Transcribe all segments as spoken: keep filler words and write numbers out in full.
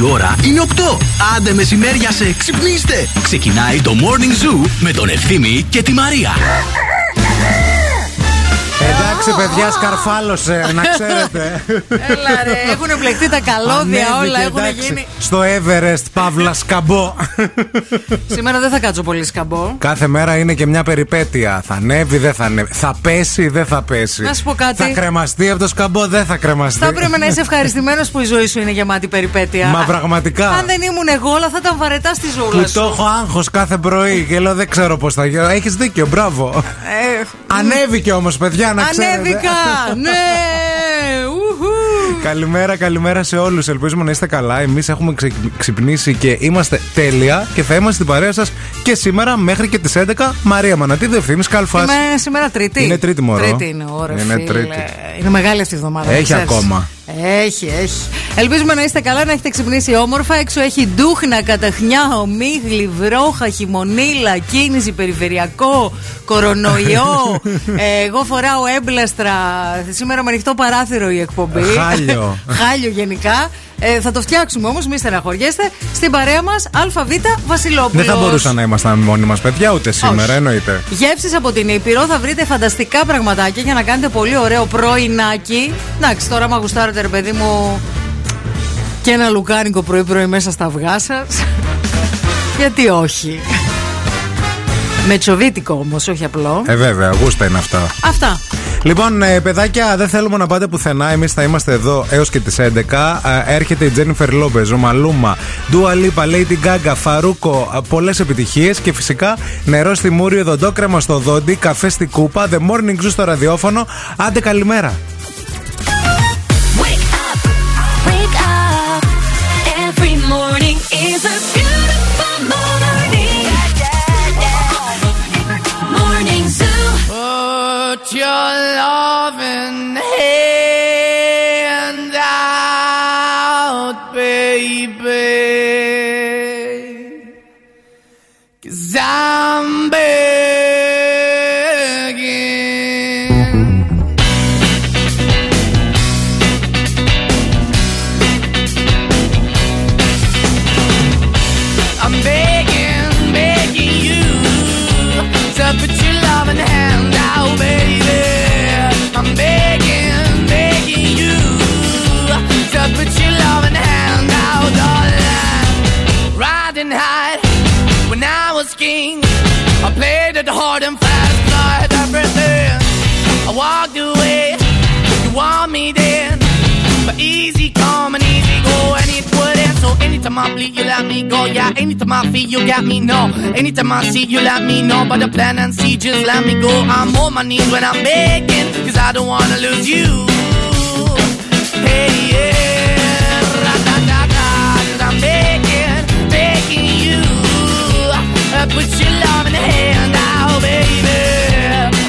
Η ώρα είναι οκτώ. Άντε μεσημέρια σε ξυπνήστε. Ξεκινάει το Morning Zoo με τον Ευθύμη και τη Μαρία. Εντάξει, παιδιά, σκαρφάλωσε, να ξέρετε. Έλα ρε, έχουν εμπλεκτεί τα καλώδια, όλα έχουν γίνει. Στο Everest, παύλα σκαμπό. Σήμερα δεν θα κάτσω πολύ σκαμπό. Κάθε μέρα είναι και μια περιπέτεια. Θα ανέβει, δεν θα ανέβει. Θα πέσει, δεν θα πέσει. Να σου πω κάτι. Θα κρεμαστεί από το σκαμπό, δεν θα κρεμαστεί. Θα πρέπει να είσαι ευχαριστημένος που η ζωή σου είναι γεμάτη περιπέτεια. Μα πραγματικά. Αν δεν ήμουν εγώ, όλα θα ήταν βαρετά στη ζούλα σου. Το έχω άγχος κάθε πρωί και λέω δεν ξέρω πώς θα γίνω. Έχεις δίκιο, μπράβο. Ανέβηκε όμως, παιδιά. Ανέβηκα! Ναι! Ουχου. Καλημέρα, καλημέρα σε όλους. Ελπίζουμε να είστε καλά. Εμείς έχουμε ξυπνήσει και είμαστε τέλεια και θα είμαστε στην παρέα σας και σήμερα μέχρι και τις έντεκα. Μαρία Μανατίδου, Ευθύμης Καλφάς. Είμαι σήμερα Τρίτη. Είναι Τρίτη, μωρό. Τρίτη είναι, ωραία. Είναι, είναι μεγάλη αυτή η εβδομάδα. Έχει ακόμα. Έχει, έχει. Ελπίζουμε να είστε καλά, να έχετε ξυπνήσει όμορφα. Έξω έχει ντούχνα, καταχνιά, ομίγλη, βρόχα, χειμωνίλα, κίνηση, περιφερειακό, κορονοϊό. ε, εγώ φοράω έμπλαστρα. Σήμερα με ανοιχτό παράθυρο η εκπομπή. Χάλιο. Χάλιο γενικά. Ε, θα το φτιάξουμε όμως, μη στεναχωριέστε. Στην παρέα μας, Αλφα Βήτα Βασιλόπουλος. Δεν θα μπορούσαν να ήμασταν μόνοι μας, παιδιά, ούτε σήμερα. Όχι. Εννοείται. Γεύσεις από την Ήπειρο, θα βρείτε φανταστικά πραγματάκια για να κάνετε πολύ ωραίο πρωινάκι. Εντάξει, τώρα μα γουστάρετε, ρε παιδί μου, και ένα λουκάνικο πρωί-πρωί μέσα στα αυγά σας. Γιατί όχι. Μετσοβίτικο όμως, όχι απλό. Ε, βέβαια, γούστα είναι αυτά. Αυτά. Λοιπόν, παιδάκια, δεν θέλουμε να πάτε πουθενά. Εμείς θα είμαστε εδώ έως και τις έντεκα. Έρχεται η Jennifer Lopez, ο Maluma, Dua Lipa, Lady Gaga, Φαρούκο. Πολλές επιτυχίες και φυσικά νερό στη μούρη, οδοντόκρεμα στο δόντι, καφέ στη κούπα, The Morning Zoo στο ραδιόφωνο. Άντε, καλημέρα. Your loving hand out, baby, 'cause I'm begging. I'm begging, begging you to put your loving hand out, baby. I'm begging, begging you to put your loving hand out, darling. Riding high when I was king, I played it hard and fast, tried everything. I walked away, you want me then, but easy come and easy go, and it wouldn't. So anytime I bleed, you let me go. Yeah, anytime I feel, you got me. No, anytime I see, you let me know. But the plan and see, just let me go. I'm on my knees when I'm begging, 'cause I don't wanna lose you. Hey yeah, da da da da. 'Cause I'm begging, begging you, put your loving hand out, baby.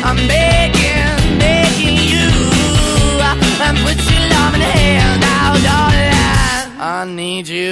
I'm begging, begging you, put your loving hand out, darling. I need you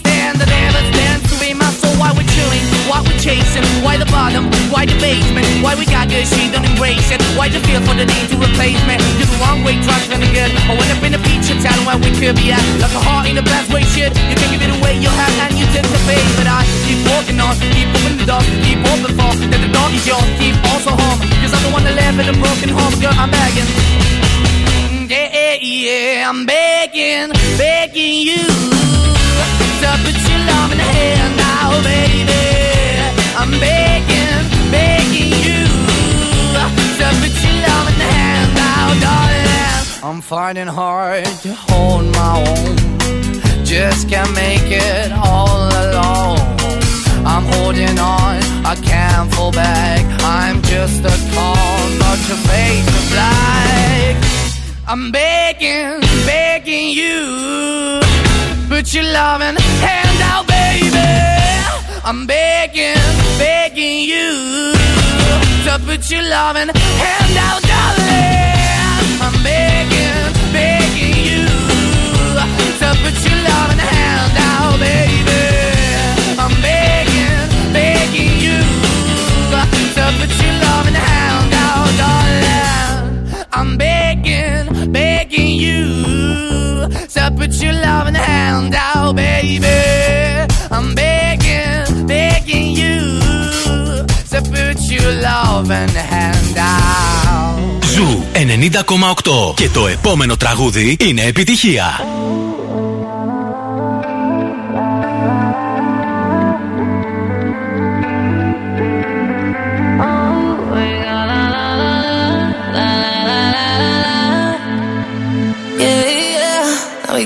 stand, that ever stands to be my soul. Why we're chilling, why we're chasing, why the bottom, why the basement, why we got good, she don't embrace it, why the feel for the need to replace me. You're the wrong way, trying to the good. I went up in the feature town where we could be at, like a heart in the best way, shit. You can give it away, you have and you take the bait. But I keep walking on, keep moving the door, keep open for, that the dog is yours, keep also home. 'Cause I'm the one that live in a broken home, girl, I'm begging. Yeah, yeah, yeah, I'm begging, begging you to put your love in the hand now, baby. I'm begging, begging you to put your love in the hand now, darling. I'm finding hard to hold my own, just can't make it all alone. I'm holding on, I can't fall back, I'm just a call, not your face to black. I'm begging, begging you, put your loving hand out, baby. I'm begging, begging you to put your loving hand out, darling. I'm begging, begging you to put your loving hand out, baby. I'm begging, begging you to put your loving hand out, darling. I'm begging, begging you to put your loving hand out, baby. I'm begging, begging you. To put your love and hand out. Ζου ενενήντα κόμμα οκτώ και το επόμενο τραγούδι είναι επιτυχία.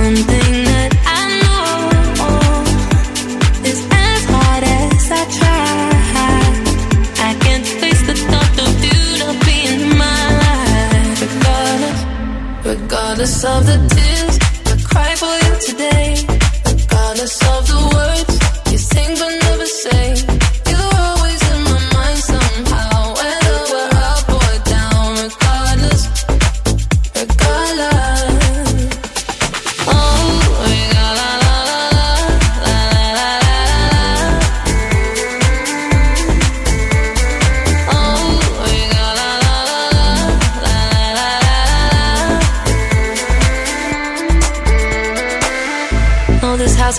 One thing that I know is as hard as I try, I can't face the thought of you not being mine. Regardless, regardless of the tears I cry for you today. Regardless of the words you sing but never say, you're always in my mind somehow. Whether we're up or down, regardless, regardless. Oh, regardless, la la la la la la la. Oh, regardless, la la la la la la. No, this house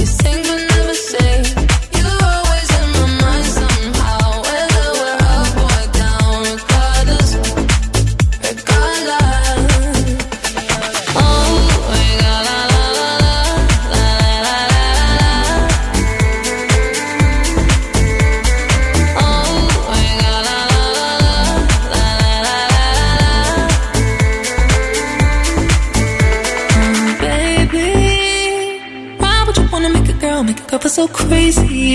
you sing but never say, you're always in my mind somehow. Whether we're up or down, regardless, regardless. Oh, regardless, la la la la la la la. Oh, regardless, la la la la la la la. Make a girl feel so crazy.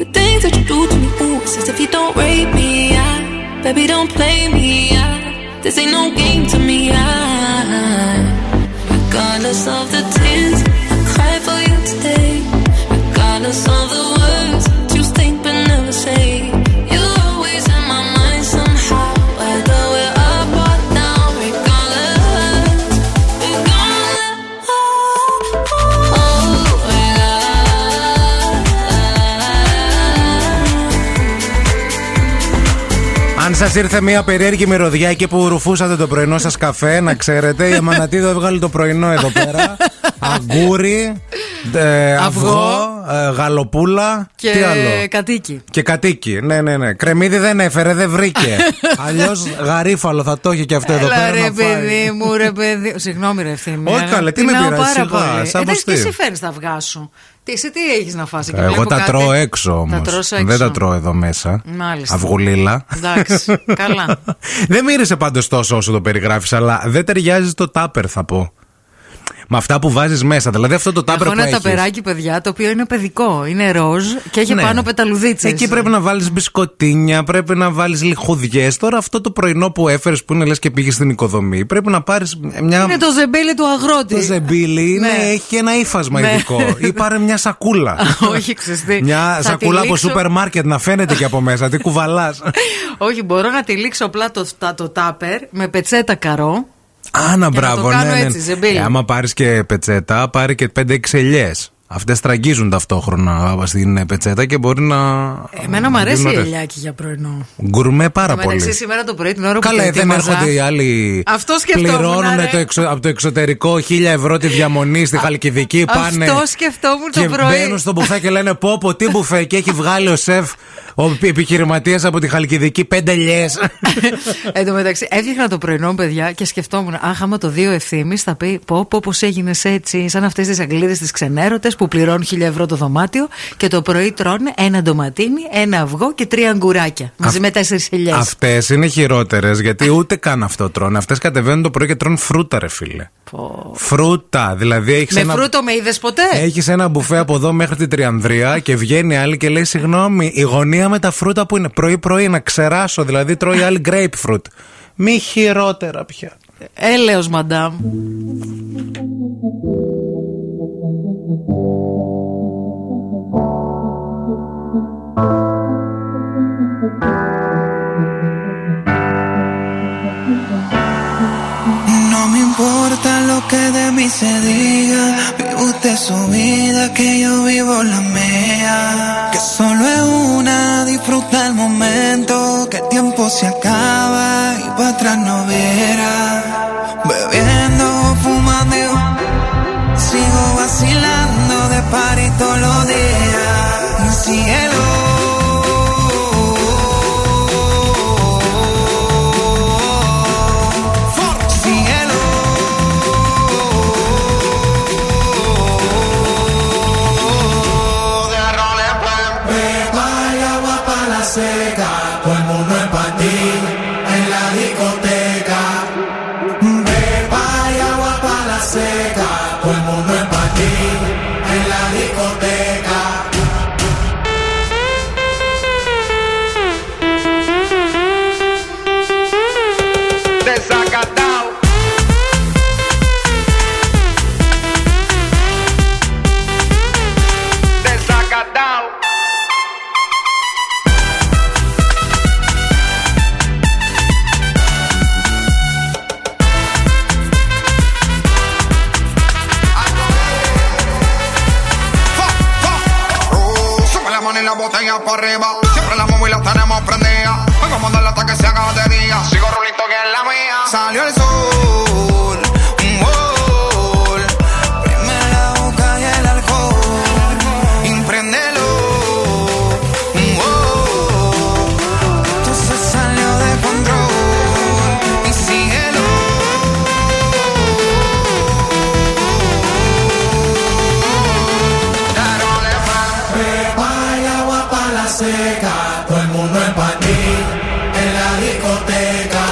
The things that you do to me, ooh, it's as if you don't rape me. I, baby, don't play me. I, this ain't no game to me. I, regardless of the tears I cry for you today, regardless of the words you think but never say, you're always in my mind somehow. Whether we're up or down, regardless, regardless. Oh, oh, oh. Αν σας ήρθε μια περίεργη μυρωδιά εκεί που ρουφούσατε το πρωινό σας καφέ, να ξέρετε, η Μανατίδου έβγαλε το πρωινό εδώ πέρα. Αγγούρι, ε, αυγό, ε, γαλοπούλα και τι άλλο? κατοίκι. Και κατοίκι, ναι, ναι, ναι. Κρεμμύδι δεν έφερε, δεν βρήκε. Αλλιώς γαρίφαλο θα το είχε και αυτό. Έλα, εδώ πέρα. Ρε να παιδί μου, ρε παιδί. Συγγνώμη, ρε Ευθύμη. Όχι, καλέ, τι με πειράζει. Εντάξει, και εσύ φέρνεις τα αυγά σου. Εσύ τι έχεις να φας? Εγώ τα κάτι... τρώω έξω όμως. Τα έξω. Δεν τα τρώω εδώ μέσα. Μάλιστα. Αυγουλίλα. Εντάξει, καλά. Δεν μύρισε πάντως τόσο όσο το περιγράφεις, αλλά δεν ταιριάζει το τάπερ, θα πω. Με αυτά που βάζεις μέσα. Δηλαδή αυτό το τάπερ που έχεις. Έχω ένα ταπεράκι, παιδιά, το οποίο είναι παιδικό. Είναι ροζ και έχει, ναι, πάνω πεταλουδίτσες. Εκεί πρέπει να βάλεις μπισκοτίνια, πρέπει να βάλεις λιχουδιές. Τώρα αυτό το πρωινό που έφερες που είναι λες και πήγες στην οικοδομή, πρέπει να πάρεις μια. Είναι το ζεμπίλι του αγρότη. Το ζεμπίλι, ναι, έχει και ένα ύφασμα ειδικό. Ή πάρε μια σακούλα. Όχι, ξεστή. Μια σακούλα από σούπερ μάρκετ να φαίνεται και από μέσα. Τι κουβαλάς? Όχι, μπορώ να τυλίξω απλά το τάπερ με πετσέτα καρό. Άνα, μπράβο, να το κάνω, ναι, ναι, έτσι, ζεμπίλι. Ε, άμα πάρεις και πετσέτα, πάρει και πέντε εξελιές. Αυτές στραγγίζουν ταυτόχρονα στην πετσέτα και μπορεί να. Εμένα μου αρέσει η ελιάκι για πρωινό. Γκουρμέ πάρα πολύ. Εντάξει, σήμερα το πρωί την ώρα που καλά, δεν ετοίμαζα, έρχονται οι άλλοι. Αυτό σκεφτόμουν. Πληρώνουν το εξω, από το εξωτερικό χίλια ευρώ τη διαμονή στη Χαλκιδική. Πάνε. Αυτό σκεφτόμουν το και πρωί. Και μπαίνουν στο μπουφέ και λένε πω πω τι μπουφέ. Και έχει βγάλει ο σεφ ο επιχειρηματίας από τη Χαλκιδική πέντε ελιές. Εν τω μεταξύ, έφτιαχνα το πρωινό, παιδιά, και σκεφτόμουν. Άχ, άμα το δύο Ευθύμης θα πει πω πω πως έγινε έτσι, σαν αυτές τις Αγγλίδες τις ξενέρωτες που πληρώνουν χίλια ευρώ το δωμάτιο και το πρωί τρώνε ένα ντοματίνι, ένα αυγό και τρία αγκουράκια. Μαζί Α, με τέσσερις χιλιάδες. Αυτές είναι χειρότερες, γιατί ούτε καν αυτό τρώνε. Αυτές κατεβαίνουν το πρωί και τρώνε φρούτα, ρε φίλε. Πω. Φρούτα. Δηλαδή έχεις με ένα... φρούτο με είδες ποτέ. Έχεις ένα μπουφέ από εδώ μέχρι την Τριανδρία και βγαίνει άλλη και λέει: συγγνώμη, η γωνία με τα φρούτα που είναι πρωί-πρωί να ξεράσω. Δηλαδή τρώει άλλη grapefruit. Μη χειρότερα πια. Έλεος, μαντάμ. No me importa lo que de mí se diga, vive usted su vida que yo vivo la mía. Que solo es una, disfruta el momento, que el tiempo se acaba y para atrás no verá. Bebiendo, fumando, sigo vacilando de party todos los días. Mi cielo. Pa' arriba, siempre la móvil la tenemos prendida. Vengo a mandarla hasta que se haga de día. Sigo rulito que es la mía. Salió el sol, un gol. Prime la boca y el alcohol. Impréndelo, un gol. Esto se salió de control. Y síguelo. Darole pan, prepara el agua para la seca. Todo el mundo es pa' ti en la discoteca.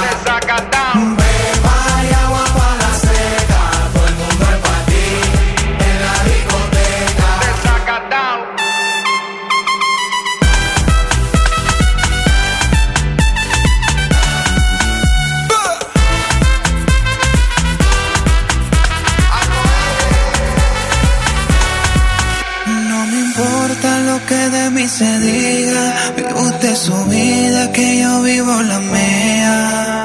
Se diga, vive usted su vida que yo vivo la mía.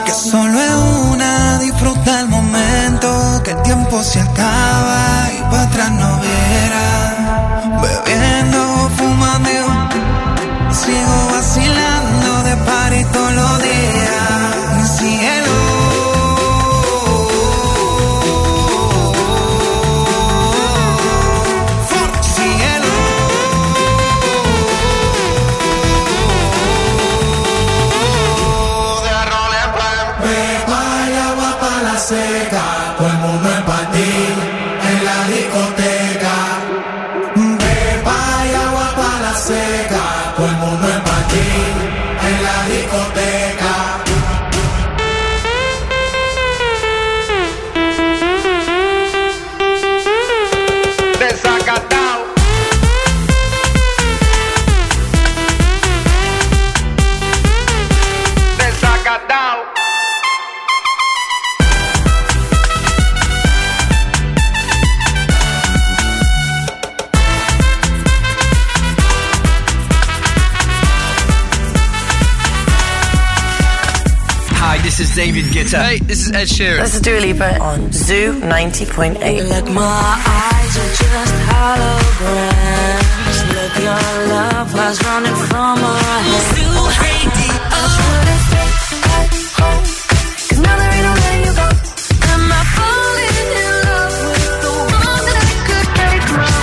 Que solo es una, disfruta el momento, que el tiempo se acaba y para atrás no verá. Bebiendo, fumando, sigo vacilando de party todos los días. Mi cielo. Todo el mundo en patín en la discoteca. It's David Guetta. Hey, this is Ed Sheeran. This is Dua Lipa on Zoo ninety point eight. Like my eyes are just holograms. Like your love was running from our head. Zoo Radio. I just wanna take that home. 'Cause now there ain't no letting you go. Am I falling in love with the one that I could make wrong?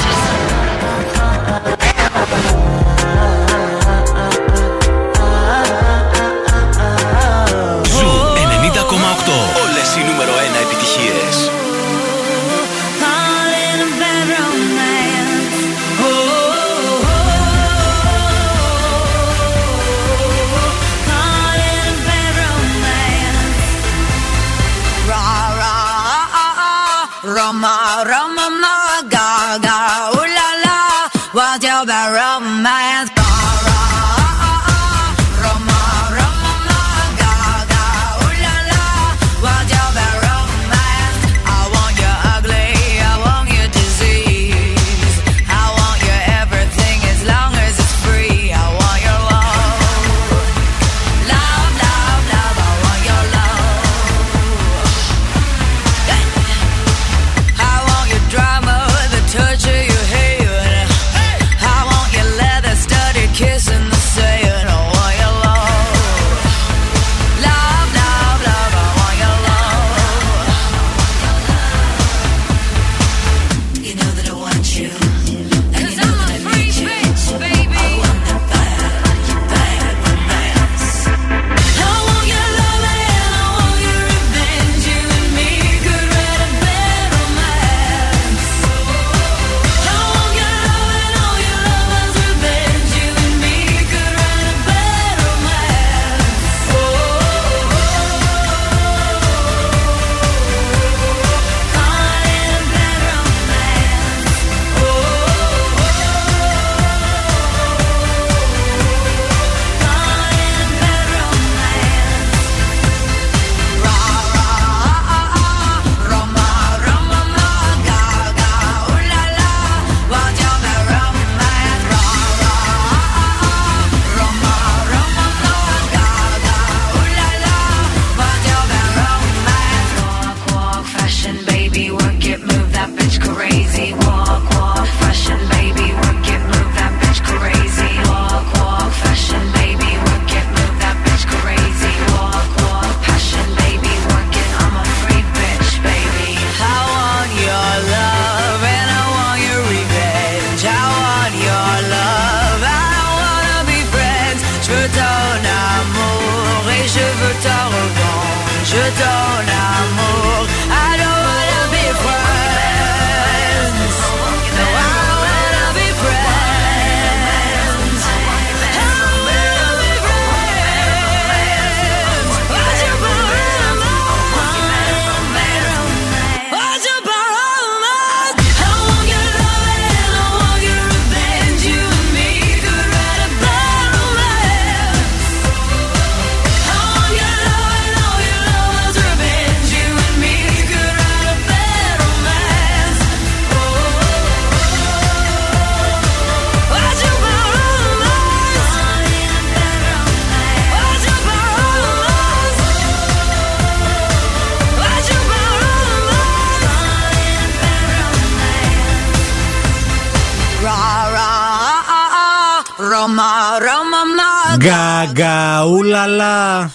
Γκαγκαούλαλα.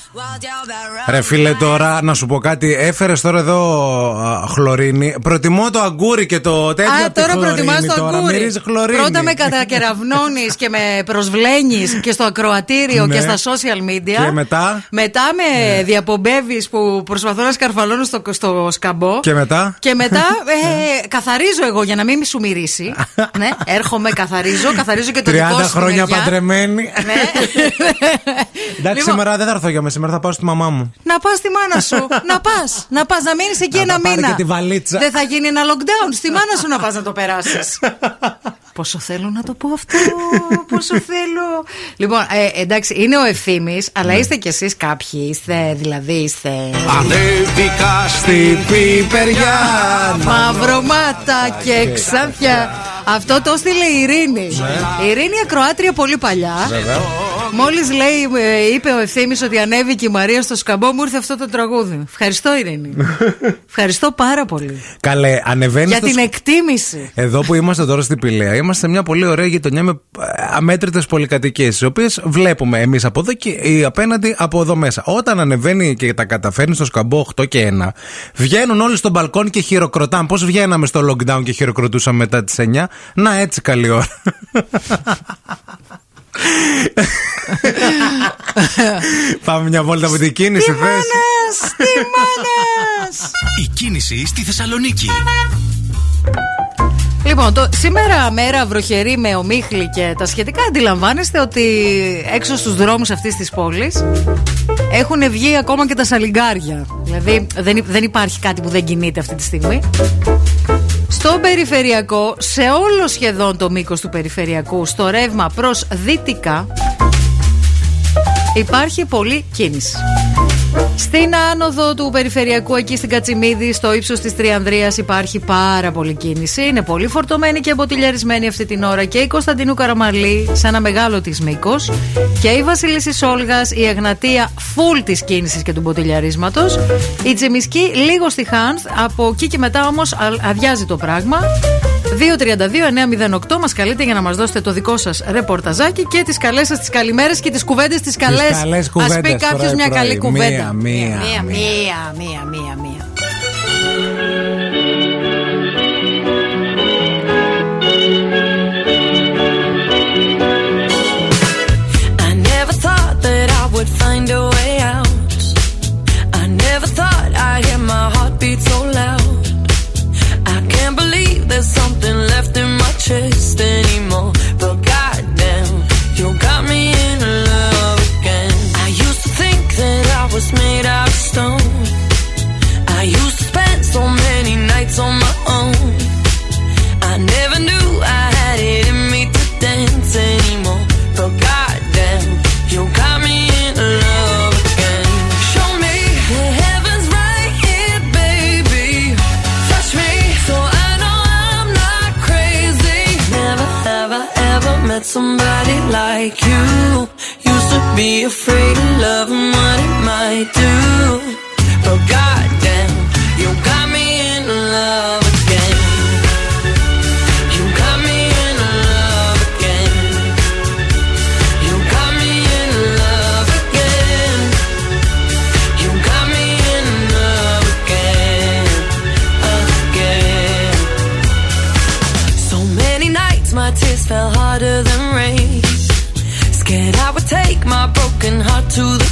Ρε φίλε, τώρα να σου πω κάτι. Έφερες τώρα εδώ α, χλωρίνη. Προτιμώ το αγκούρι και το τέτοιο. Α, τώρα προτιμάς το αγκούρι. Πρώτα με κατακεραυνώνεις και με προσβλένεις και στο ακροατήριο και στα social media. Και μετά. Μετά με διαπομπεύεις που προσπαθώ να σκαρφαλώνω στο, στο σκαμπό. Και μετά. Και μετά ε, καθαρίζω εγώ για να μην σου μυρίσει. Ναι, έρχομαι, καθαρίζω. Καθαρίζω και το δικό σου. τριάντα χρόνια παντρεμένη. Εντάξει, σήμερα δεν θα έρθω για μένα. Σήμερα θα πάω στη μαμά μου. Να πας στη μάνα σου. Να πας. Να πας να μείνεις εκεί να ένα μήνα. Και τη βαλίτσα. Δεν θα γίνει ένα lockdown. Στη μάνα σου να πας να το περάσεις. Πόσο θέλω να το πω αυτό. Πόσο θέλω. Λοιπόν, ε, εντάξει, είναι ο Ευθύμης, αλλά είστε κι εσείς κάποιοι. Είστε, δηλαδή είστε. Ανέβηκα στη πιπεριά. Μαυρομάτα και ξανθιά. Αυτό το έστειλε η Ειρήνη. Η Ειρήνη ακροάτρια πολύ παλιά. Μόλις λέει, είπε ο Ευθύμης ότι ανέβηκε η Μαρία στο σκαμπό, μου ήρθε αυτό το τραγούδι. Ευχαριστώ, Ειρήνη. Ευχαριστώ πάρα πολύ. Καλέ, ανεβαίνει. Για στο... την εκτίμηση. Εδώ που είμαστε τώρα στην Πηλαία, είμαστε σε μια πολύ ωραία γειτονιά με αμέτρητες πολυκατοικίες, οι οποίες βλέπουμε εμείς από εδώ και οι απέναντι από εδώ μέσα. Όταν ανεβαίνει και τα καταφέρνει στο σκαμπό οκτώ και ένα, βγαίνουν όλοι στο μπαλκόνι και χειροκροτάνε. Πώς βγαίναμε στο lockdown και χειροκροτούσαμε μετά τις εννιά. Να, έτσι καλή ώρα. Πάμε μια βόλτα με την κίνηση. Τι μάνας, τι μάνας. Η κίνηση στη Θεσσαλονίκη. Λοιπόν, το, σήμερα μέρα βροχερή με ομίχλη και τα σχετικά. Αντιλαμβάνεστε ότι έξω στους δρόμους αυτής της πόλης έχουν βγει ακόμα και τα σαλιγκάρια. Δηλαδή δεν, δεν υπάρχει κάτι που δεν κινείται αυτή τη στιγμή. Στο περιφερειακό, σε όλο σχεδόν το μήκος του περιφερειακού, στο ρεύμα προς δυτικά, υπάρχει πολλή κίνηση. Στην άνοδο του περιφερειακού, εκεί στην Κατσιμίδη, στο ύψος της Τριανδρίας, υπάρχει πάρα πολλή κίνηση. Είναι πολύ φορτωμένη και εμποτιλιαρισμένη αυτή την ώρα και η Κωνσταντινού Καραμαλή, σε ένα μεγάλο της μήκος, και η Βασίλισσης Όλγας, η Εγνατία, φουλ της κίνησης και του μποτιλιαρίσματος. Η Τζιμισκή λίγο στη Χάνθ, από εκεί και μετά όμως αδειάζει το πράγμα. δύο τριάντα δύο εννιακόσια οκτώ μας καλείτε για να μας δώσετε το δικό σας ρεπορταζάκι και τις καλές σας τις καλημέρες και τις κουβέντες τις καλές. Τις καλές κουβέντες. Ας πει κάποιος μια πρωί, καλή κουβέντα. Μία, μία, μία, μία, μία, μία, μία. I never thought that I would find a way out. I never thought I'd hear my heartbeat so loud. I can't believe there's something left in my chest anymore. But goddamn, you got me in love again. I used to think that I was made out of stone. I used to spend so many nights on my own. I never knew I had it in me to dance anymore. But goddamn, you got me in love again. Show me the heavens right here, baby. Touch me so I know I'm not crazy. Never, ever, ever met somebody like you. Used to be afraid of love and what it might do. But goddamn, you got me in love again. You got me in love again. You got me in love again. You got me in love again. Again. So many nights my tears fell harder than rain. Scared I would take my broken heart to the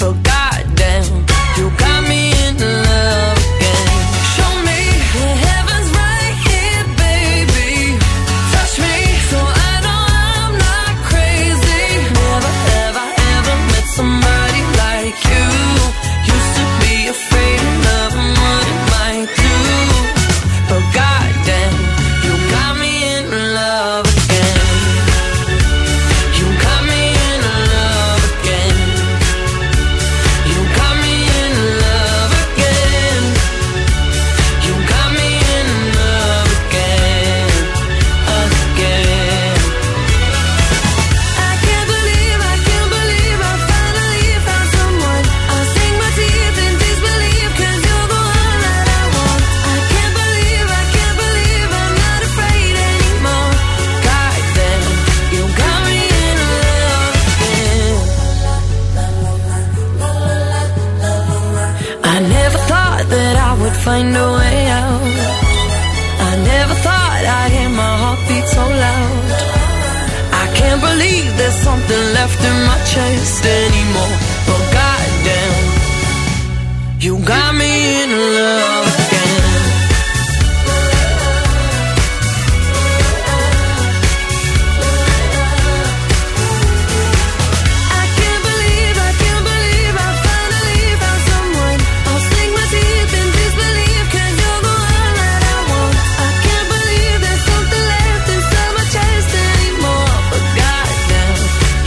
But goddamn, you got me in love again. Show me the heavens right here, baby. Touch me so I know I'm not crazy. Never, ever, ever met somebody like you. Used to be afraid of love and what it might do. But goddamn, you got me in love. Find a way out. I never thought I'd hear my heartbeat so loud. I can't believe there's something left in my chest anymore. But goddamn, you got me in love again.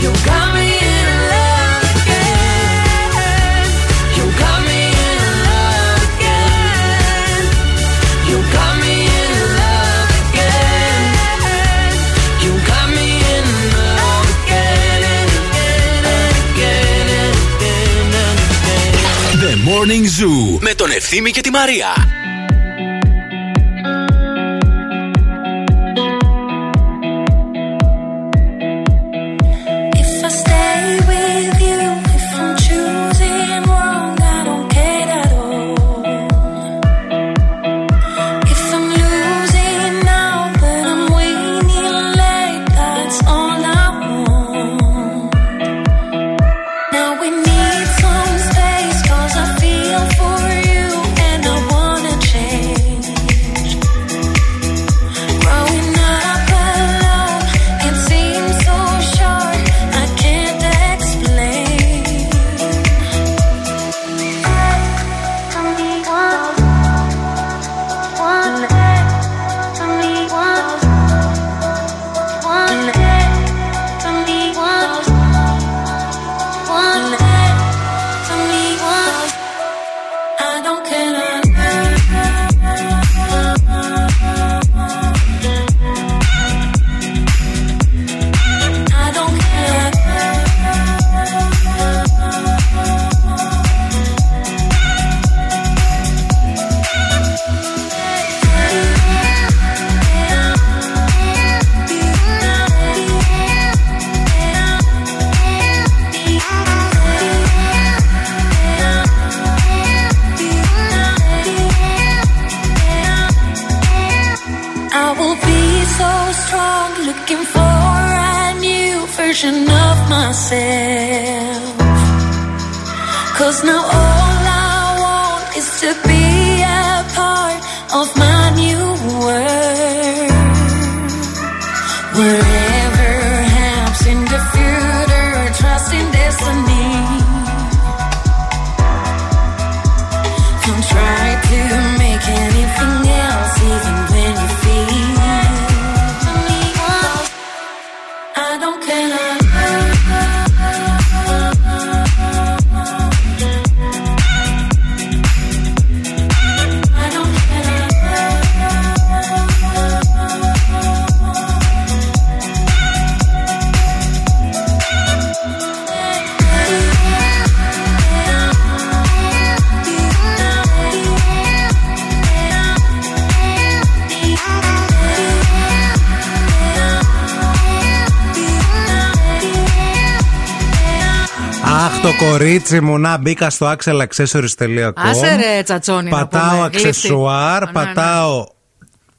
You got me in love again. με τον Ευθύμη και τη Μαρία. Κορίτσι μου, να μπήκα στο axelaccessories τελεία com. Άσε ρε τσατσόνι. Πατάω αξεσουάρ, πατάω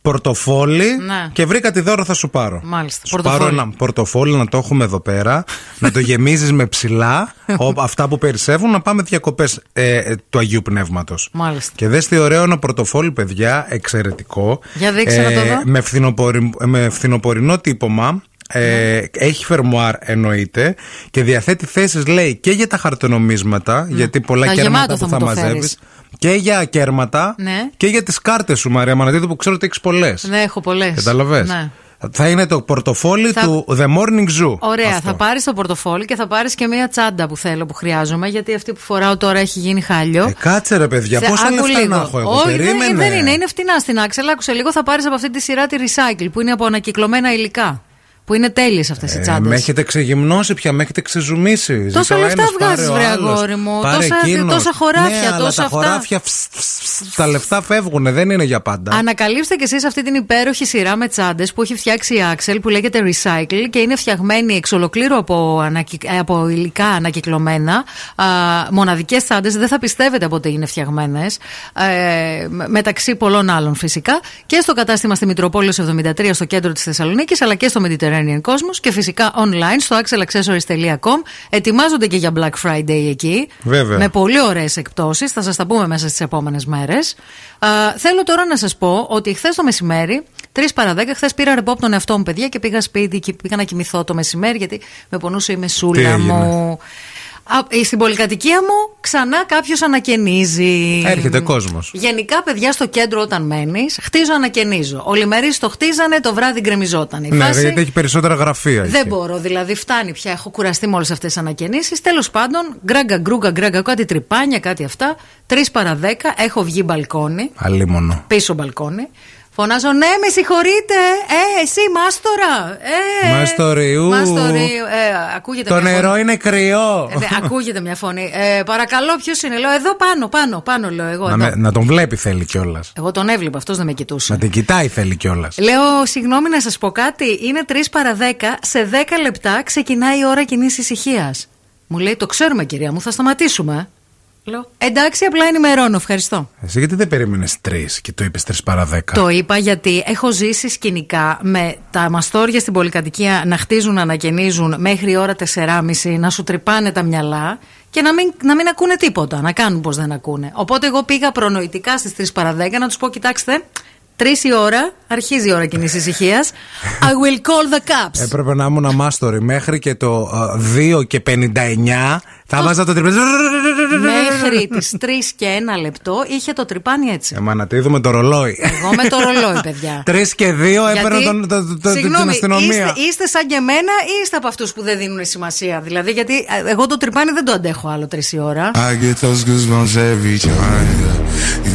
πορτοφόλι, ναι. Και βρήκα τι δώρο θα σου πάρω. Μάλιστα. Σου πορτοφόλι. Πάρω ένα πορτοφόλι να το έχουμε εδώ πέρα, να το γεμίζεις με ψηλά, ό, αυτά που περισσεύουν, να πάμε διακοπές ε, του Αγίου Πνεύματος. Μάλιστα. Και δες τι ωραίο ένα πορτοφόλι, παιδιά, εξαιρετικό. Για δείξε ε, να το δω. Με, φθινοπορι, με φθινοπορεινό τύπομα. Ε, mm. Έχει φερμουάρ εννοείται και διαθέτει θέσεις, λέει, και για τα χαρτονομίσματα, mm. γιατί πολλά τα κέρματα που θα, θα μαζεύεις, και για κέρματα, ναι. Και για τις κάρτες σου, Μαρία Μανατίδου, που ξέρω ότι έχεις πολλές. Ναι, έχω πολλές. Καταλαβες. Ναι. Θα είναι το πορτοφόλι θα... του The Morning Zoo. Ωραία, αυτό. Θα πάρεις το πορτοφόλι και θα πάρεις και μία τσάντα που θέλω, που χρειάζομαι. Γιατί αυτή που φοράω τώρα έχει γίνει χάλιο. Ε, κάτσε ρε παιδιά, θα... πόσα λεφτά λίγο. Να έχω εγώ. Όχι, δεν, δεν είναι, είναι φτηνά στην Axel. Άκουσε λίγο, θα πάρεις από αυτή τη σειρά τη Recycle που είναι από ανακυκλωμένα υλικά. Που είναι τέλειες αυτές οι τσάντες. Ε, με έχετε ξεγυμνώσει πια, με έχετε ξεζουμίσει. Τόσα λεφτά βγάζεις, βρε αγόρι μου. Τόσα, τόσα χωράφια, ναι, τόσα αυτά. Τα χωράφια, φσ, φσ, φσ, τα λεφτά φεύγουν, δεν είναι για πάντα. Ανακαλύψτε κι εσείς αυτή την υπέροχη σειρά με τσάντες που έχει φτιάξει η Axel, που λέγεται Recycle και είναι φτιαγμένη εξ ολοκλήρου από, ανακυ... από υλικά ανακυκλωμένα. Μοναδικές τσάντες, δεν θα πιστεύετε πότε είναι φτιαγμένες. Ε, μεταξύ πολλών άλλων φυσικά. Και στο κατάστημα στη Μητροπόλεως εβδομήντα τρία, στο κέντρο της Θεσσαλονίκης, αλλά και στο Mediterranean. Κόσμος και φυσικά online στο axelaccessories τελεία com. Ετοιμάζονται και για Black Friday εκεί. Βέβαια. Με πολύ ωραίες εκπτώσεις. Θα σας τα πούμε μέσα στις επόμενες μέρες. Α, θέλω τώρα να σας πω ότι χθες το μεσημέρι, τρεις παρά δέκα, χθες πήρα ρεπό από τον εαυτό μου, παιδιά, και πήγα σπίτι και πήγα να κοιμηθώ το μεσημέρι γιατί με πονούσε η μεσούλα μου. Στην πολυκατοικία μου ξανά κάποιος ανακαινίζει. Έρχεται κόσμος. Γενικά, παιδιά, στο κέντρο όταν μένεις, χτίζω, ανακαινίζω. Ολημερείς το χτίζανε, το βράδυ γκρεμιζόταν. Η ναι, φάση... γιατί έχει περισσότερα γραφεία. Δεν εκεί. Μπορώ, δηλαδή φτάνει πια. Έχω κουραστεί με όλες αυτές τις ανακαινήσεις. Τέλος πάντων, γκράγκα, γκρούγκα, γκράγκα, κάτι τρυπάνια, κάτι αυτά. Τρεις παρά δέκα, έχω βγει μπαλκόνι. Αλίμονο. Πίσω μπαλκόνι. Φωνάζω, ναι, με συγχωρείτε. Ε, εσύ, μάστορα. Ε, Μαστορίου. Μαστορίου. Ε, ακούγεται το νερό φωνή. Είναι κρυό. Ε, δε, ακούγεται μια φωνή. Ε, παρακαλώ, ποιος είναι. Λέω, εδώ πάνω, πάνω, πάνω, λέω εγώ. Να, με, να τον βλέπει θέλει κιόλας. Εγώ τον έβλεπα, αυτός να με κοιτούσε. Να την κοιτάει θέλει κιόλας. Λέω, συγγνώμη να σας πω κάτι. Είναι τρεις παρά δέκα. Σε δέκα λεπτά ξεκινάει η ώρα κοινής ησυχίας. Μου λέει, το ξέρουμε, κυρία μου, θα σταματήσουμε. Λέω, εντάξει, απλά ενημερώνω, ευχαριστώ. Εσύ γιατί δεν περίμενες τρεις και το είπες τρεις παρά δέκα? Το είπα γιατί έχω ζήσει σκηνικά με τα μαστόρια στην πολυκατοικία να χτίζουν, να ανακαινίζουν μέχρι ώρα τεσσεράμισι, να σου τρυπάνε τα μυαλά και να μην, να μην ακούνε τίποτα, να κάνουν πως δεν ακούνε. Οπότε εγώ πήγα προνοητικά στις τρεις παρά δέκα να τους πω, κοιτάξτε, τρεις η ώρα, αρχίζει η ώρα κοινής ησυχίας. I will call the cops. Έπρεπε να ήμουν αμάστορη μέχρι και το uh, δύο και πενήντα εννιά. Θα βάζα το τρυπάνι. Μέχρι τις τρεις και ένα λεπτό είχε το τρυπάνι έτσι. Εμανατίδου με το ρολόι. Εγώ με το ρολόι, παιδιά. τρεις και δύο έπαιρνε την αστυνομία. Είστε σαν και εμένα ή είστε από αυτούς που δεν δίνουν σημασία? Δηλαδή, γιατί εγώ το τρυπάνι δεν το αντέχω άλλο τρεις η ώρα.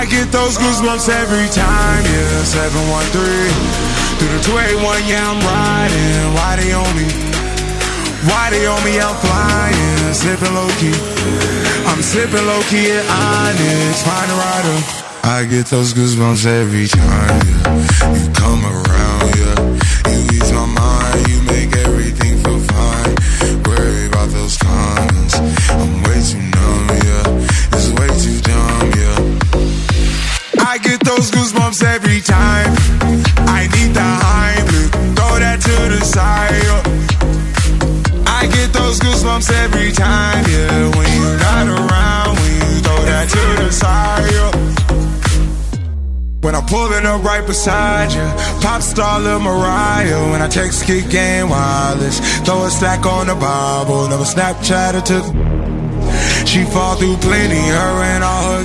I get those goosebumps every time, yeah. Seven one three through the two eighty-one, yeah, I'm riding. Why they on me? Why they on me? I'm flying, slipping low-key. I'm slipping low-key at Onyx, find a rider. I get those goosebumps every time, yeah. You come around, yeah. You ease my mind, you make everything feel fine. Worry about those comments, I'm way too numb, yeah. It's way too dumb, yeah. I get those goosebumps every time. I need the Heimlich, throw that to the side. I get those goosebumps every time, yeah. When you're not around, when you throw that to the side. When I'm pulling up right beside you, pop star Lil Mariah. When I text Kick Game Wireless, throw a stack on the Bible, never Snapchat or took. She fall through plenty, her and all her.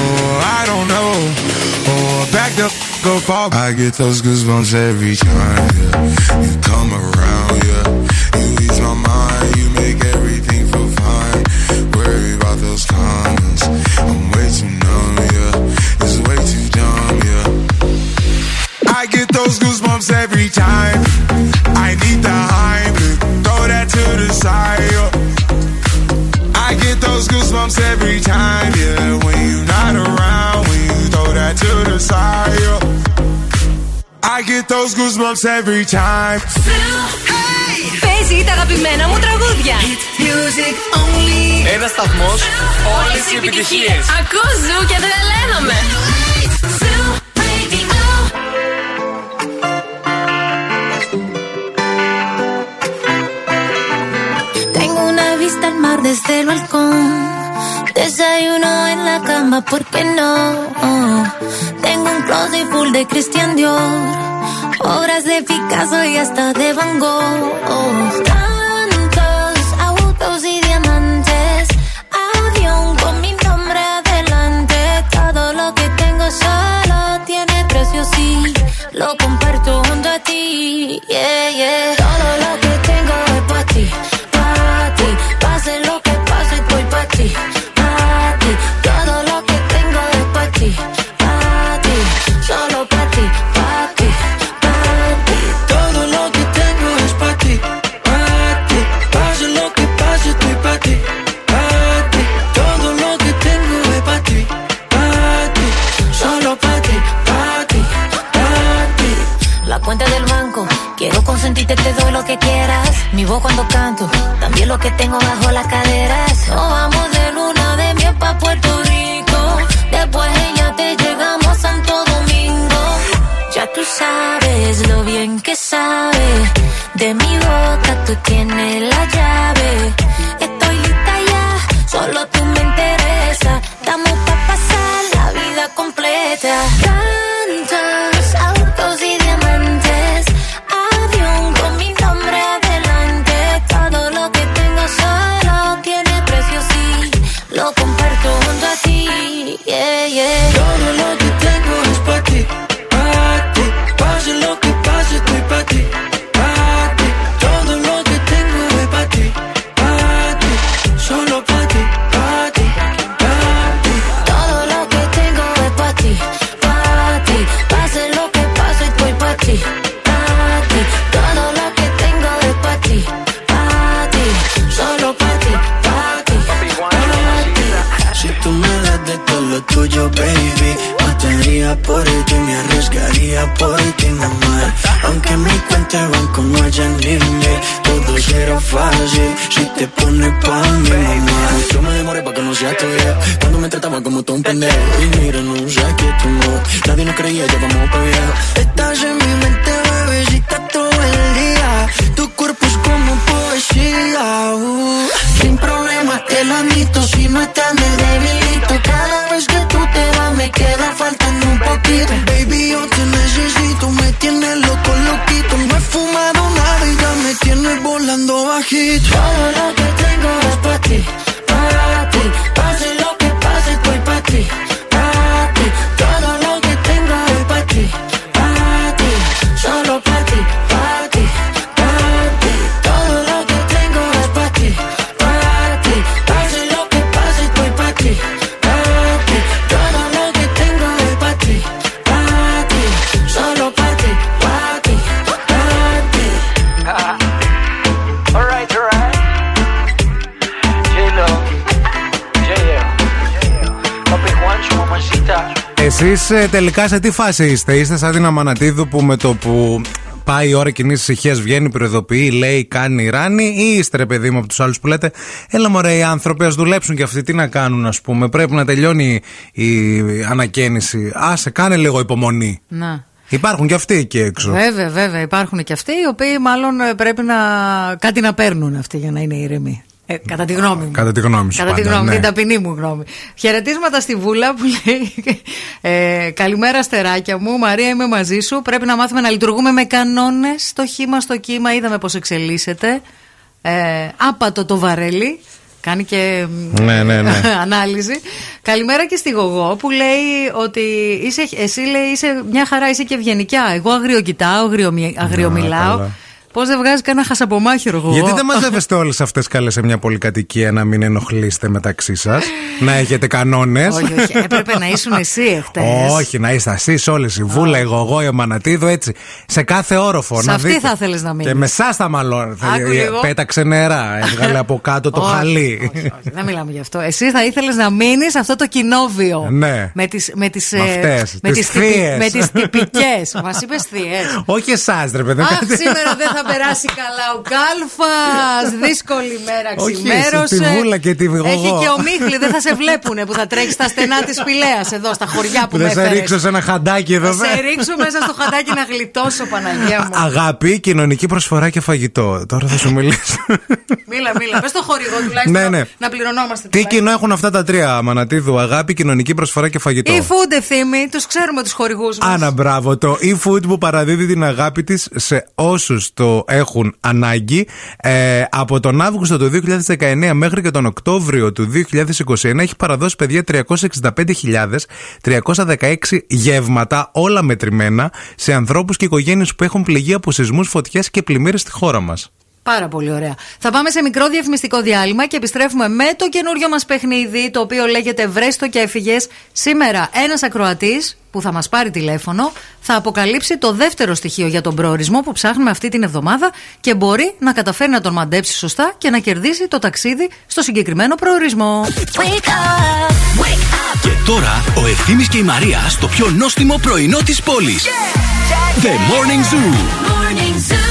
Oh, I don't know. Oh, back the f*** up off. I get those goosebumps every time, yeah. You come around, yeah. You ease my mind, you make everything feel fine. Worry about those comments, I'm way too numb, yeah. It's way too dumb, yeah. I get those goosebumps every time. I need the Heimlich, throw that to the side, yeah. I get those goosebumps every time, yeah. When you're not around, when you throw that to the side, yeah. I get those goosebumps every time. Hey! Παίζει τα αγαπημένα μου τραγούδια. It's music only. Ένας σταθμός, όλες οι επιτυχίες. Ακούω Ζου και δεν ελέγχομαι. Vista al mar desde el balcón, desayuno en la cama, ¿por qué no? Oh, tengo un closet full de Christian Dior, obras de Picasso y hasta de Van Gogh. Oh, tantos autos y diamantes, avión con mi nombre adelante, todo lo que tengo solo tiene precio si lo comparto junto a ti. Yeah, yeah. Todo lo que tengo es para ti. Pase lo que pase, estoy pa' ti, pa' ti. Todo lo que tengo es pa' ti, pa' ti. Solo pa' ti, pa' ti, pa' ti. Todo lo que tengo es pa' ti, pa' ti. Pase lo que pase, estoy pa' ti, pa' ti. Todo lo que tengo es pa' ti, pa' ti. Solo pa' ti, pa' ti, pa' ti. La cuenta del banco. Quiero consentirte, te doy lo que quieras. Mi voz cuando canto, también lo que tengo bajo las caderas. Nos vamos de luna de miel pa' Puerto Rico. Después ella te llegamos a Santo Domingo. Ya tú sabes lo bien que sabes. De mi boca tú tienes la llave. Estoy lista ya, solo tú me interesa. Estamos pa' pasar la vida completa. Tantos autos y diamantes, avión con mi nombre adelante. Todo lo que tengo solo tiene precio, sí. Lo comparto junto a ti, yeah, yeah. Todo lo que tengo es pa' ti, pa' ti. Pase lo que pase, estoy pa' ti. Tuyo, baby, mataría por ti, me arriesgaría por ti, mamá. Aunque en mi cuenta de banco no haya límite, todo será fácil si te pones pa' mi mamá. Yo me demoré pa' que no seas tuya, cuando me trataba como todo un pendejo. Y mira, no sé qué tomó, nadie nos creía, ya vamos pa' viejo. Estás en mi mente, bebecita, todo el día. Tu cuerpo es como poesía, uh. Sin problemas te lo admito, si no estás me debilito. Cada vez que tú te vas me queda faltando un poquito. Baby, yo te necesito, me tienes loco, loquito. No he fumado nada y ya me tienes volando bajito. Todo lo que tengo es para ti, para ti. Pase lo que pase, estoy para ti, para ti. Todo lo que tengo es para ti, para ti. Solo para ti, para ti, para ti. Todo lo que tengo es para ti, para ti. Pase lo que pase, estoy para ti. Εσείς τελικά σε τι φάση είστε? Είστε σαν την Μανατίδου που με το που πάει η ώρα κοινής ησυχίας βγαίνει, προειδοποιεί, λέει, κάνει, ράνει, ή είστε ρε παιδί μου από τους άλλους που λέτε έλα μωρέ οι άνθρωποι ας δουλέψουν και αυτοί τι να κάνουν, ας πούμε, πρέπει να τελειώνει η ανακαίνιση, άσε κάνε λίγο υπομονή. Να. Υπάρχουν και αυτοί εκεί έξω. Βέβαια, βέβαια, υπάρχουν και αυτοί οι οποίοι μάλλον πρέπει να κάτι να παίρνουν αυτοί για να είναι ηρεμοί. Ε, κατά τη γνώμη μου. Κατά τη γνώμη σου. Κατά πάντα, τη γνώμη, ναι. Την ταπεινή μου γνώμη. Χαιρετίσματα στη Βούλα που λέει ε, καλημέρα στεράκια μου. Μαρία, είμαι μαζί σου. Πρέπει να μάθουμε να λειτουργούμε με κανόνες. Το χήμα στο κύμα. Είδαμε πώς εξελίσσεται. Ε, άπατο το βαρέλι. Κάνει και ναι, ναι, ναι. ανάλυση. Καλημέρα και στη Γογό που λέει ότι είσαι, εσύ λέει είσαι μια χαρά, είσαι και ευγενικιά. Εγώ αγριοκοιτάω, αγριομιλάω. Να, πώς δεν βγάζει κανένα χασαπομάχηρο εγώ. Γιατί δεν μαζεύεστε όλες αυτές καλές σε μια πολυκατοικία να μην ενοχλείστε μεταξύ σας, να έχετε κανόνες. Όχι, όχι, έπρεπε να ήσουν εσύ εχθές. Όχι, να είστε εσείς όλες, η Βούλα, εγώ, εγώ, η Μανατίδου, έτσι. Σε κάθε όροφο. Σε αυτή θα θέλεις να μείνεις. Και με εσάς θα μάλλον. Πέταξε νερά, έβγαλε από κάτω το χαλί. Όχι, όχι, δεν μιλάμε γι' αυτό. Εσύ θα ήθελες να μείνεις σε αυτό το κοινόβιο. Ναι. Με τις τυπικές. Μας είπες θείες. Όχι εσάς, ρε παιδί. Αχ, σήμερα δεν θα περάσει καλά ο Κάλφας. Δύσκολη μέρα ξημέρωσε. Όχι, στη Βούλα και τη Γογό. Έχει και ο Μίχλη, δεν θα σε βλέπουνε που θα τρέχει στα στενά της Πηλέας εδώ, στα χωριά που με έφερες. Θα σε ρίξω σε ένα χαντάκι εδώ. Θα σε ρίξω μέσα στο χαντάκι να γλιτώσω, Παναγία μου. Αγάπη, κοινωνική προσφορά και φαγητό. Τώρα θα σου μιλήσω. Μίλα, μίλα. Πες το χορηγό τουλάχιστον ναι, ναι. να πληρωνόμαστε. Τι κοινό έχουν αυτά τα τρία, Μανατίδου? Αγάπη, κοινωνική προσφορά και φαγητό. e-food, Ευθύμη, τους ξέρουμε τους χορηγούς μας. Άνα, μπράβο. Το e-food που παραδίδει την αγάπη της σε όσους το έχουν ανάγκη. Ε, από τον Αύγουστο του δύο χιλιάδες δεκαεννέα μέχρι και τον Οκτώβριο του δύο χιλιάδες είκοσι ένα έχει παραδώσει, παιδιά, τριακόσιες εξήντα πέντε χιλιάδες τριακόσια δεκαέξι γεύματα, όλα μετρημένα, σε ανθρώπους και οικογένειες που έχουν πληγεί από σεισμούς, φωτιές και πλημμύρες στη χώρα μας. Πάρα πολύ ωραία. Θα πάμε σε μικρό διαφημιστικό διάλειμμα και επιστρέφουμε με το καινούριο μας παιχνίδι, το οποίο λέγεται Βρες το και έφυγες. Σήμερα ένας ακροατής που θα μας πάρει τηλέφωνο θα αποκαλύψει το δεύτερο στοιχείο για τον προορισμό που ψάχνουμε αυτή την εβδομάδα και μπορεί να καταφέρει να τον μαντέψει σωστά και να κερδίσει το ταξίδι στο συγκεκριμένο προορισμό. Wake up, wake up. Και τώρα ο Ευθύμης και η Μαρία στο πιο νόστιμο πρωινό της πόλης. Yeah. The Morning Zoo. Morning Zoo.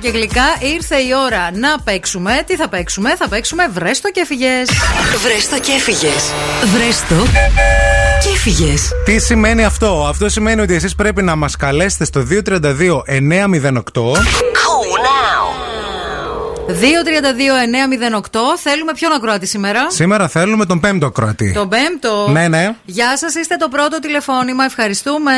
Και γλυκά, ήρθε η ώρα να παίξουμε. Τι θα παίξουμε? Θα παίξουμε Βρες το και έφυγες. Βρες το και έφυγες. Βρες το και έφυγες. Τι σημαίνει αυτό? Αυτό σημαίνει ότι εσείς πρέπει να μας καλέσετε στο δύο τρία δύο εννιά μηδέν οκτώ. δύο τρία δύο εννιά μηδέν οκτώ. Θέλουμε ποιον ακροατή σήμερα? Σήμερα θέλουμε τον πέμπτο ακροατή. Τον πέμπτο? Ναι, ναι. Γεια σας, είστε το πρώτο τηλεφώνημα. Ευχαριστούμε.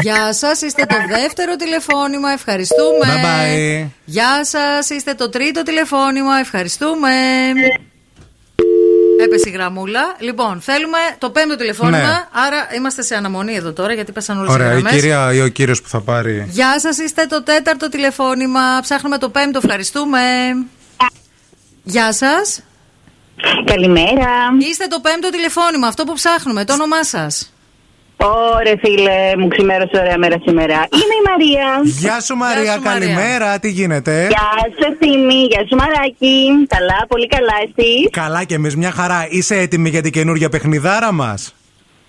Γεια σας, είστε το δεύτερο τηλεφώνημα, ευχαριστούμε. Bye bye. Γεια σας, είστε το τρίτο τηλεφώνημα, ευχαριστούμε. Έπεσε η γραμμούλα. Λοιπόν, θέλουμε το πέμπτο τηλεφώνημα, ναι. Άρα είμαστε σε αναμονή εδώ τώρα, γιατί πέσαν όλες οι γραμμές. Ωραία, η κυρία ή ο κύριος που θα πάρει. Γεια σας, είστε το τέταρτο τηλεφώνημα, ψάχνουμε το πέμπτο, ευχαριστούμε. Γεια σας. Καλημέρα. Είστε το πέμπτο τηλεφώνημα, αυτό που ψάχνουμε, το όνομά σας. Ωρε φίλε, μου ξημέρωσε ωραία μέρα σήμερα. Είμαι η Μαρία. Γεια σου Μαρία, γεια σου, καλημέρα, Μαρία. Τι γίνεται? Γεια σου Ευθύμη, γεια σου Μαράκι. Καλά, πολύ καλά εσύ? Καλά και εμείς, μια χαρά. Είσαι έτοιμη για την καινούργια παιχνιδάρα μας?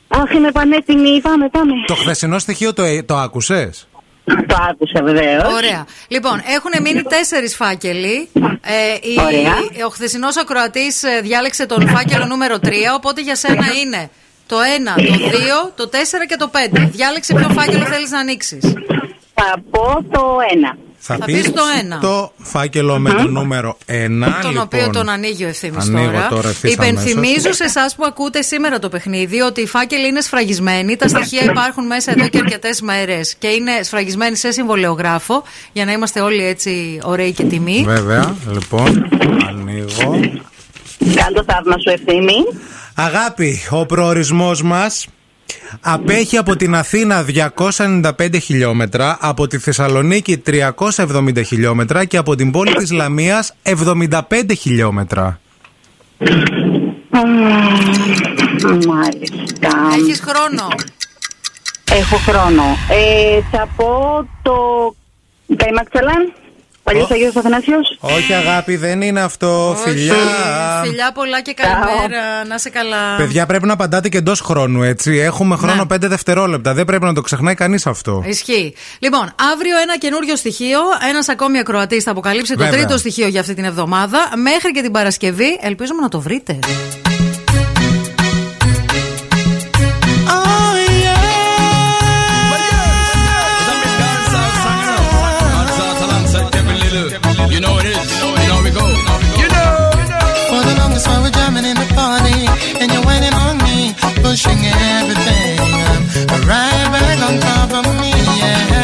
Αχ, είμαι πανέτοιμη, πάμε, πάμε. Το χθεσινό στοιχείο το, το άκουσες? Το άκουσα βεβαίως. Ωραία. Λοιπόν, έχουν μείνει τέσσερις φάκελοι. Ε, η, ωραία. Ο χθεσινός ακροατής διάλεξε τον φάκελο νούμερο τρία, οπότε για σένα είναι... Το ένα, το δύο, το τέσσερα και το πέντε. Διάλεξε ποιο φάκελο θέλεις να ανοίξεις. Θα πω το ένα. Θα, θα πεις το ένα. Το φάκελο με το νούμερο ένα. Τον λοιπόν, οποίο τον ανοίγει ο Ευθύμης τώρα. τώρα Υπενθυμίζω σε εσάς που ακούτε σήμερα το παιχνίδι ότι οι φάκελοι είναι σφραγισμένοι. Τα στοιχεία υπάρχουν μέσα εδώ και αρκετές μέρες και είναι σφραγισμένοι σε συμβολαιογράφο για να είμαστε όλοι έτσι ωραίοι και τιμή. Βέβαια, λοιπόν, ανοίγω. Κάνε το θαύμα σου, Ευθύμη. Αγάπη, ο προορισμός μας απέχει από την Αθήνα διακόσια ενενήντα πέντε χιλιόμετρα, από τη Θεσσαλονίκη τριακόσια εβδομήντα χιλιόμετρα και από την πόλη της Λαμίας εβδομήντα πέντε χιλιόμετρα. Mm, μάλιστα. Έχεις χρόνο. Έχω χρόνο. Ε, θα πω το Καϊμαξελάν. Παλιός Αγίος Αθανάσιος. Όχι αγάπη, δεν είναι αυτό. Όχι. Φιλιά. Φιλιά πολλά και καλημέρα. Να σε καλά. Παιδιά, πρέπει να απαντάτε και εντός χρόνου, έτσι. Έχουμε χρόνο ναι. πέντε δευτερόλεπτα. Δεν πρέπει να το ξεχνάει κανείς αυτό. Ισχύει. Λοιπόν, αύριο ένα καινούριο στοιχείο. Ένας ακόμη ακροατής θα αποκαλύψει Βέβαια. το τρίτο στοιχείο για αυτή την εβδομάδα. Μέχρι και την Παρασκευή. Ελπίζουμε να το βρείτε. You know it is, you know we go, you know. For the longest while we're jamming in the party, and you're waiting on me, pushing everything. I'm right back on top of me, yeah.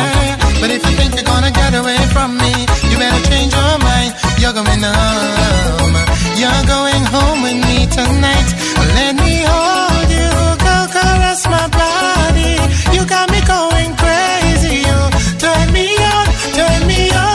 But if you think you're gonna get away from me, you better change your mind. You're going home, you're going home with me tonight. Let me hold you, go caress my body. You got me going crazy, you turn me on, turn me on.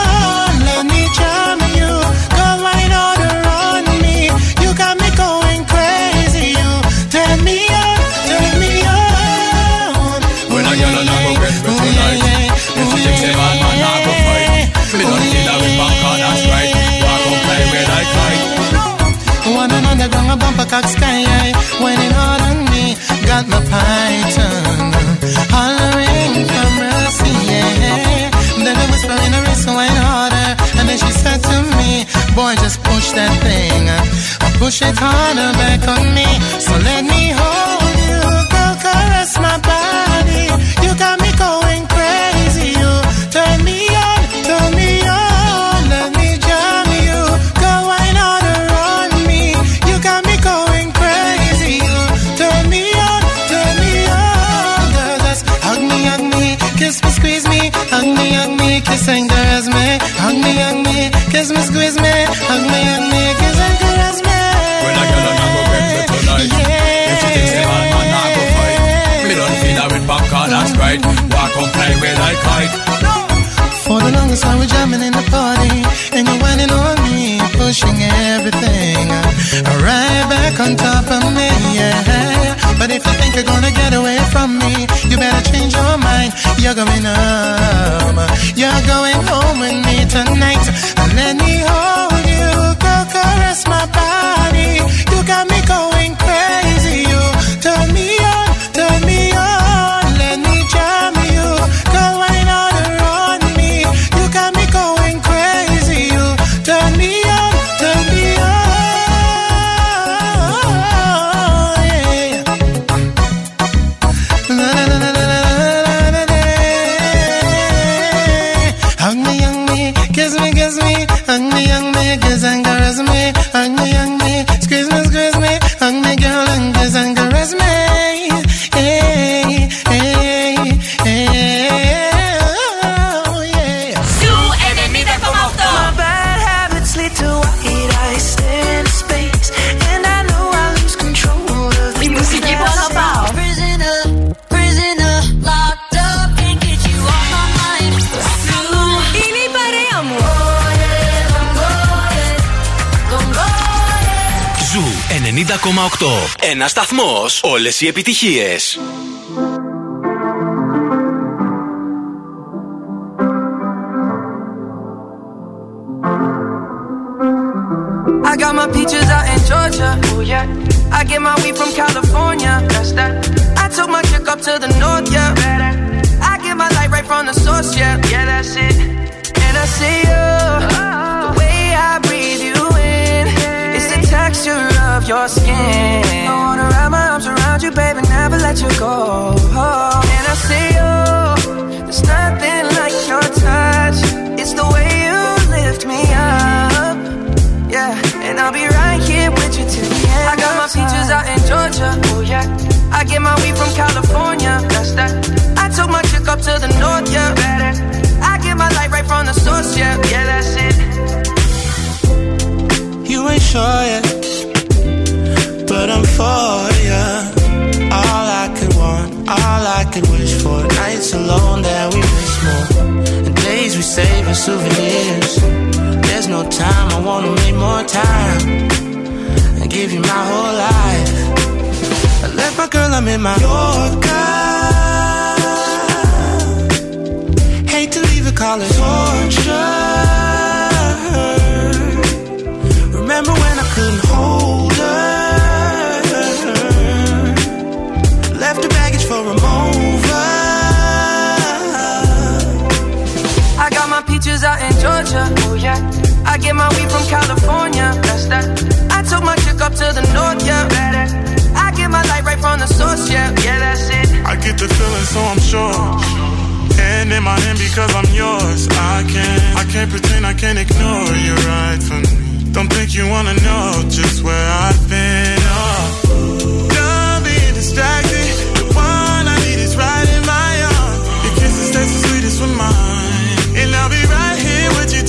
Bumper cock sky high, waiting hard on me, got my python hollering for mercy, yeah. Then I whisper in her wrist, went harder, and then she said to me, boy, just push that thing, push it harder back on me. So let me hold you, girl, caress my body. You got me going crazy, you turn me on, turn me on. Kiss and caress me, hug me, hug me, kiss me, squeeze me, hug me, hug me, kiss and caress me. When I get on, I go get you tonight. Yeah. If you think say man, man, I go fight. Me don't feel that with popcorn, that's right. Walk on, play with I kite. No. For the longest time we're jamming in the party, and you're whining on me, pushing everything right back on top of me, yeah. But if you think you're gonna get away from me, you better change your mind. You're going home, you're going home with me tonight. And let me hold you, girl, caress my body. You got me going crazy, you turn me on, turn me on. Let me jam you, girl, wine order on me. You got me going crazy, you turn me on, turn me on. Hug me, hug me, squeeze me, squeeze me, hug me, girl, and kiss and caress me. Hey, hey, hey, oh yeah. Zoo ενενήντα κόμμα οκτώ. My bad habits lead to a heat, I stay in space, and I know I lose control of the music. Prisoner, prisoner, locked up, can't get you off my mind. Zoo, είναι η παρέα μου. ενενήντα κόμμα οκτώ. Ένας σταθμός, όλες οι επιτυχίες. I got my peaches out in Georgia. Oh yeah. I get my weed from California. That's that. I took my chick up to the north, yeah. Better. I get my light right from the source, yeah. Yeah, that's it. And I see you. The way I breathe you in is the texture of your skin. I wanna wrap my arms around you, baby, never let you go. And I see you. There's nothing like your touch. It's the way could wish for. Nights alone that we miss more, and days we save as souvenirs. There's no time, I wanna make more time and give you my whole life. I left my girl, I'm in my Yorker. Hate to leave it, call it torture. Remember when I couldn't hold her? Out in Georgia, oh yeah. I get my weed from California, that's that. I took my chick up to the north, yeah. Better. I get my light right from the source, yeah, yeah, that's it. I get the feeling, so I'm sure. And in my hand because I'm yours. I can't, I can't pretend, I can't ignore you right from me. Don't think you wanna know just where I've been. Oh. Don't be distracted. The one I need is right in my arms. Your kisses taste the sweetest with mine. And I'll be right here with you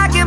I get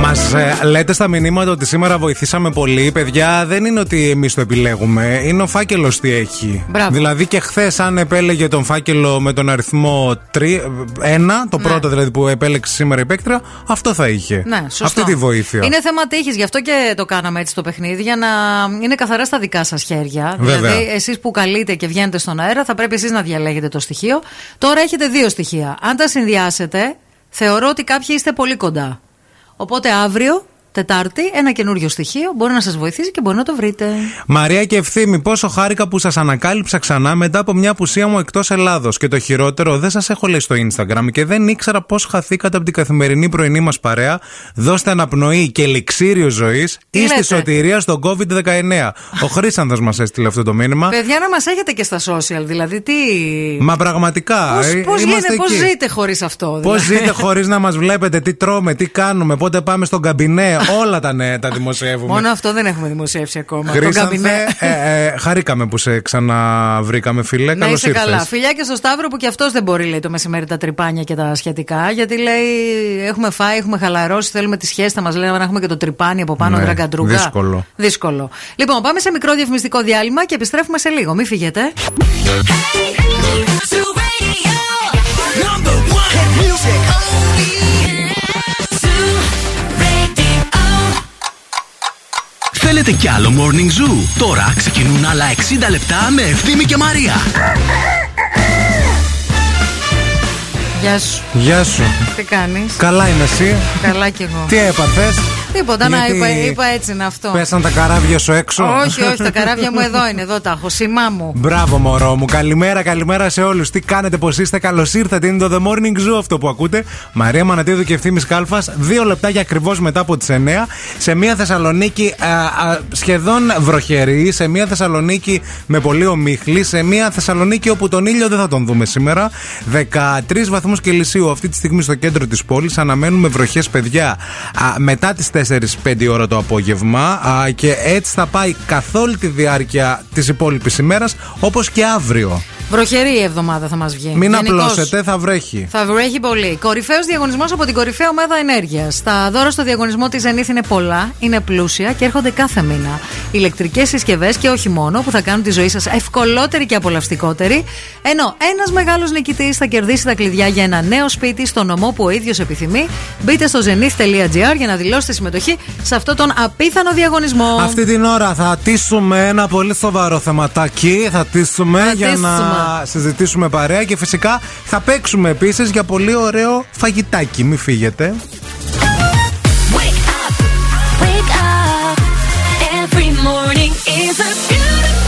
Μας ε, λέτε στα μηνύματα ότι σήμερα βοηθήσαμε πολύ. Παιδιά, δεν είναι ότι εμείς το επιλέγουμε. Είναι ο φάκελος τι έχει. Μπράβο. Δηλαδή και χθες, αν επέλεγε τον φάκελο με τον αριθμό τρία, ένα, το ναι. πρώτο δηλαδή που επέλεξε σήμερα η παίκτρια, αυτό θα είχε. Ναι, σωστό. Αυτή τη βοήθεια. Είναι θέμα τύχης, γι' αυτό και το κάναμε έτσι το παιχνίδι, για να είναι καθαρά στα δικά σας χέρια. Βέβαια. Δηλαδή, εσείς που καλείτε και βγαίνετε στον αέρα, θα πρέπει εσείς να διαλέγετε το στοιχείο. Τώρα έχετε δύο στοιχεία. Αν τα συνδυάσετε, θεωρώ ότι κάποιοι είστε πολύ κοντά. Οπότε αύριο, Τετάρτη, ένα καινούριο στοιχείο μπορεί να σας βοηθήσει και μπορεί να το βρείτε. Μαρία και Ευθύμη, πόσο χάρηκα που σας ανακάλυψα ξανά μετά από μια απουσία μου εκτός Ελλάδος. Και το χειρότερο, δεν σας έχω λέει στο Instagram και δεν ήξερα πώς χαθήκατε από την καθημερινή πρωινή μας παρέα. Δώστε αναπνοή και ελιξίριο ζωής ή στη σωτηρία στον κόβιντ δεκαεννέα. Ο Χρήσανδος μας έστειλε αυτό το μήνυμα. Παιδιά, να μας έχετε και στα social, δηλαδή τι. Μα πραγματικά. Πώς ε, ζείτε χωρίς αυτό, δηλαδή. Πώς ζείτε χωρίς να μας βλέπετε, τι τρώμε, τι κάνουμε, πότε πάμε στον καμπινέ. Όλα τα νέα τα δημοσιεύουμε. Μόνο αυτό δεν έχουμε δημοσιεύσει ακόμα. Χρήσανθε, ε, ε, χαρήκαμε που σε ξαναβρήκαμε, φίλε. Να είσαι καλά. Φιλιά και στο Σταύρο που και αυτός δεν μπορεί, λέει, το μεσημέρι τα τρυπάνια και τα σχετικά. Γιατί λέει, έχουμε φάει, έχουμε χαλαρώσει, θέλουμε τη σχέση. Θα μας λένε να έχουμε και το τρυπάνι από πάνω, ναι, δραγκαντρούγκα. Δύσκολο. Δύσκολο. Λοιπόν, πάμε σε μικρό διαφημιστικό διάλειμμα και επιστρέφουμε σε λίγο. Μην φύγετε. Θέλετε κι άλλο Morning Zoo? Τώρα ξεκινούν άλλα εξήντα λεπτά με Ευθύμη και Μαρία. Γεια σου. Γεια σου. Τι κάνεις? Καλά είμαι, εσύ? Καλά κι εγώ. Τι έπαθες? Τίποτα, γιατί... να είπα, είπα έτσι είναι αυτό. Πέσαν τα καράβια σου έξω? Όχι, όχι, τα καράβια μου εδώ είναι, εδώ τα έχω, σήμα μου. Μπράβο μωρό μου, καλημέρα, καλημέρα σε όλους. Τι κάνετε, πως είστε, καλώς ήρθατε. Είναι το The Morning Zoo αυτό που ακούτε. Μαρία Μανατίδου και Ευθύμης Καλφάς. Δύο λεπτά για ακριβώς μετά από τις εννέα. Σε μια Θεσσαλονίκη α, α, σχεδόν βροχερή. Σε μια Θεσσαλονίκη με πολύ ομίχλη. Σε μια Θεσσαλονίκη όπου τον ήλιο δεν θα τον δούμε σήμερα. δεκατρείς βαθμούς Κελσίου αυτή τη στιγμή στο κέντρο της πόλης. Αναμένουμε βροχές, παιδιά, α, μετά τις τέσσερις με πέντε ώρα το απόγευμα α, και έτσι θα πάει καθ' όλη τη διάρκεια της υπόλοιπης ημέρας, όπως και αύριο. Βροχερή η εβδομάδα θα μας βγει. Μην γενικώς απλώσετε, θα βρέχει. Θα βρέχει πολύ. Κορυφαίος διαγωνισμός από την κορυφαία ομάδα ενέργειας. Τα δώρα στο διαγωνισμό της Zenith είναι πολλά, είναι πλούσια και έρχονται κάθε μήνα. Ηλεκτρικές συσκευές και όχι μόνο, που θα κάνουν τη ζωή σας ευκολότερη και απολαυστικότερη. Ενώ ένας μεγάλος νικητής θα κερδίσει τα κλειδιά για ένα νέο σπίτι στον νομό που ο ίδιος επιθυμεί. Μπείτε στο zenith τελεία gr για να δηλώσετε συμμετοχή σε αυτόν τον απίθανο διαγωνισμό. Αυτή την ώρα θα τίσουμε ένα πολύ σοβαρό θεματάκι. Θα τίσουμε θα για τίσουμε. να. Θα συζητήσουμε παρέα και φυσικά θα παίξουμε επίσης για πολύ ωραίο φαγητάκι. Μην φύγετε. Wake up, wake up. Every morning is a beautiful...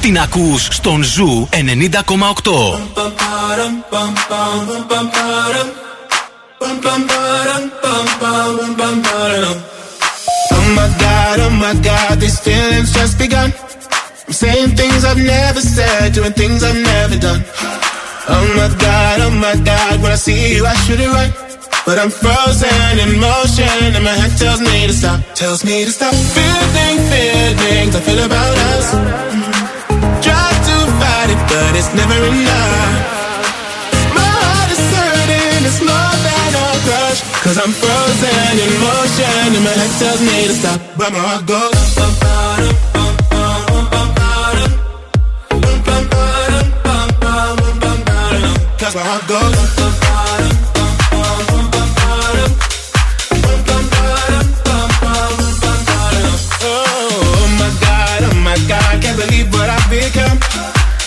Την ακούς στον Ζου ενενήντα κόμμα οκτώ. Oh my God, oh my God, these feelings just begun. I'm saying things I've never said, doing things I've never done. Oh my God, oh my God, when I see you I should it right. But I'm frozen in motion and my head tells me to stop. Tells me to stop feeling, feeling, I feel about us. But it's never enough. My heart is hurting, it's more than a crush. Cause I'm frozen in motion and my head tells me to stop. But my heart goes bum, bum, bum, bum, bum, bum, bum. Cause my heart goes bum, bum, bum, bum, bum. Oh my God, oh my God, can't believe what I've become.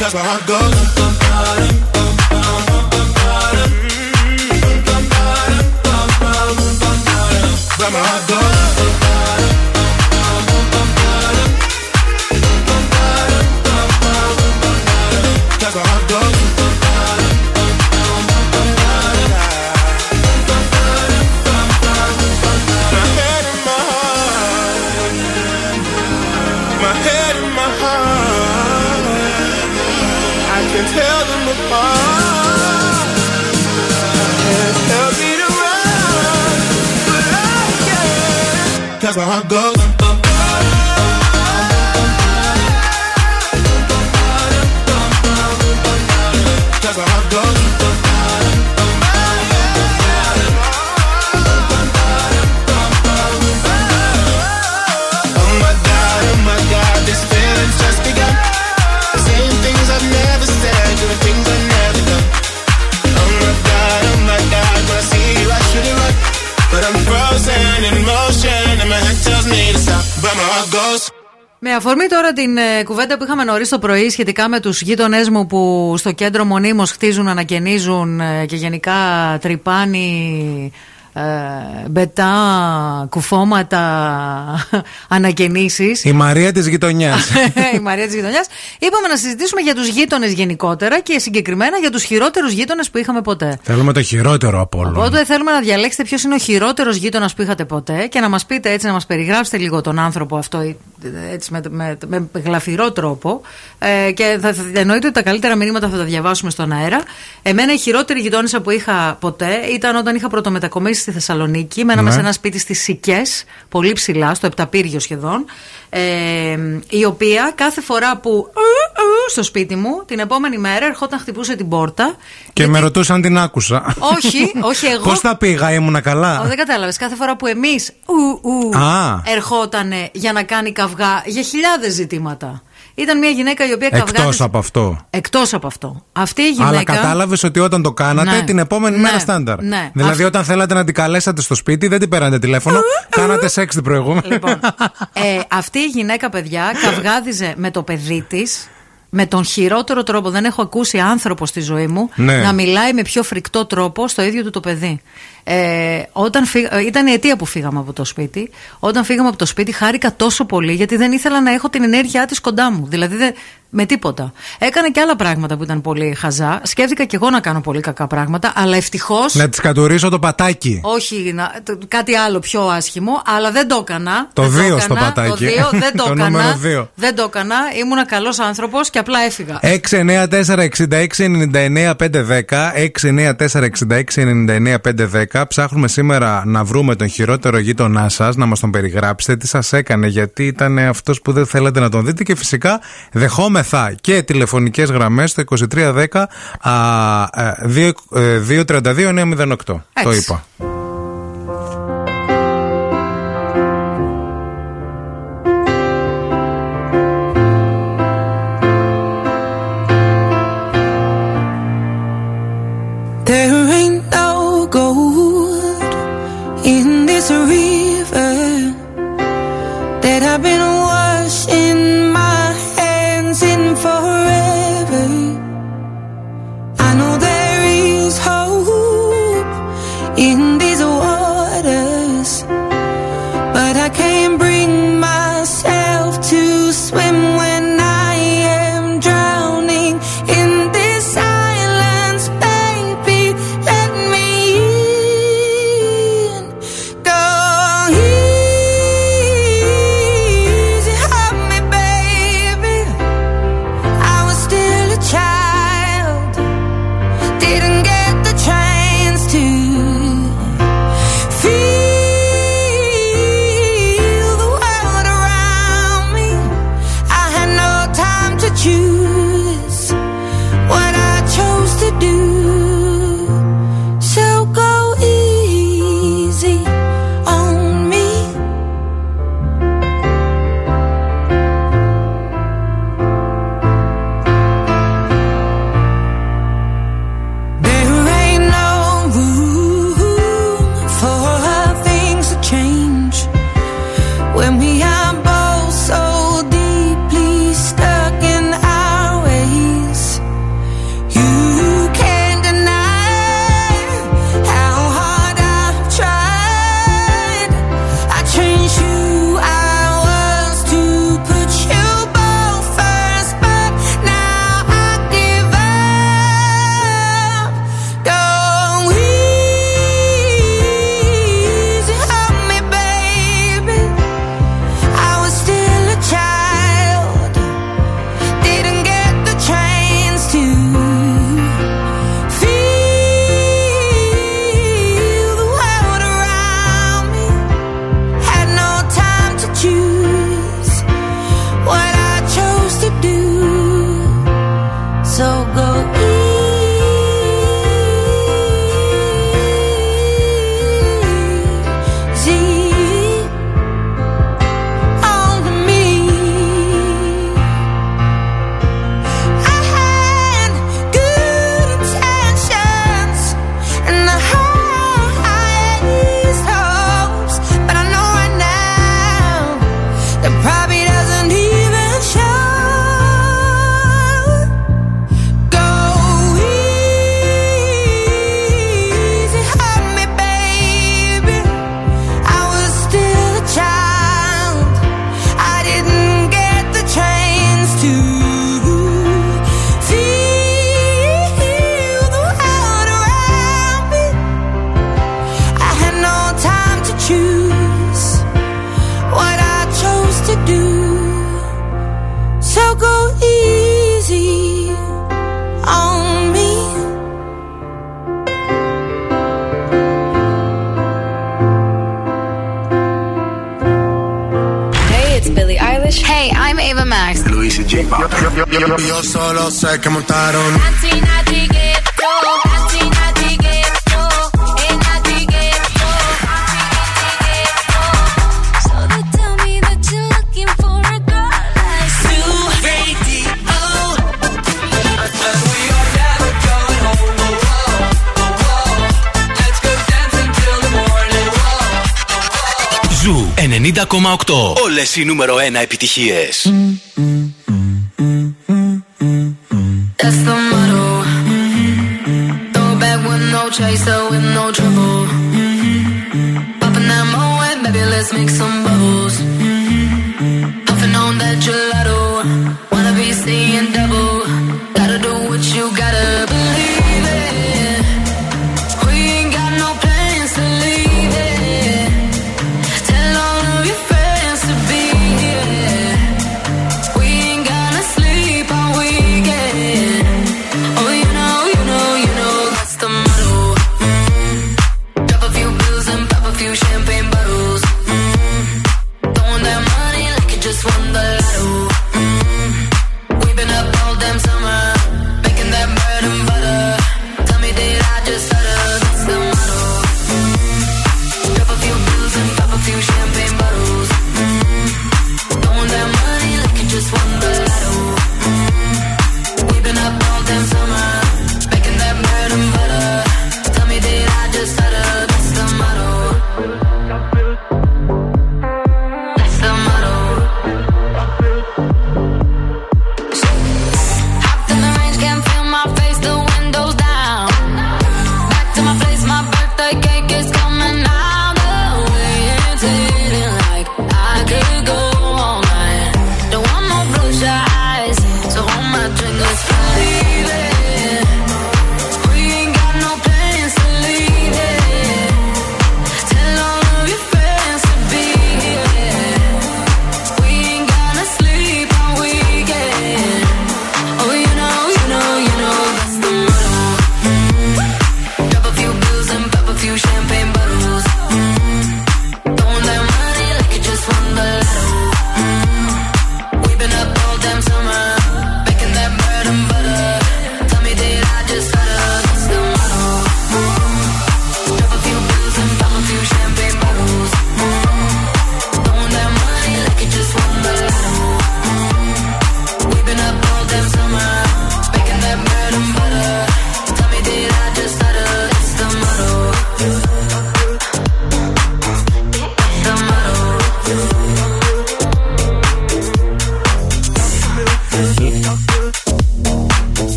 that's where I go. That's where I go. That's where I go. My head in my heart. My head in my heart. Can't tell them apart. Can't tell me to run, but I can. 'Cause my heart goes. Με αφορμή τώρα την ε, κουβέντα που είχαμε νωρίς το πρωί σχετικά με τους γείτονές μου που στο κέντρο μονίμως χτίζουν, ανακαινίζουν ε, και γενικά τρυπάνει ε, μπετά, κουφώματα, ανακαινήσεις. Η Μαρία της γειτονιάς. Η Μαρία της γειτονιάς. Είπαμε να συζητήσουμε για τους γείτονες γενικότερα και συγκεκριμένα για τους χειρότερους γείτονες που είχαμε ποτέ. Θέλουμε το χειρότερο από όλους. Οπότε θέλουμε να διαλέξετε ποιος είναι ο χειρότερος γείτονας που είχατε ποτέ και να μας πείτε έτσι, να μας περιγράψετε λίγο τον άνθρωπο αυτό. Έτσι, με, με, με γλαφυρό τρόπο ε, και θα, εννοείται ότι τα καλύτερα μηνύματα θα τα διαβάσουμε στον αέρα. Εμένα η χειρότερη γειτόνισσα που είχα ποτέ ήταν όταν είχα πρωτομετακομίσει στη Θεσσαλονίκη. Μέναμε ναι. σε ένα σπίτι στις Σικές, πολύ ψηλά, στο Επταπύργιο σχεδόν, ε, η οποία κάθε φορά που στο σπίτι μου την επόμενη μέρα ερχόταν, χτυπούσε την πόρτα και γιατί... με ρωτούσαν αν την άκουσα. Όχι, όχι εγώ. Πώς τα πήγα, ήμουνα καλά? Ο, δεν κατάλαβες, κάθε φορά που εμείς ερχόταν για να κάνει καυγά για χιλιάδες ζητήματα. Ήταν μια γυναίκα η οποία καυγάτησε. Εκτός από αυτό. Εκτός από αυτό. Αυτή η γυναίκα. Αλλά κατάλαβες ότι όταν το κάνατε ναι. την επόμενη ναι. μέρα στάνταρ. Ναι. Δηλαδή αυτή... όταν θέλατε να την καλέσατε στο σπίτι, δεν την πέρατε τηλέφωνο. Κάνατε σεξ την προηγούμενη. Λοιπόν, ε, αυτή η γυναίκα, παιδιά, καυγάδιζε με το παιδί της με τον χειρότερο τρόπο. Δεν έχω ακούσει άνθρωπο στη ζωή μου ναι. να μιλάει με πιο φρικτό τρόπο στο ίδιο του το παιδί. Ε, όταν φύγα, ήταν η αιτία που φύγαμε από το σπίτι. Όταν φύγαμε από το σπίτι, χάρηκα τόσο πολύ γιατί δεν ήθελα να έχω την ενέργειά της κοντά μου. Δηλαδή, δεν, με τίποτα. Έκανα και άλλα πράγματα που ήταν πολύ χαζά. Σκέφτηκα και εγώ να κάνω πολύ κακά πράγματα, αλλά ευτυχώς. Να της κατουρίσω το πατάκι. Όχι, να, το, κάτι άλλο πιο άσχημο, αλλά δεν το έκανα. Το δύο στο πατάκι. Το δύο, δεν το έκανα. Δεν το έκανα. Ήμουνα καλός άνθρωπος και απλά έφυγα. έξι εννιά τέσσερα εξήντα έξι ενενήντα εννέα πεντακόσια δέκα. Ψάχνουμε σήμερα να βρούμε τον χειρότερο γείτονά σας, να μας τον περιγράψετε, τι σας έκανε, γιατί ήταν αυτός που δεν θέλατε να τον δείτε και φυσικά δεχόμεθα και τηλεφωνικές γραμμές στο είκοσι τρία δέκα δύο τριάντα δύο εννιακόσια οκτώ. Το είπα. Billie Eilish. Hey, I'm Ava Max. Luis and J Balvin. Yo, yo, yo, yo, yo solo sé que montaron. ενενήντα κόμμα οκτώ. Όλες οι νούμερο ένα επιτυχίες. That's the motto. Throw back with no chaser, with no trouble. Poppin' that Moet, baby, let's make some bubbles. Puffin' on that gelato. Wanna be seeing double. Gotta do what you gotta believe in. We ain't got no plans to leave it.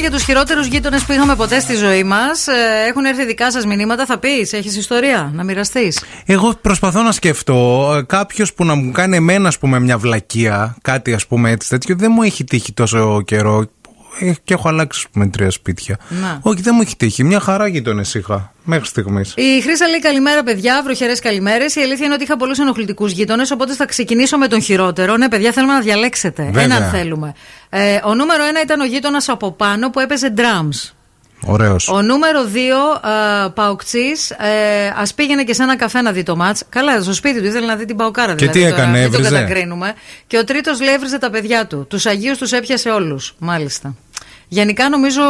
Για τους χειρότερους γείτονες που είχαμε ποτέ στη ζωή μας. Έχουν έρθει δικά σας μηνύματα. Θα πεις, έχεις ιστορία να μοιραστείς? Εγώ προσπαθώ να σκεφτώ κάποιος που να μου κάνει εμένα, ας πούμε, μια βλακεία, κάτι ας πούμε έτσι τέτοιο. Δεν μου έχει τύχει τόσο καιρό και έχω αλλάξει, ας πούμε, τρία σπίτια. Να. Όχι, δεν μου έχει τύχει. Μια χαρά γείτονες είχα μέχρι στιγμής. Η Χρύσα λέει καλημέρα, παιδιά, βροχερές καλημέρες. Η αλήθεια είναι ότι είχα πολλούς ενοχλητικούς γείτονες, οπότε θα ξεκινήσω με τον χειρότερο. Ναι, παιδιά, θέλουμε να διαλέξετε. Βέβαια. Έναν θέλουμε. Ε, ο νούμερο ένα ήταν ο γείτονας από πάνω που έπαιζε drums. Ωραίος. Ο νούμερο δύο, Παοκτσής, ας πήγαινε και σε ένα καφέ να δει το μάτς. Καλά, στο σπίτι του ήθελε να δει την Παοκάρα. Και δηλαδή, τι έκανε, τώρα, έβριζε. Δεν τον κατακρίνουμε. Και ο τρίτος λέει έβριζε τα παιδιά του. Τους Αγίους τους έπιασε όλους. Μάλιστα. Γενικά νομίζω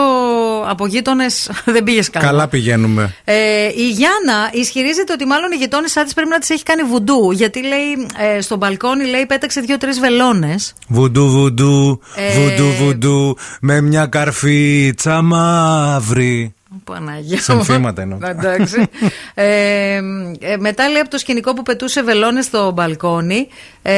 από γείτονες δεν πήγες καλά. Καλά πηγαίνουμε. Ε, η Γιάννα ισχυρίζεται ότι μάλλον οι γειτόνισσά της πρέπει να τις έχει κάνει βουντού. Γιατί λέει ε, στο μπαλκόνι λέει πέταξε δύο-τρεις βελόνες. Βουντού βουντού, ε... βουντού βουντού με μια καρφίτσα μαύρη. Παναγιά. Συνθήματα εννοώ. Εντάξει. Ε, μετά λέει από το σκηνικό που πετούσε βελόνες στο μπαλκόνι, ε,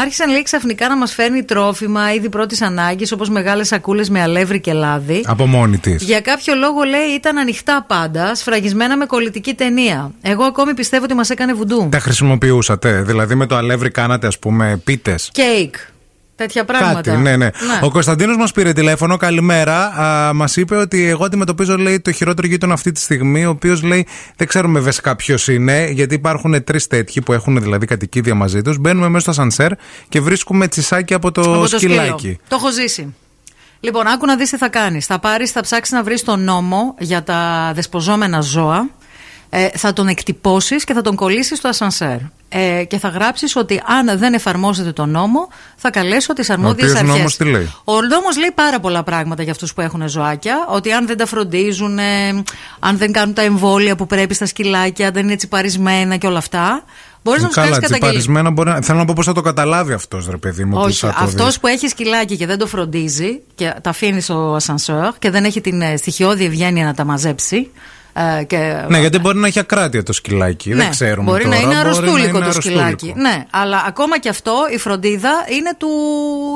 άρχισαν λέει ξαφνικά να μας φέρνει τρόφιμα, είδη πρώτης ανάγκης, όπως μεγάλες σακούλες με αλεύρι και λάδι. Από μόνη της. Για κάποιο λόγο λέει ήταν ανοιχτά πάντα, σφραγισμένα με κολλητική ταινία. Εγώ ακόμη πιστεύω ότι μας έκανε βουντού. Τα χρησιμοποιούσατε, δηλαδή με το αλεύρι κάνατε, ας πούμε, πίτες. Κέικ. Τέτοια πράγματα. Κάτι, ναι, ναι, ναι. Ο Κωνσταντίνος μας πήρε τηλέφωνο. Καλημέρα. Μας είπε ότι εγώ αντιμετωπίζω, λέει, το χειρότερο γείτονα αυτή τη στιγμή, ο οποίος λέει δεν ξέρουμε βεσικά ποιος είναι, γιατί υπάρχουν τρεις τέτοιοι που έχουν δηλαδή κατοικίδια μαζί τους. Μπαίνουμε μέσα στο ασανσέρ και βρίσκουμε τσισάκι από το, από το σκυλάκι. Σκύλο. Το έχω ζήσει. Λοιπόν, άκου να δεις τι θα κάνεις. Θα πάρεις, θα ψάξεις να βρεις τον νόμο για τα δεσποζόμενα ζώα. ε, θα τον εκτυπώσεις και θα τον κολλήσεις στο ασανσέρ. Ε, και θα γράψεις ότι αν δεν εφαρμόσετε τον νόμο, θα καλέσω τις αρμόδιες αρχές. Ο νόμος τι λέει? Ο νόμος λέει πάρα πολλά πράγματα για αυτούς που έχουν ζωάκια. Ότι αν δεν τα φροντίζουν, ε, αν δεν κάνουν τα εμβόλια που πρέπει στα σκυλάκια, αν δεν είναι τσιπαρισμένα και όλα αυτά. Μπορείς να τους κάνεις καταγγελία. Μπορεί να... Θέλω να πω πώς θα το καταλάβει αυτός, ρε παιδί μου. Όχι, αυτός που έχει σκυλάκι και δεν το φροντίζει και τα αφήνει στο ασανσέρ και δεν έχει την στοιχειώδη ευγένεια να τα μαζέψει. Και... Ναι, γιατί μπορεί να έχει ακράτεια το σκυλάκι. Ναι, δεν ξέρουμε. Μπορεί τώρα, να είναι αρρωστούλικο το σκυλάκι. Ναι, αλλά ακόμα και αυτό η φροντίδα είναι του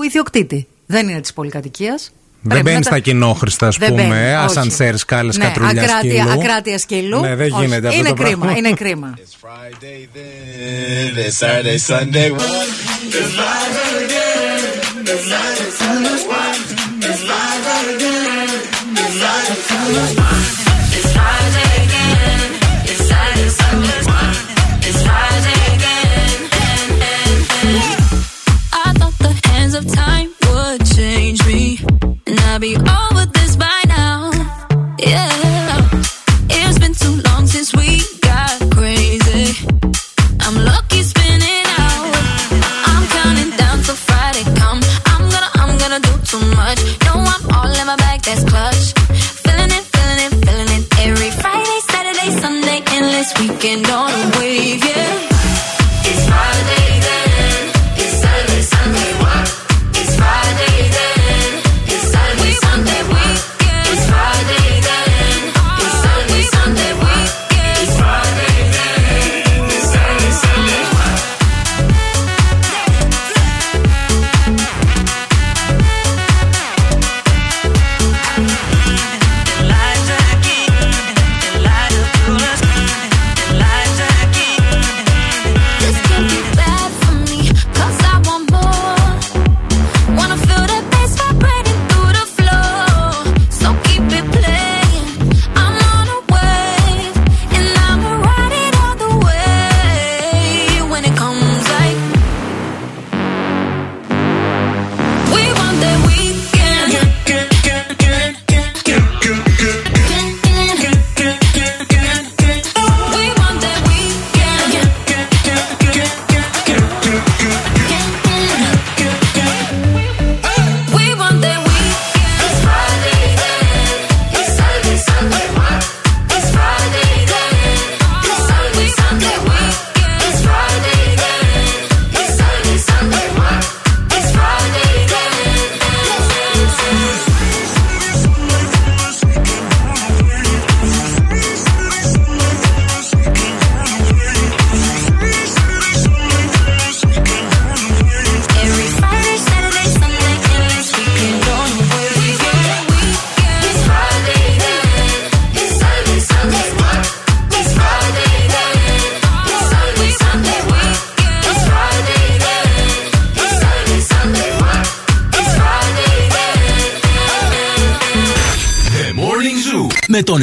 ιδιοκτήτη. Δεν είναι της πολυκατοικίας. Δεν μπαίνει τα... στα κοινόχρηστα, ας πούμε. Ασανσέρ, σκάλες, ναι, κατρούλια, ακράτεια, ακράτεια σκύλου. Ναι, δεν γίνεται αυτό. Είναι το κρίμα. Είναι κρίμα. I'll be over this by now, yeah. It's been too long since we got crazy. I'm lucky spinning out. I'm counting down till Friday come. I'm gonna, I'm gonna do too much. No, I'm all in my bag, that's clutch. Feeling it, feeling it, feeling it. Every Friday, Saturday, Sunday, endless weekend on a wave, yeah. It's Friday then, it's Saturday, Sunday, what? It's Friday then. Με τον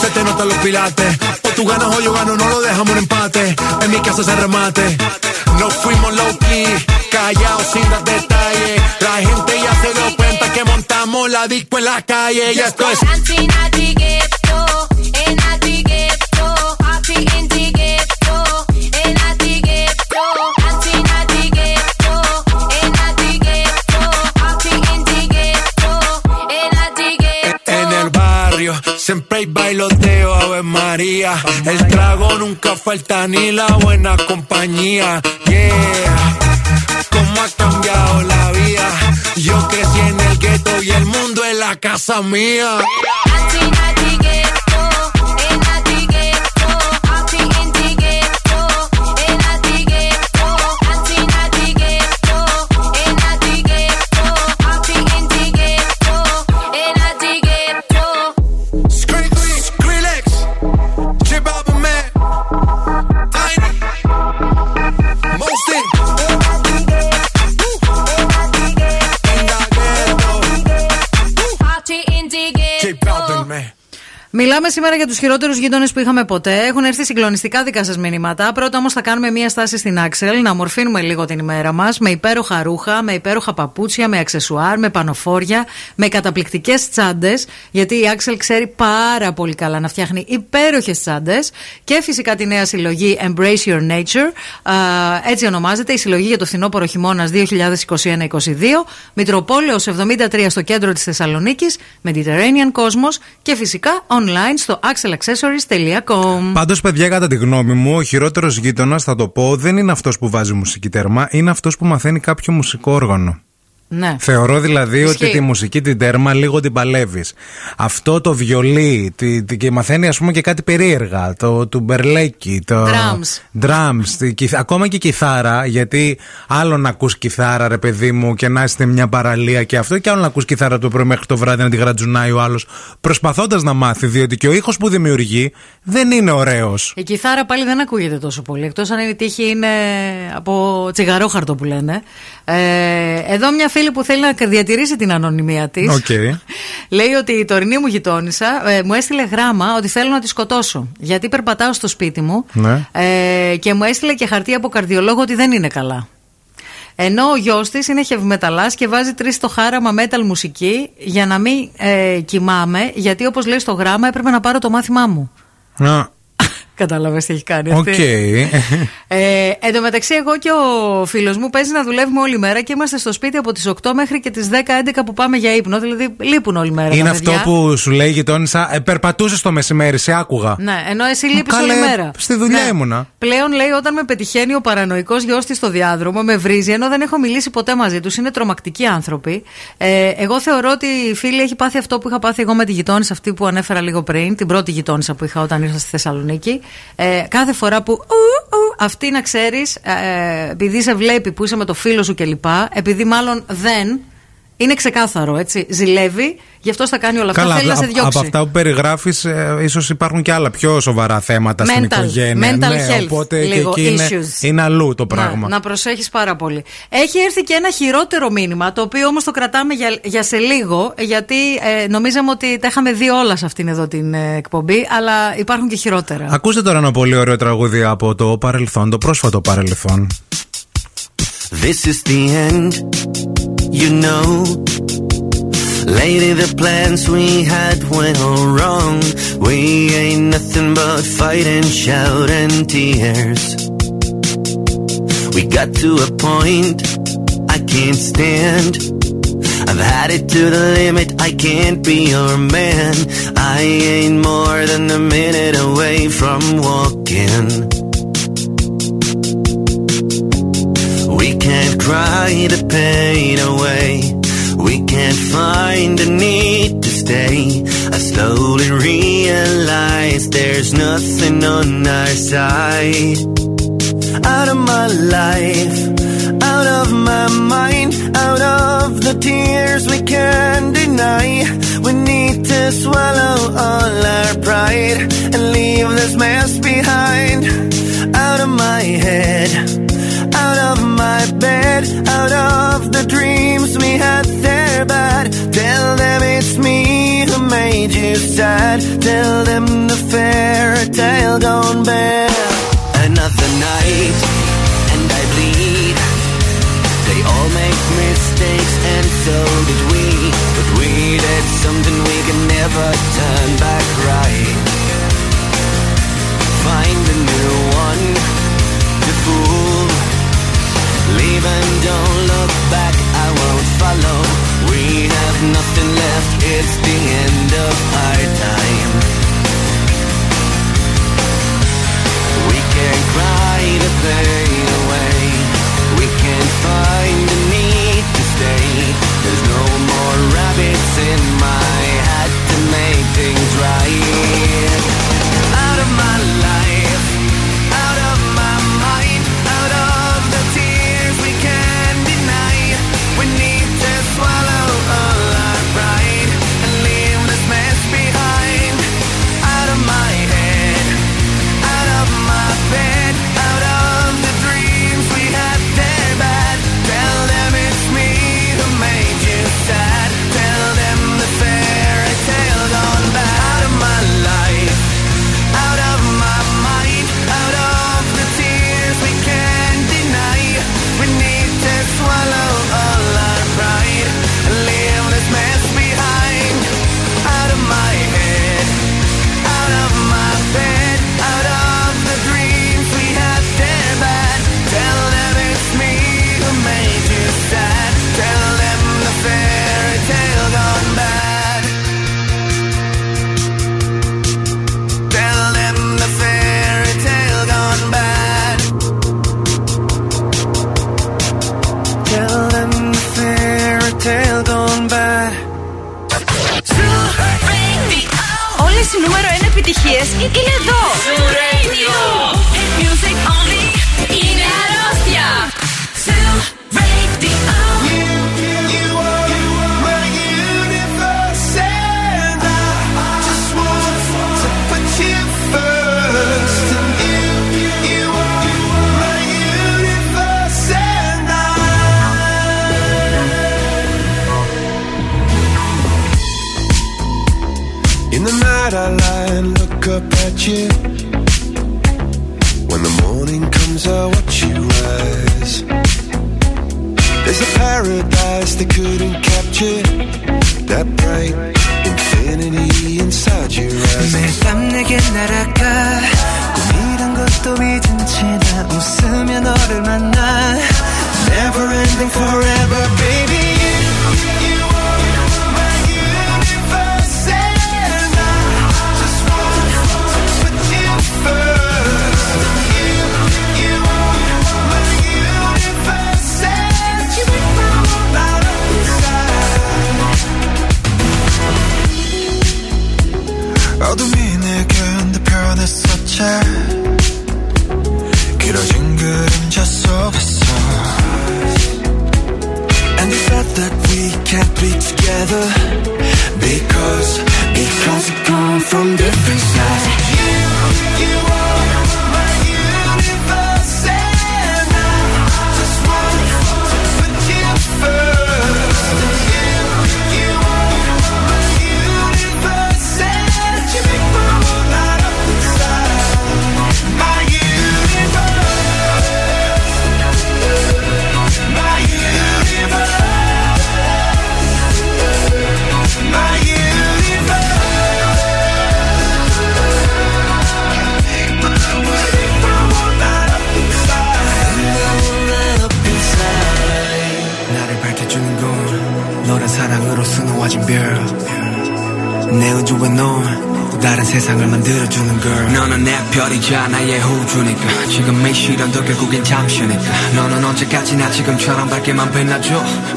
Se te notan los pilates. O tú ganas o yo gano, no lo dejamos un empate. En mi casa se remate. Nos fuimos low key, callados sin dar detalles. La gente ya se dio cuenta que montamos la disco en la calle. Ya esto es. Siempre hay bailoteo, a ver. es María. El trago nunca falta ni la buena compañía. Yeah, cómo ha cambiado la vida. Yo crecí en el gueto y el mundo es la casa mía. Μιλάμε σήμερα για τους χειρότερους γείτονες που είχαμε ποτέ. Έχουν έρθει συγκλονιστικά δικά σας μηνύματα. Πρώτα όμως θα κάνουμε μία στάση στην Axel, να μορφύνουμε λίγο την ημέρα μας με υπέροχα ρούχα, με υπέροχα παπούτσια, με αξεσουάρ, με πανοφόρια, με καταπληκτικές τσάντες. Γιατί η Axel ξέρει πάρα πολύ καλά να φτιάχνει υπέροχες τσάντες. Και φυσικά τη νέα συλλογή Embrace Your Nature. Έτσι ονομάζεται η συλλογή για το φθινόπωρο χειμώνας δύο χιλιάδες είκοσι ένα είκοσι δύο. Μητροπόλεως εβδομήντα τρία στο κέντρο της Θεσσαλονίκης, Mediterranean Cosmos και φυσικά online στο axelaccessories τελεία com. Πάντως, παιδιά, κατά τη γνώμη μου, ο χειρότερος γείτονας, θα το πω, δεν είναι αυτός που βάζει μουσική τέρμα, είναι αυτός που μαθαίνει κάποιο μουσικό όργανο. Ναι. Θεωρώ δηλαδή Ισχύει. Ότι τη μουσική την τέρμα λίγο την παλεύεις. Αυτό το βιολί, τη, τη, και μαθαίνει ας πούμε και κάτι περίεργα, το του μπερλέκι, το drums, drums τη, ακόμα και κιθάρα. Γιατί άλλο να ακούς κιθάρα, ρε παιδί μου, και να είστε μια παραλία και αυτό, και άλλο να ακούς κιθάρα το πρωί μέχρι το βράδυ να τη γρατζουνάει ο άλλος προσπαθώντας να μάθει, διότι και ο ήχος που δημιουργεί δεν είναι ωραίος. Η κιθάρα πάλι δεν ακούγεται τόσο πολύ, εκτός αν η τύχη είναι από τσιγαρόχαρτο που λένε. ε, Εδώ μια φίλη που θέλει να διατηρήσει την ανωνυμία της. Okay. Λέει ότι η τωρινή μου γειτόνισσα ε, μου έστειλε γράμμα ότι θέλω να τη σκοτώσω. Γιατί περπατάω στο σπίτι μου, ναι. ε, και μου έστειλε και χαρτί από καρδιολόγο ότι δεν είναι καλά. Ενώ ο γιος της είναι χευμεταλλάς και βάζει τρεις στο χάραμα metal μουσική για να μην ε, κοιμάμαι, γιατί όπως λέει στο γράμμα έπρεπε να πάρω το μάθημά μου. Να. Κατάλαβες τι έχει κάνει αυτή. Okay. ε, Εν τω μεταξύ, εγώ και ο φίλος μου παίζει να δουλεύουμε όλη μέρα και είμαστε στο σπίτι από τις οκτώ μέχρι και τις δέκα έντεκα που πάμε για ύπνο. Δηλαδή λείπουν όλη μέρα. Είναι αυτό που σου λέει η γειτόνισσα, ε, περπατούσες το μεσημέρι, σε άκουγα. Ναι, ενώ εσύ λείπεις όλη μέρα. Στη δουλειά ναι. ήμουνα. Πλέον λέει, όταν με πετυχαίνει ο παρανοϊκός γιος της στο διάδρομο, με βρίζει, ενώ δεν έχω μιλήσει ποτέ μαζί τους. Είναι τρομακτικοί άνθρωποι. Ε, εγώ θεωρώ ότι η φίλη έχει πάθει αυτό που είχα πάθει εγώ με τη γειτόνισσα αυτή που ανέφερα λίγο πριν, την πρώτη γειτόνισσα που είχα όταν ήρθα στη Θεσσαλονίκη. Ε, κάθε φορά που ου, ου, αυτή να ξέρεις, ε, επειδή σε βλέπει που είσαι με το φίλο σου κλπ, επειδή μάλλον δεν είναι ξεκάθαρο, έτσι, ζηλεύει, γι' αυτό θα κάνει όλα αυτά. Καλά, θέλει α, να σε διώξει. Από αυτά που περιγράφεις, ε, ίσως υπάρχουν και άλλα πιο σοβαρά θέματα mental, στην οικογένεια. Mental ναι, health, οπότε λίγο, και εκεί είναι, είναι αλλού το πράγμα. Να, να προσέχεις πάρα πολύ. Έχει έρθει και ένα χειρότερο μήνυμα, το οποίο όμως το κρατάμε για, για σε λίγο, γιατί ε, νομίζαμε ότι τα είχαμε δει όλα σε αυτήν εδώ την ε, εκπομπή, αλλά υπάρχουν και χειρότερα. Ακούστε τώρα ένα πολύ ωραίο τραγούδι από το παρελθόν, το πρόσφατο παρελθόν. This is the end. You know, lady, the plans we had went all wrong. We ain't nothing but fight and shout and tears. We got to a point I can't stand. I've had it to the limit, I can't be your man. I ain't more than a minute away from walking. We can't cry the pain away. We can't find the need to stay. I slowly realize there's nothing on our side. Out of my life, out of my mind, out of the tears we can't deny. We need to swallow all our pride and leave this mess behind. Out of my head, out of my bed, out of the dreams we had there, but tell them it's me who made you sad. Tell them the fairy tale gone bad. Another night, and I bleed. They all make mistakes, and so did we. But we did something we can never turn back right. Find a new one to fool. Leave and don't look back, I won't follow. We have nothing left, it's the end of our time. fairy tale gone bad. Tell them the fairy tale gone bad. Tell them the fairy tale gone bad. Όλες οι νούμερο ένα επιτυχίες είναι εδώ. I lie and look up at you. When the morning comes, I watch you rise. There's a paradise they couldn't capture. That bright infinity inside your eyes. 매일 밤 내게 날아가. 꿈이란 것도 잊은 채나 웃으며 너를 만나. Never ending forever, baby. You, you 길어진 그림자 속에서 And you said that we can't be together Because, because we come from different sides You, you are 사랑으로 수놓아진 별 내 우주에 넌 또 다른 세상을 만들어주는 girl 너는 내 별이자 나의 호주니까 지금 이 시련도 결국엔 잠시니까 너는 언제까지나 지금처럼 밝게만 빛나줘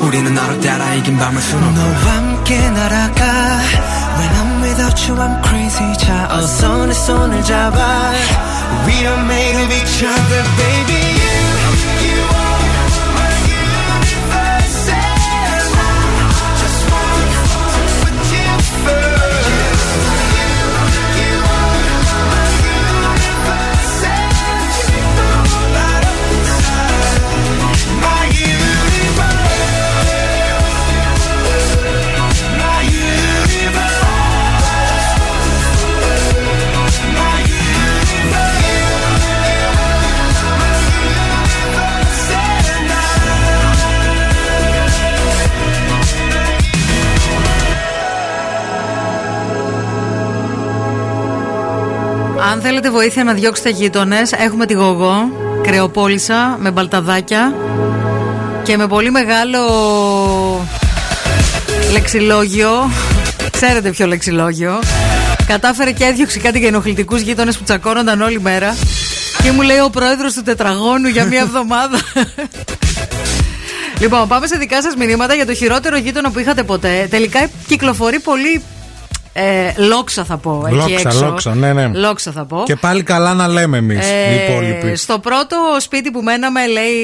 우리는 너를 따라 이긴 밤을 수놓아 너와 함께 날아가 When I'm without you I'm crazy 자 어서 내 손을 잡아 We are made of each other baby Αν θέλετε βοήθεια να διώξετε γείτονες, έχουμε τη Γογό, κρεοπόλισσα με μπαλταδάκια και με πολύ μεγάλο λεξιλόγιο, ξέρετε ποιο λεξιλόγιο, κατάφερε και έδιωξε κάτι για ενοχλητικούς γείτονες που τσακώνονταν όλη μέρα και μου λέει ο πρόεδρος του τετραγώνου για μία εβδομάδα. Λοιπόν, πάμε σε δικά σας μηνύματα για το χειρότερο γείτονα που είχατε ποτέ. Τελικά κυκλοφορεί πολύ... Ε, λόξα θα πω. Εκεί λόξα, έξω. λόξα, ναι, ναι. Λόξα θα πω. Και πάλι καλά να λέμε εμείς ε, οι υπόλοιποι. Στο πρώτο σπίτι που μέναμε, λέει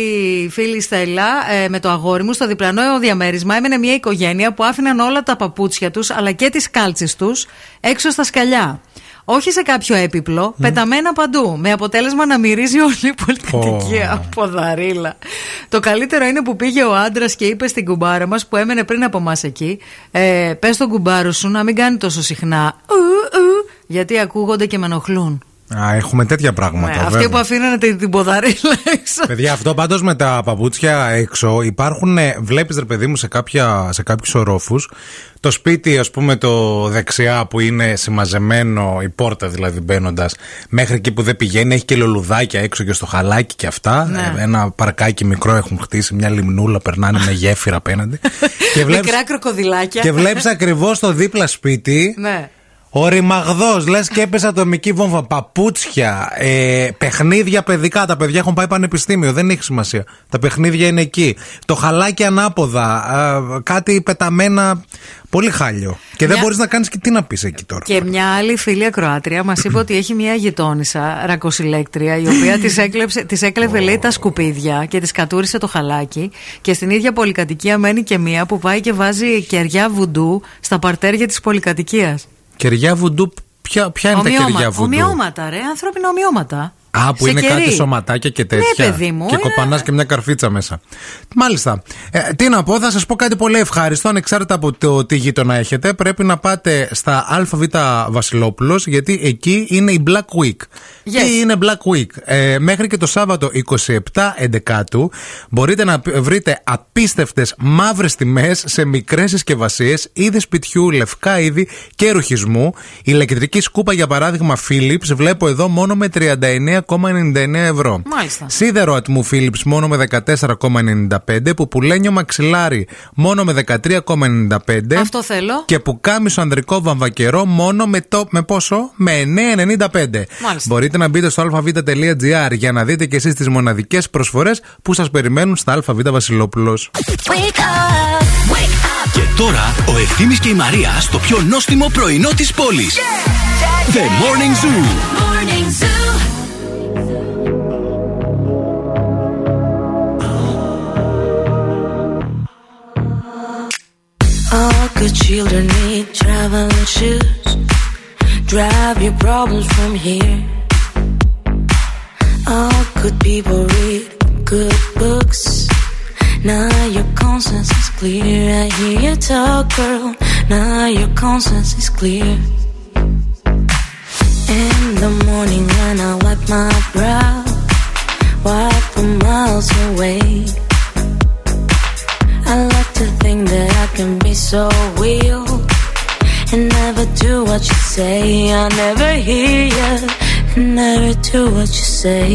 η φίλη Στέλλα, ε, με το αγόρι μου, στο διπλανό διαμέρισμα έμενε μια οικογένεια που άφηναν όλα τα παπούτσια τους αλλά και τις κάλτσες τους έξω στα σκαλιά. Όχι σε κάποιο έπιπλο, mm. πεταμένα παντού. Με αποτέλεσμα να μυρίζει όλη η πολυκατοικία oh. από δαρύλα. Το καλύτερο είναι που πήγε ο άντρας και είπε στην κουμπάρα μας που έμενε πριν από μας εκεί, ε, πες στον κουμπάρο σου να μην κάνει τόσο συχνά, ου, ου, γιατί ακούγονται και με ενοχλούν. Α, έχουμε τέτοια πράγματα. Ναι, αυτοί που αφήνανε την ποδαρίλα έξω. Παιδιά, αυτό πάντως με τα παπούτσια έξω υπάρχουν. Βλέπεις, ρε παιδί μου, σε, σε κάποιους ορόφους το σπίτι, ας πούμε, το δεξιά που είναι συμμαζεμένο, η πόρτα δηλαδή μπαίνοντας, μέχρι εκεί που δεν πηγαίνει, έχει και λουλουδάκια έξω και στο χαλάκι και αυτά. Ναι. Ένα παρκάκι μικρό έχουν χτίσει, μια λιμνούλα, περνάνε με γέφυρα απέναντι. Και βλέπεις, μικρά κροκοδιλάκια. Και βλέπεις ακριβώς το δίπλα σπίτι. Ναι. Ο ρημαγδός, λες και έπεσε ατομική βόμβα. Παπούτσια, ε, παιχνίδια παιδικά. Τα παιδιά έχουν πάει πανεπιστήμιο, δεν έχει σημασία. Τα παιχνίδια είναι εκεί. Το χαλάκι ανάποδα, ε, κάτι πεταμένα. Πολύ χάλιο. Και μια... δεν μπορείς να κάνεις και τι να πεις εκεί τώρα. Και μια άλλη φίλη ακροάτρια μας είπε ότι έχει μια γειτόνισσα, ρακοσυλέκτρια, η οποία της έκλεψε, της έκλεβε, λέει, τα σκουπίδια και της κατούρισε το χαλάκι. Και στην ίδια πολυκατοικία μένει και μία που πάει και βάζει κεριά βουντού στα παρτέρια της πολυκατοικίας. Κεριά βουντού, ποια, ποια είναι ομοιώμα, τα κεριά βουντού? Ομοιώματα, ρε, ανθρώπινα ομοιώματα. Α, που σε είναι κερί, κάτι σωματάκια και τέτοια. Ναι, παιδί μου. Και είναι... κοπανάς και μια καρφίτσα μέσα. Μάλιστα. Ε, τι να πω, θα σας πω κάτι πολύ ευχάριστο, ανεξάρτητα από το τι γείτονα έχετε. Πρέπει να πάτε στα Αλφα Βήτα Βασιλόπουλος, γιατί εκεί είναι η Black Week. Yes. Τι είναι Black Week? Ε, μέχρι και το Σάββατο εικοστή εβδόμη μπορείτε να βρείτε απίστευτες μαύρες τιμές σε μικρές συσκευασίες, είδη σπιτιού, λευκά είδη και ρουχισμού. Ηλεκτρική σκούπα, για παράδειγμα, Philips, βλέπω εδώ μόνο με τριάντα εννέα κόμμα ενενήντα εννέα ευρώ. Μάλιστα. Σίδερο ατμού Philips μόνο με δεκατέσσερα κόμμα ενενήντα πέντε. Πουπουλένιο μαξιλάρι μόνο με δεκατρία κόμμα ενενήντα πέντε. Αυτό θέλω. Και πουκάμισο ανδρικό βαμβακερό μόνο με, το, με πόσο? Με εννέα κόμμα ενενήντα πέντε. Μάλιστα. Μπορείτε να μπείτε στο αλφαβήτα τελεία τζι άρ για να δείτε και εσείς τις μοναδικές προσφορές που σας περιμένουν στα Αλφα Βήτα Βασιλόπουλος. Και τώρα ο Ευθύμης και η Μαρία στο πιο νόστιμο πρωινό της πόλης. Yeah. The Morning Zoo. Morning Zoo. All good children need traveling shoes. Drive your problems from here. All good people read good books. Now your conscience is clear. I hear you talk, girl. Now your conscience is clear. In the morning when I wipe my brow, wipe for miles away. I like to think that I can be so real and never do what you say. I never hear you and never do what you say.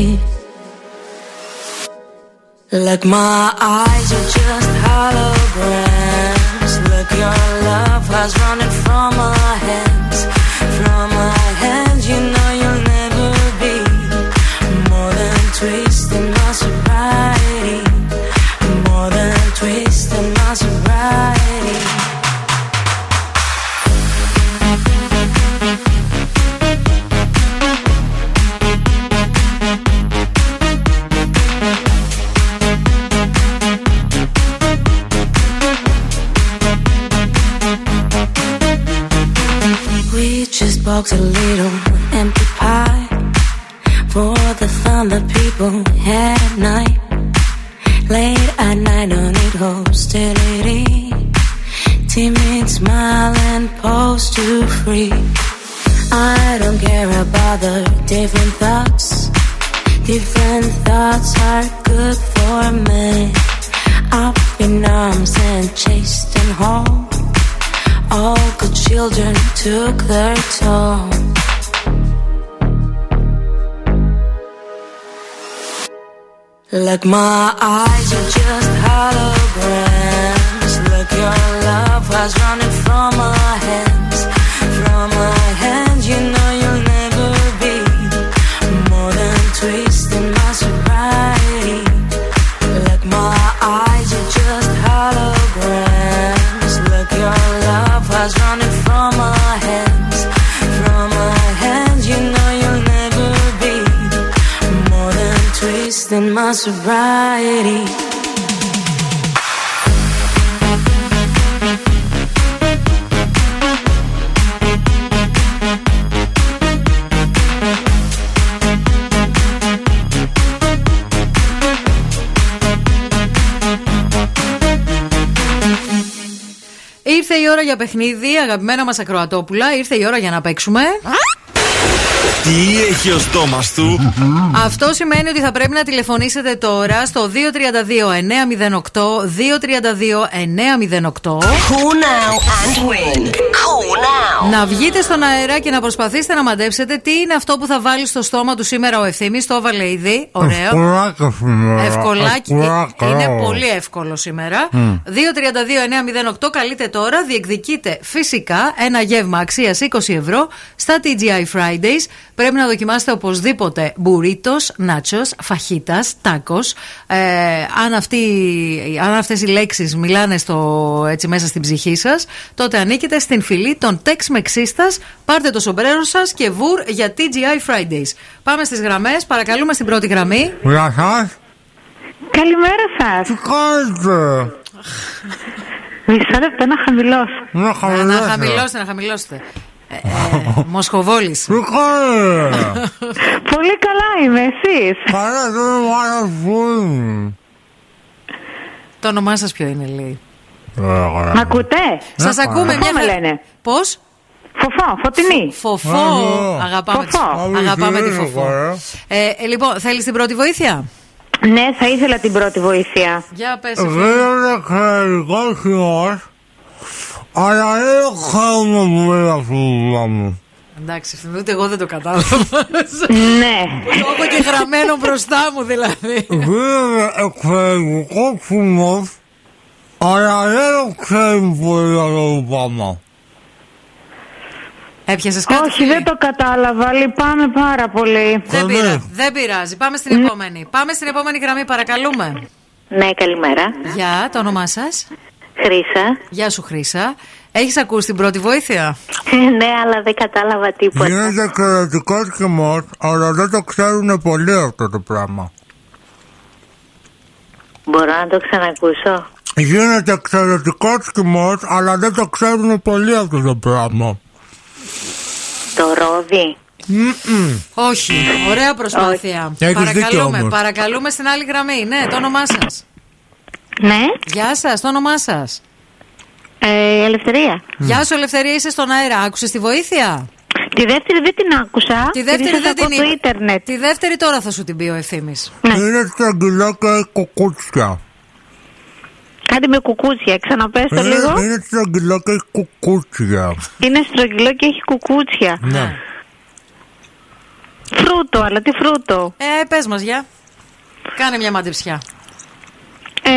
Like my eyes are just holograms. Look, your love has run it from my hands. From my hands, you know you'll never be more than twisting my sobriety. More than twisting my sobriety. We just box a little empty pie for the fun that people had at night. Late at night, don't need hostility. Timid smile and pose to free. I don't care about the different thoughts. Different thoughts are good for me. Up in arms and chased and home. All good children took their toll. Like my eyes are just holograms. Look, your love has run it from my hands. From my hands, you know you'll never be more than twisting my sobriety. Like my eyes are just holograms. Look, your love has run it from my hands. From my hands, you know you'll never be more than twisting my sobriety. Ήρθε η ώρα για παιχνίδι, αγαπημένα μας ακροατόπουλα. Ήρθε η ώρα για να παίξουμε. Τι έχει ο στόμας του. Αυτό σημαίνει ότι θα πρέπει να τηλεφωνήσετε τώρα στο δύο τρία δύο εννιά μηδέν οκτώ δύο τρία δύο εννιά μηδέν οκτώ. Να βγείτε στον αέρα και να προσπαθήσετε να μαντέψετε τι είναι αυτό που θα βάλει στο στόμα του σήμερα ο Ευθύμης. Το έβαλε ήδη. Ωραίο. Ευκολάκι. Είναι πολύ εύκολο σήμερα. δύο τρία δύο εννιά μηδέν οκτώ. Καλείτε τώρα. Διεκδικείτε φυσικά ένα γεύμα αξίας είκοσι ευρώ στα τι τζι άι Fridays. Πρέπει να δοκιμάσετε οπωσδήποτε μπουρίτος, νάτσος, φαχίτας, τάκος. Ε, αν, αυτοί, αν αυτές οι λέξεις μιλάνε στο, έτσι, μέσα στην ψυχή σας, τότε ανήκετε στην φυλή των Tex-Mexistas. Πάρτε το σομπρέρο σας και βουρ για τι τζι άι Fridays. Πάμε στις γραμμές. Παρακαλούμε στην πρώτη γραμμή. Γεια σας. Καλημέρα σας. Τι κάνετε? Μισό λεπτό να χαμηλώσω. Να χαμηλώσετε, να χαμηλώσετε. Να χαμηλώσετε. Ε, ε, Μοσχοβόλης. Πολύ καλά είμαι, εσείς? Καλά, το όνομά σας ποιο είναι? Το όνομά σας ποιο είναι, λέει? Μ' ακούτε? Σας ακούμε μια φορά. Πώς? Φοφό, φωτεινή. Φοφό, αγαπάμε τη Φοφό. Λοιπόν, θέλεις την πρώτη βοήθεια? Ναι, θα ήθελα την πρώτη βοήθεια. Για πες. Βγαίνουν εξαιρετικό χειρός. Αλλά δεν το χαίρομαι που πήρα στο δουλειά μου. Εντάξει, ούτε εγώ δεν το κατάλαβα. Ναι. Το έχω και γραμμένο μπροστά μου δηλαδή. Βγαίνε εξαιρετικό χειμός, αλλά δεν το ξέρουμε πολύ καλό που πάμε. Έπιασες κάτι? Όχι, δεν το κατάλαβα, λυπάμαι πάρα πολύ. Δεν πειράζει, δεν πειράζει. Πάμε στην επόμενη. Πάμε στην επόμενη γραμμή, παρακαλούμε. Ναι, καλημέρα. Γεια, το όνομά σας? Χρύσα. Γεια σου, Χρύσα. Έχεις ακούσει την πρώτη βοήθεια? Ναι, αλλά δεν κατάλαβα τίποτα. Γίνεται εξαιρετικός χυμός, αλλά δεν το ξέρουν πολύ αυτό το πράγμα. Μπορώ να το ξανακούσω? Γίνεται εξαιρετικός χυμός, αλλά δεν το ξέρουν πολύ αυτό το πράγμα. Το ρόδι? Mm-mm. Όχι, ωραία προσπάθεια. Όχι. Παρακαλούμε, παρακαλούμε στην άλλη γραμμή. Ναι, το όνομά σας? Ναι. Γεια σας, το όνομά σας? Ε, Ελευθερία. Γεια σου, Ελευθερία, είσαι στον αέρα. Άκουσες τη βοήθεια? Τη δεύτερη δεν την άκουσα. Τη δεύτερη δεν την άκουσα. Τη δεύτερη τώρα θα σου την πει ο Ευθύμης. Ναι. Είναι στραγγυλά και κουκούτσια. Κάτι με κουκούτσια, ξαναπες το λίγο. Είναι στραγγυλό και έχει κουκούτσια. Είναι στραγγυλό και έχει κουκούτσια. Ναι. Φρούτο, αλλά τι φρούτο? Ε, πες μας, για. Κάνε μια μαντεψιά. Ε, ε,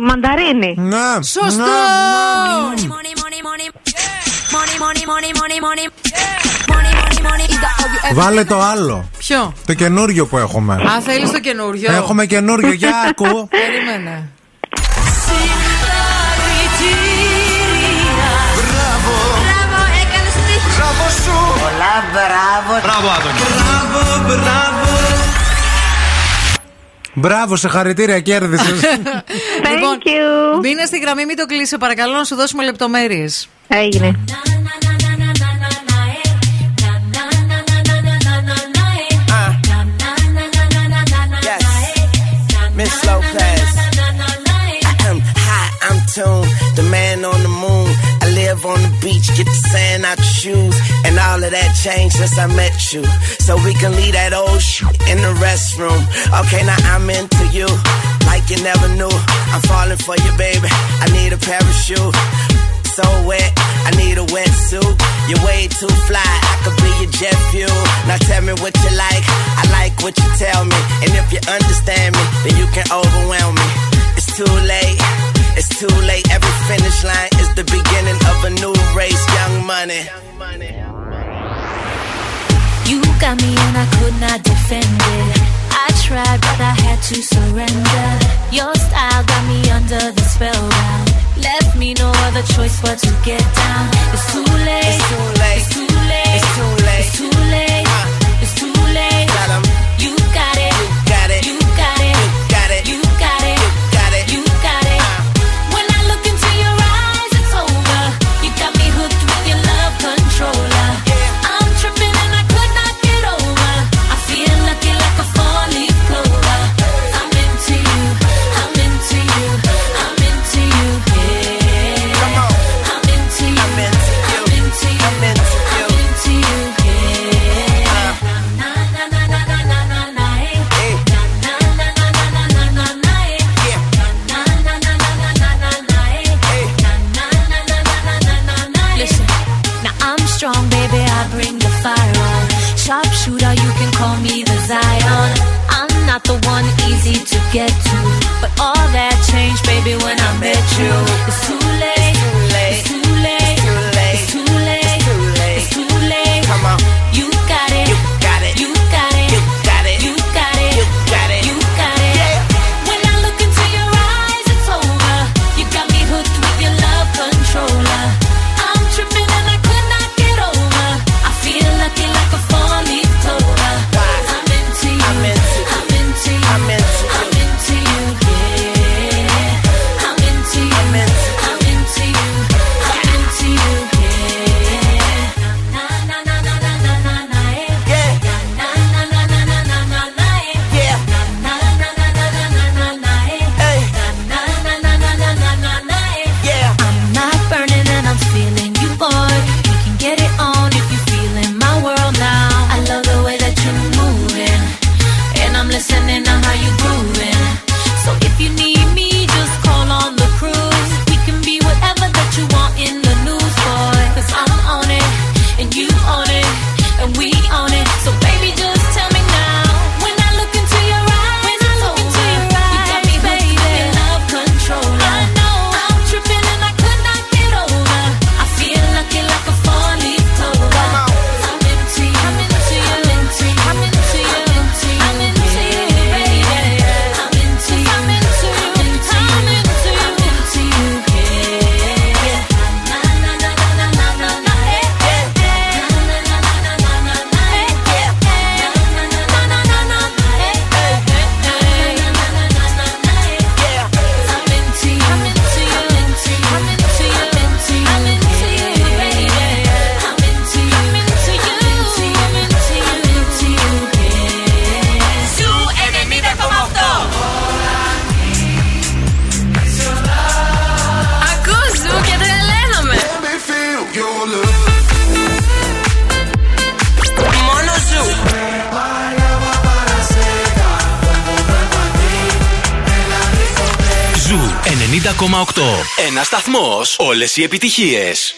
μανταρίνι. Ναι. Σωστό! Ναι, ναι. Βάλε το άλλο. Ποιο? Το καινούριο που έχουμε. Α, θέλεις το καινούριο? Έχουμε καινούριο, για ακού. Περίμενε. Συγχαρητήρια. Μπράβο. Μπράβο, έκανες τύχη. Μπράβο σου. Πολλά μπράβο. Μπράβο, Άδωνη. Μπράβο, μπράβο. Μπράβο, σε χαρητήρια, κέρδισες. Λοιπόν, μείνε στη γραμμή, μην το κλείσω, παρακαλώ, να σου δώσουμε λεπτομέρειες. Έγινε. Miss Lopez. Hi, I'm Tune, the man on the moon. I live on the beach, get the sand out your shoes. And all of that changed since I met you. So we can leave that old shit in the restroom. Okay, now I'm into you, like you never knew. I'm falling for you, baby. I need a parachute. So wet, I need a wetsuit. You're way too fly, I could be your jet fuel. Now tell me what you like, I like what you tell me. And if you understand me, then you can overwhelm me. It's too late. It's too late, every finish line is the beginning of a new race, young money. You got me and I could not defend it. I tried but I had to surrender. Your style got me under the spellbound. Left me no other choice but to get down. It's too late, it's too late, it's too late, it's too late, it's too late, uh. it's too late. Got you got it, you got it, you got it, you got it, you got it. I bring the fire on. Sharpshooter, you can call me the Zion. I'm not the one easy to get to, but all that changed, baby, when I met you. It's too late, it's too late, it's too late, it's too late. Come on, you got it, you got it, you got it, you got it, you got it, you got it, you got it. When I look into your eyes, it's over. You got me hooked with your love controller. I'm tripping and I could not get over. I feel lucky like a fall leaf clover. I'm into you, I'm into you, I'm into you, I'm into you. I'm into you. Ένας σταθμός, όλες οι επιτυχίες.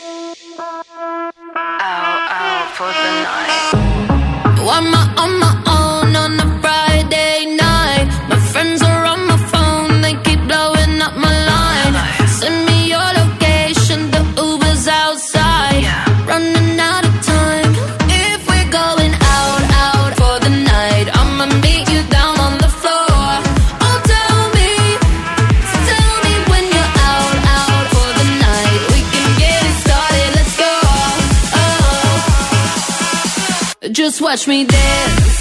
Just watch me dance.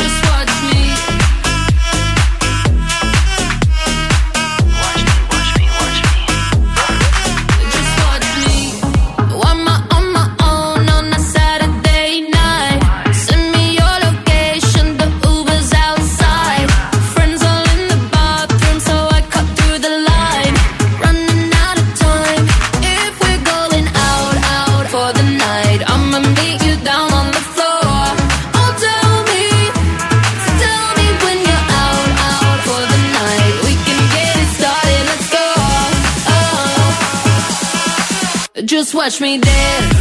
Just watch me. Watch me, watch me, watch me. Just watch me. I'm on my own on a Saturday night. Send me your location, the Uber's outside. Friends all in the bathroom, so I cut through the line. Running just watch me dance.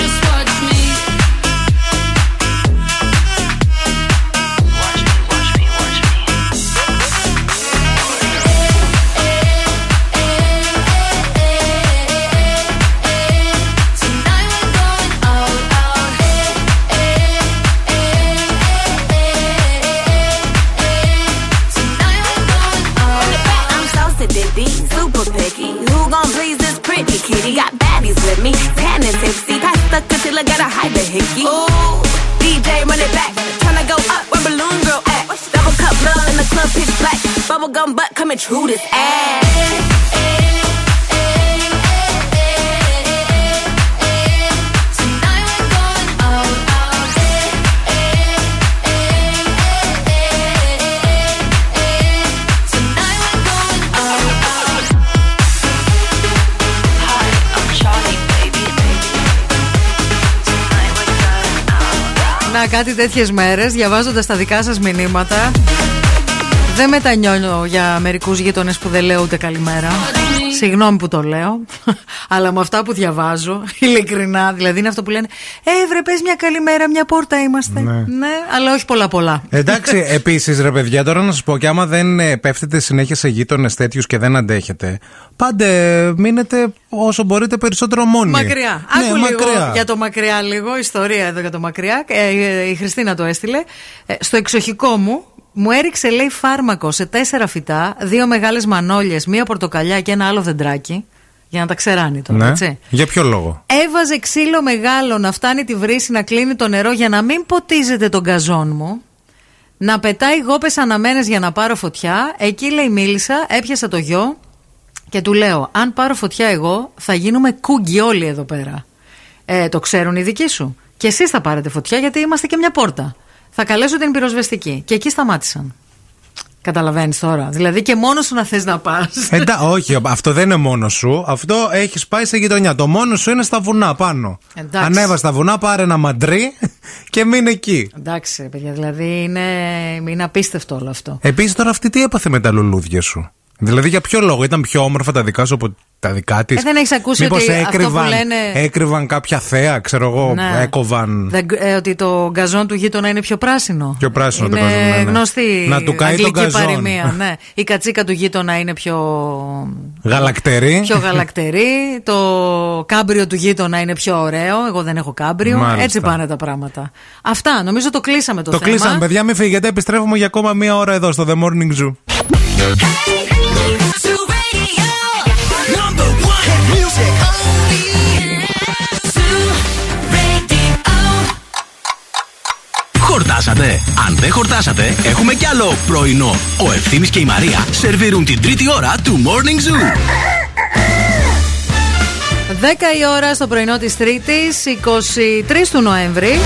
Just watch me. Watch me, watch me, watch me. Tonight we're going out, out. Super picky, who gon' please this pretty kitty? Got baddies with me, tan and tipsy. Pass the concealer, gotta hide the hickey. Ooh, ντι τζέι run it back, tryna go up where Balloon Girl at. Double cup love in the club, pitch black. Bubblegum butt coming through this ass. Να, κάτι τέτοιες μέρες, διαβάζοντας τα δικά σας μηνύματα, δεν μετανιώνω για μερικούς γείτονες που δεν λέω ούτε καλημέρα. Συγγνώμη που το λέω, αλλά με αυτά που διαβάζω, ειλικρινά, δηλαδή είναι αυτό που λένε, Ε, βρε, πες μια καλημέρα, μια πόρτα είμαστε. Ναι, ναι, αλλά όχι πολλά-πολλά. Εντάξει, επίσης, ρε παιδιά, τώρα να σας πω, και άμα δεν πέφτετε συνέχεια σε γείτονες τέτοιους και δεν αντέχετε, πάντε μείνετε όσο μπορείτε περισσότερο μόνοι. Μακριά. Ναι, άκου λίγο μακριά. Για το μακριά, λίγο ιστορία εδώ για το μακριά. Ε, η Χριστίνα το έστειλε. Ε, στο εξοχικό μου. Μου έριξε, λέει, φάρμακο σε τέσσερα φυτά, δύο μεγάλες μανόλιες, μία πορτοκαλιά και ένα άλλο δεντράκι. Για να τα ξεράνει τώρα, ναι. Έτσι. Για ποιο λόγο? Έβαζε ξύλο μεγάλο να φτάνει τη βρύση, να κλείνει το νερό για να μην ποτίζεται τον καζόν μου. Να πετάει γόπες αναμένες για να πάρω φωτιά. Εκεί, λέει, μίλησα, έπιασα το γιο και του λέω: αν πάρω φωτιά εγώ, θα γίνουμε κούγκοι όλοι εδώ πέρα. Ε, το ξέρουν οι δικοί σου. Και εσείς θα πάρετε φωτιά, γιατί είμαστε και μια πόρτα. Θα καλέσω την πυροσβεστική. Και εκεί σταμάτησαν. Καταλαβαίνεις τώρα? Δηλαδή και μόνος σου να θες να πας. Εντά, όχι, αυτό δεν είναι μόνος σου. Αυτό έχεις πάει σε γειτονιά. Το μόνος σου είναι στα βουνά πάνω. Εντάξει. Ανέβα στα βουνά, πάρε ένα μαντρί και μείνε εκεί. Εντάξει, παιδιά, δηλαδή είναι, είναι απίστευτο όλο αυτό. Επίσης, τώρα αυτή τι έπαθε με τα λουλούδια σου? Δηλαδή για ποιο λόγο? Ήταν πιο όμορφα τα δικά σου από τα δικά της? Ε, δεν έχεις ακούσει? Μήπως ότι έκρυβαν, αυτό που λένε... έκρυβαν κάποια θέα, ξέρω εγώ, ναι. Έκοβαν. Δεν, ε, ότι το γκαζόν του γείτονα είναι πιο πράσινο. Πιο πράσινο είναι το γκαζόν. Είναι γνωστή να του καεί αγγλική παροιμία. Ναι. Η κατσίκα του γείτονα είναι πιο γαλακτερή. Πιο γαλακτερή. Το κάμπριο του γείτονα είναι πιο ωραίο. Εγώ δεν έχω κάμπριο. Μάλιστα. Έτσι πάνε τα πράγματα. Αυτά. Νομίζω το κλείσαμε το, το θέμα. Το κλείσαμε, παιδιά, μην φύγετε. Επιστρέφουμε για ακόμα μία ώρα εδώ στο The Morning Zoo. Χορτάσατε? Αν δεν χορτάσατε, έχουμε κι άλλο πρωινό. Ο Ευθύμης και η Μαρία σερβίρουν την τρίτη ώρα του Morning Zoo. δέκα η ώρα στο πρωινό της Τρίτης, εικοστή τρίτη του Νοέμβρη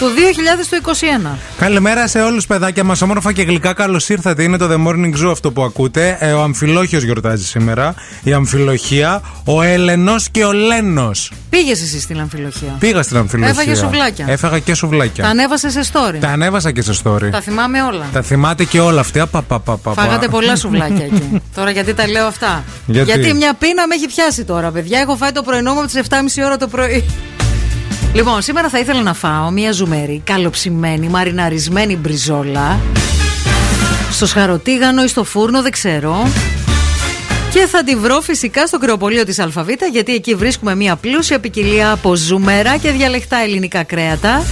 του δύο χιλιάδες είκοσι ένα. Καλημέρα σε όλους, παιδάκια μας, όμορφα και γλυκά. Καλώς ήρθατε. Είναι το The Morning Zoo αυτό που ακούτε. Ε, ο Αμφιλόχιος γιορτάζει σήμερα. Η Αμφιλοχία, ο Έλενος και ο Λένος. Πήγες εσύ στην Αμφιλοχία? Πήγα στην Αμφιλοχία. Έφαγε σουβλάκια. Έφαγα και σουβλάκια. Τα ανέβασε σε story. Τα ανέβασα και σε story. Τα θυμάμαι όλα. Τα θυμάται και όλα αυτά. Πα, πα, πα, πα. Φάγατε πολλά σουβλάκια εκεί. Τώρα γιατί τα λέω αυτά? Γιατί, γιατί μια πείνα με έχει πιάσει τώρα, παιδιά. Έχω φάει το πρωινό μου από τις εφτά και μισή ώρα το πρωί. Λοιπόν, σήμερα θα ήθελα να φάω μια ζουμερή, καλοψημένη, μαριναρισμένη μπριζόλα στο σχαροτίγανο ή στο φούρνο, δεν ξέρω. Και θα τη βρω φυσικά στο κρεοπωλείο της Αλφα Βήτα, γιατί εκεί βρίσκουμε μια πλούσια ποικιλία από ζουμερά και διαλεκτά ελληνικά κρέατα,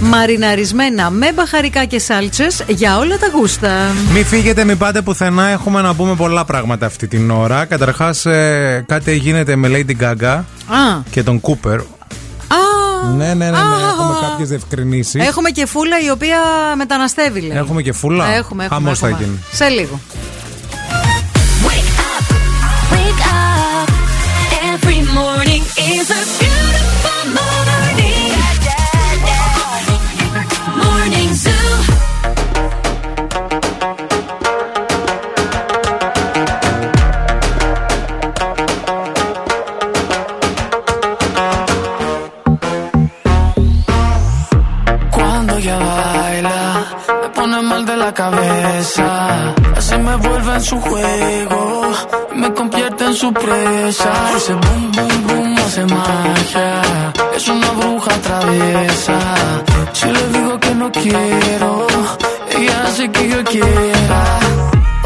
μαριναρισμένα με μπαχαρικά και σάλτσες για όλα τα γούστα. Μη φύγετε, μη πάτε πουθενά. Έχουμε να πούμε πολλά πράγματα αυτή την ώρα. Καταρχάς, ε, κάτι γίνεται με Lady Gaga Α. και τον Cooper. Ναι, ναι, ναι, ναι. Ah, έχουμε κάποιες διευκρινήσεις. Έχουμε και φούλα η οποία μεταναστεύει, λέει. Έχουμε και φούλα. Έχουμε, έχουμε, Χαμός έχουμε. Θα γίνει. Σε λίγο. Cabeza, se me vuelve en su juego, me convierte en su presa. Ese boom, boom, boom hace magia, es una bruja traviesa. Si le digo que no quiero, ella hace que yo quiera.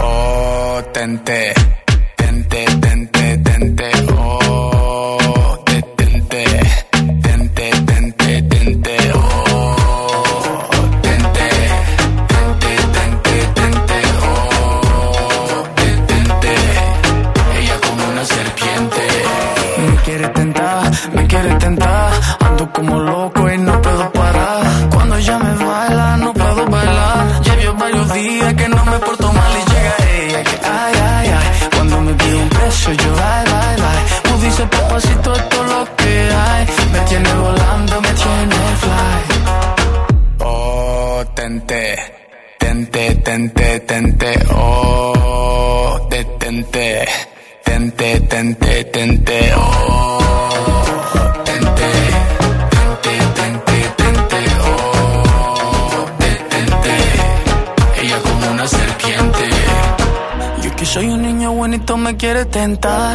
Oh, tente, tente, tente, tente. Oh, tente, tente, tente, tente. Oh. Ando como loco y no puedo parar. Cuando ella me baila, no puedo bailar. Ya vio varios días que no me porto mal. Y llega ella que ay, ay, ay. Cuando me pide un beso yo ay, ay, ay. Tú dices papacito, esto es lo que hay. Me tiene volando, me tiene fly. Oh, tente, tente, tente, tente. Oh, detente, tente, tente, tente. Oh, tente, tente, tente, tente, oh. me quiere tentar,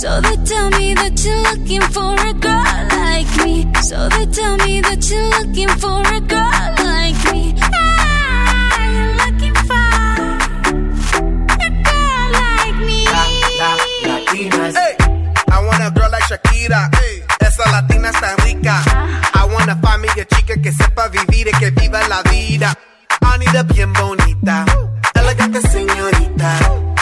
So they tell me that you're looking for a girl like me. So they tell me that you're looking for a girl like me. I'm looking for a girl like me. I want a girl like Shakira. Esa latina está rica. I wanna find me a chica que sepa vivir y que viva la vida. I need a bien bonita, elegante señorita.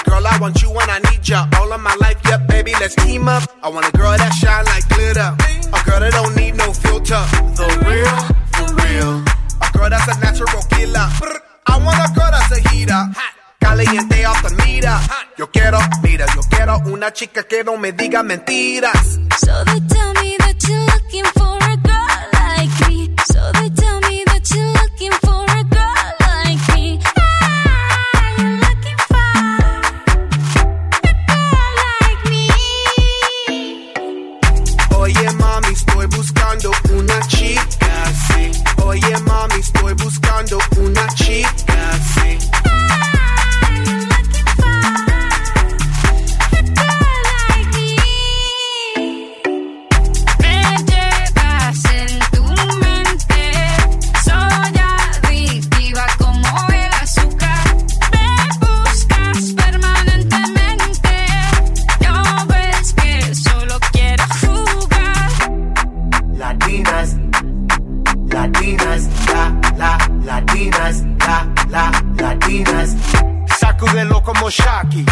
Girl, I want you and I need ya all of my life. Yep, baby, let's team up. I want a girl that shine like glitter, a girl that don't need no filter. The real, the real, a girl that's a natural killer. I want a girl that's a heater, caliente off the meter. Yo quiero, mira, yo quiero una chica que no me diga mentiras. So they tell me that you're looking for a girl. So they tell me that you're looking for a girl like me. Ah, you're looking for a girl like me. Oye mami, estoy buscando una chica así. Oye mami, estoy buscando una chica así. Ah, you're looking for a girl like me. Me llevas el Latinas, la, la, latinas, la, la, latinas. Sacúdelo como Shaki.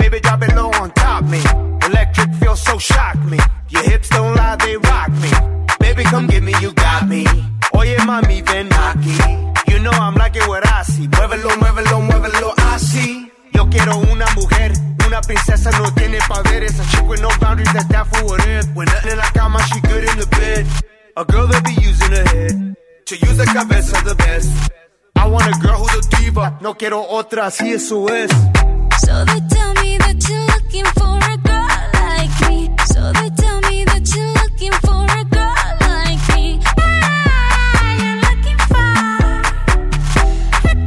Baby, drop it low on top me. Electric feel so shock me. Your hips don't lie, they rock me. Baby, come get me, you got me. Oye, mami, ven aquí. You know I'm like it what I see. Muévelo, muévelo, muévelo, I see. Yo quiero una mujer. Una princesa no tiene paveres. A chick with no boundaries, that's that for what it. When nothing in la cama, she good in the bed. A girl that be using her head to use the cabeza the best. I want a girl who's a diva. No quiero otra, así eso es. So they tell me that you're looking for a girl like me. So they tell me that you're looking for a girl like me. Ah, you're looking for a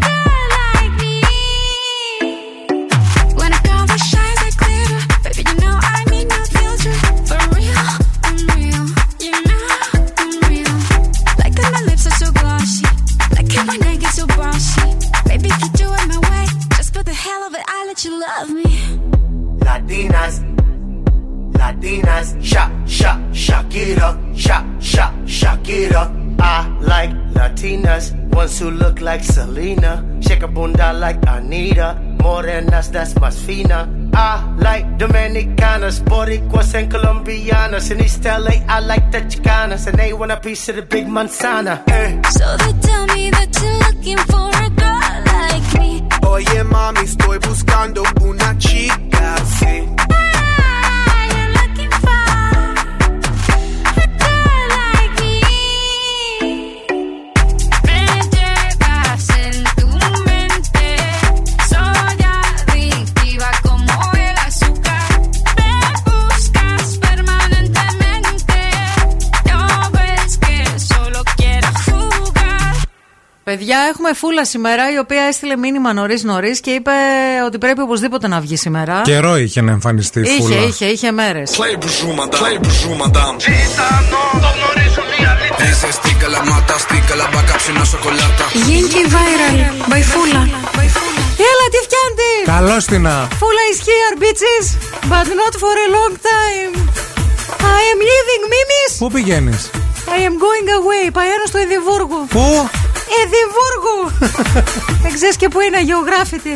girl like me. When a girl that shines like glitter, baby, you know I need no filter. For real, I'm real. You know. My neck is so bossy. Baby, keep doing my way. Just for the hell of it, I let you love me. Latinas, Latinas, sha sha Shakira, sha sha Shakira. I like Latinas, ones who look like Selena, shake a bunda like Anita, morenas that's más fina. I like Dominicanas, Boricuas and Colombianas. In East L A, I like the Chicanas, and they want a piece of the big manzana. Eh. So they tell me that you're looking for a girl like me. Oye mami, estoy buscando una chica así. Ah, you're looking for a girl like me. Me llevas en tu mente. Soy adictiva como el azúcar. Me buscas permanentemente. No ves que solo quiero jugar. Παιδιά, έχουμε φούλα σήμερα, η οποία έστειλε μήνυμα νωρίς νωρίς και είπε ότι πρέπει οπωσδήποτε να βγει σήμερα. Καιρό είχε να εμφανιστεί η φούλα. Είχε, είχε, είχε μέρες. Γίνκι viral by Φούλα. Έλα, τι φτιάντη! Καλώς την α! Φούλα is here, bitches, but not for a long time. I am leaving, μίμης. Πού πηγαίνεις? I am going away. Παέρω στο Εδιμβούργο. Πού? Εδιμβούργο. Δεν ξέρεις και που είναι, γεωγράφητη.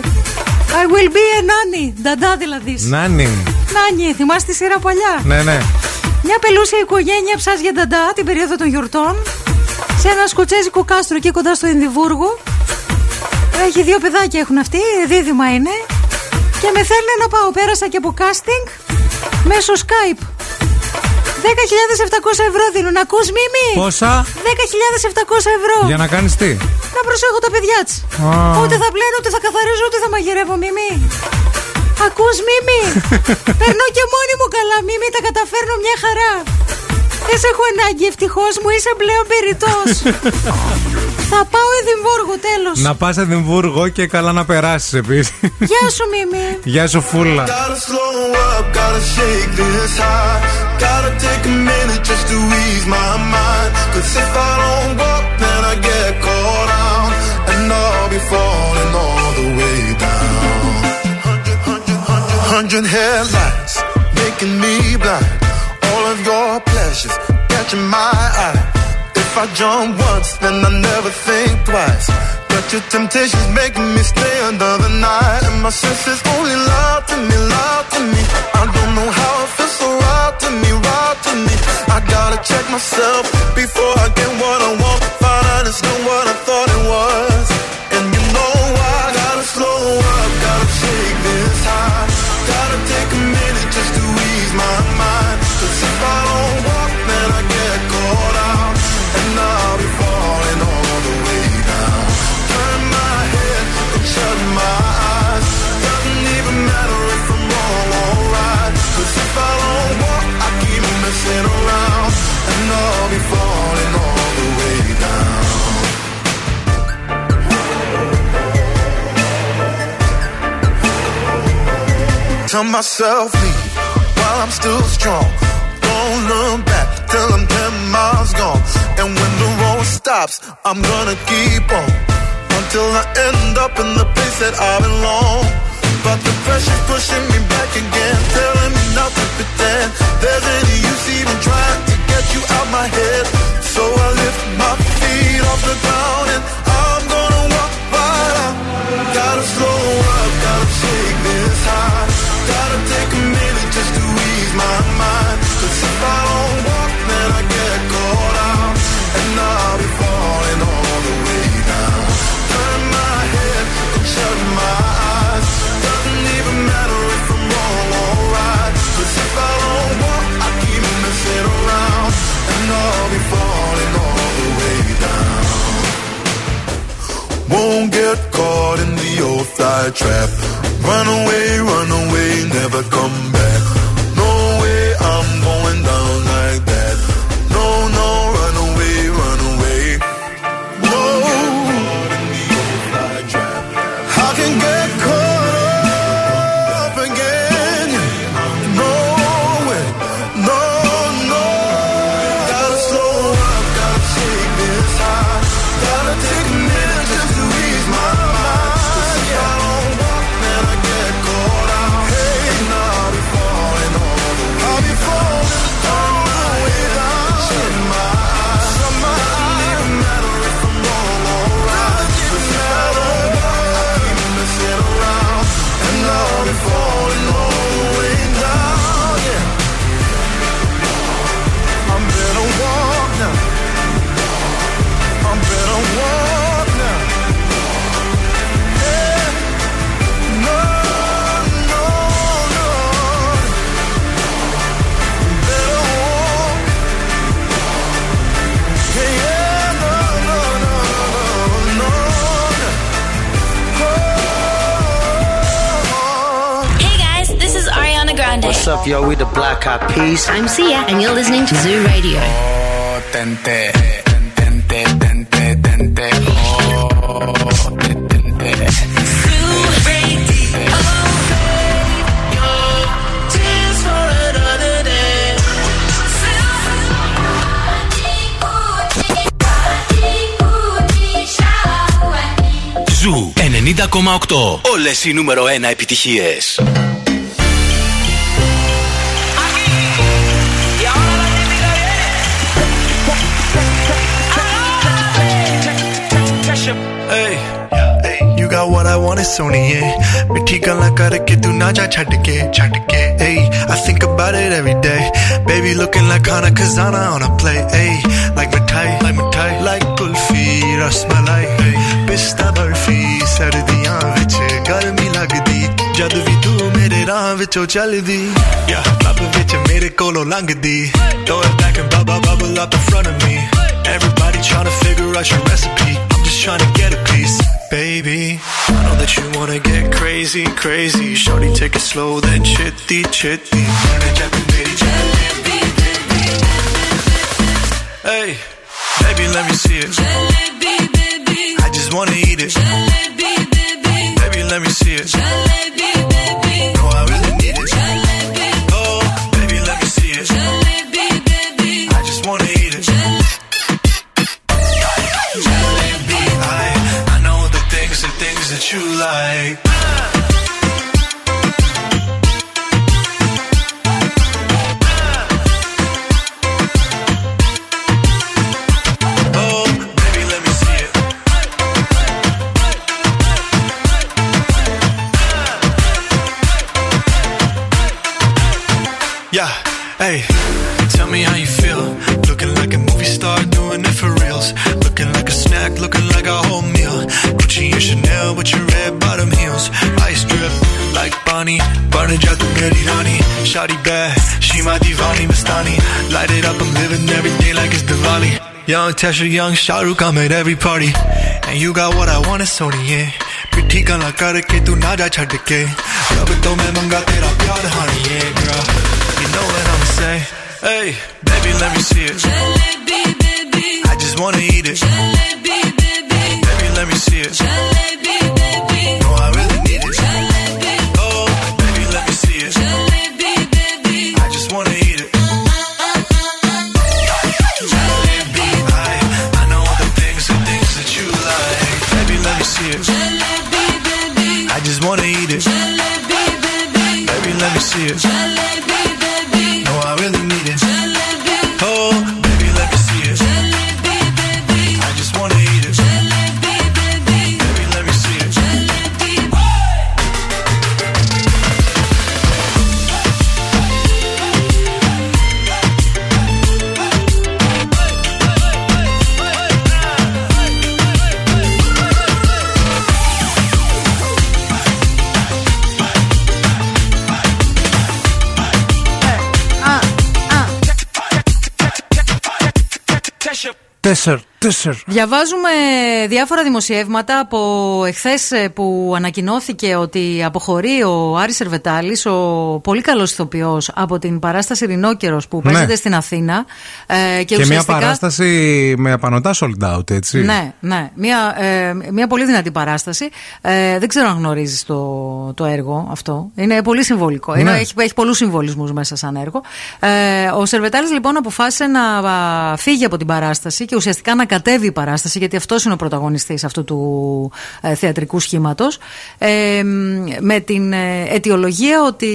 I will be a nanny. Νταντά δηλαδή. Nanny. Nanny, θυμάσαι τη σειρά παλιά. Ναι, ναι. Μια πελούσια οικογένεια ψάζει για νταντά την περίοδο των γιορτών. Σε ένα σκοτσέζικο κάστρο εκεί κοντά στο Εδιμβούργο. Έχει δύο παιδάκια έχουν αυτοί, δίδυμα είναι. Και με θέλουν να πάω. Πέρασα και από casting μέσω Skype. δέκα χιλιάδες επτακόσια ευρώ δίνουν. Ακούς Μίμη? Πόσα? δέκα χιλιάδες επτακόσια ευρώ. Για να κάνεις τι? Να προσέχω τα παιδιά της. Oh. Ούτε θα πλένω, ούτε θα καθαρίζω, ούτε θα μαγειρεύω, Μίμη. Ακούς Μίμη? Περνώ και μόνη μου καλά, Μίμη. Τα καταφέρνω μια χαρά. Δεν σε έχω ανάγκη, ευτυχώς μου είσαι πλέον περιττός. Θα πάω Εδιμβούργο, τέλος. Να πας Εδιμβούργο και καλά να περάσεις επίσης. Γεια σου Μίμη. Γεια σου Φούλα. Of your pleasures catching my eye. If I jump once, then I never think twice. But your temptation's making me stay another night, and my senses only lie to me, lie to me. I don't know how it feels so right to me, right to me. I gotta check myself before I get what I want. Find out it's not what I thought it was, and you know I gotta slow up, gotta shake this high, gotta take a minute just to ease my mind. Cause if I don't walk, then I get caught out, and I'll be falling all the way down. Turn my head and shut my eyes. Doesn't even matter if I'm wrong or right. Cause if I don't walk, I keep messing around, and I'll be falling all the way down. Tell myself leave while I'm still strong. Look back till I'm ten miles gone, and when the road stops, I'm gonna keep on until I end up in the place that I belong. But the pressure's pushing me back again, telling me not to pretend there's any use even trying to get you out my head. So I lift my feet off the ground and I'm gonna walk right out. Gotta slow up, gotta shake this high, gotta take a minute just to ease my mind. Cause if I don't walk, then I get caught out, and I'll be falling all the way down. Turn my head and shut my eyes. Doesn't even matter if I'm wrong or right. Cause if I don't walk, I keep messing around, and I'll be falling all the way down. Won't get caught in the old fly trap. Run away, run away, never come back. No way I'm going down like that. No, no, run away, run away. No, I can get caught up again. No way, no, no. Gotta slow up, gotta shake this high. Gotta take a minute just to ease my mind. What's up, yo? We the Black Eyed Peas. I'm Sia, and you're listening to Zoo Radio. Oh, tente, tente, tente, tente. Oh, tente. Zoo Radio. Just for another day. Zoo ενενήντα κόμμα οκτώ. Όλες οι νούμερο ένα επιτυχίες. Ahora la gente la viene. got what I want, it's only it. Mithi gala karke tu na ja chhad ke, chhad ke. Hey, I think about it every day. Baby looking like Hana Kazana on a play. Hey, like mithai, like mithai, like kulfi, rasmalai. Hey, pista barfi, sardiyan vich garmi lagdi. Jad vi tu mere raah vichon chaldi. Yeah, club vich mere kolon langdi. Throw it back and bubble bubble up in front of me. Everybody trying to figure out your recipe. I'm just trying to get a piece. Baby, I know that you wanna get crazy, crazy. Shorty, take it slow, then chitty, chitty. Hey, baby, let me see it. Jalebi, baby, I just wanna eat it. Jalebi, baby, baby, let me see it. Jalebi, baby, no, I really need it. Jalebi, oh, baby, let me see it. Jalebi, baby, I just wanna eat it. The things that you like. Oh, baby, let me see it. Yeah, hey, tell me how you feel. Looking like a movie star, doing it for reals. Looking like a snack, looking like a whole meal. Gucci and Chanel with your red bottom heels. Ice drip like Bonnie. Burning out the Mehdi Rani. Shawty bad, she my divani Bastani. Light it up, I'm living every day like it's Diwali. Young Tesha, young Shah Rukh, I'm at every party. And you got what I want, it's only yeah. Pithi gala karke tu na ja chhad ke. Rab to main manga tera pyar honey, yeah girl. You know what I'ma say. Hey, baby, let me see it. Jalebi, baby, I just wanna eat it. Jalebi, baby, baby, let me see it. Jalebi, baby, no, I really need it. Jalebi, oh, baby, let me see it. Jalebi, baby, I just wanna eat it. Jalebi, I, I know all the things, the things that you like. Baby, let me see it. Jalebi, baby, I just wanna eat it. Jalebi, baby, baby, let me see it. Jalebi, baby, no, I really need it. Jalebi, oh, baby, let me see it. Τέσσερ, τέσσερ. Διαβάζουμε διάφορα δημοσιεύματα από εχθές που ανακοινώθηκε ότι αποχωρεί ο Άρης Σερβετάλης, ο πολύ καλός ηθοποιός, από την παράσταση Ρινόκερος που παίζεται ναι. στην Αθήνα. Ε, και και ουσιαστικά... μια παράσταση με απανοτά sold out, έτσι. Ναι, ναι. Μια, ε, μια πολύ δυνατή παράσταση. Ε, δεν ξέρω αν γνωρίζεις το, το έργο αυτό. Είναι πολύ συμβολικό. Ναι. Είναι, έχει, έχει πολλούς συμβολισμούς μέσα σαν έργο. Ε, ο Σερβετάλης λοιπόν αποφάσισε να φύγει από την παράσταση. Και ουσιαστικά να κατέβει η παράσταση, γιατί αυτός είναι ο πρωταγωνιστής αυτού του ε, θεατρικού σχήματος, ε, με την αιτιολογία ότι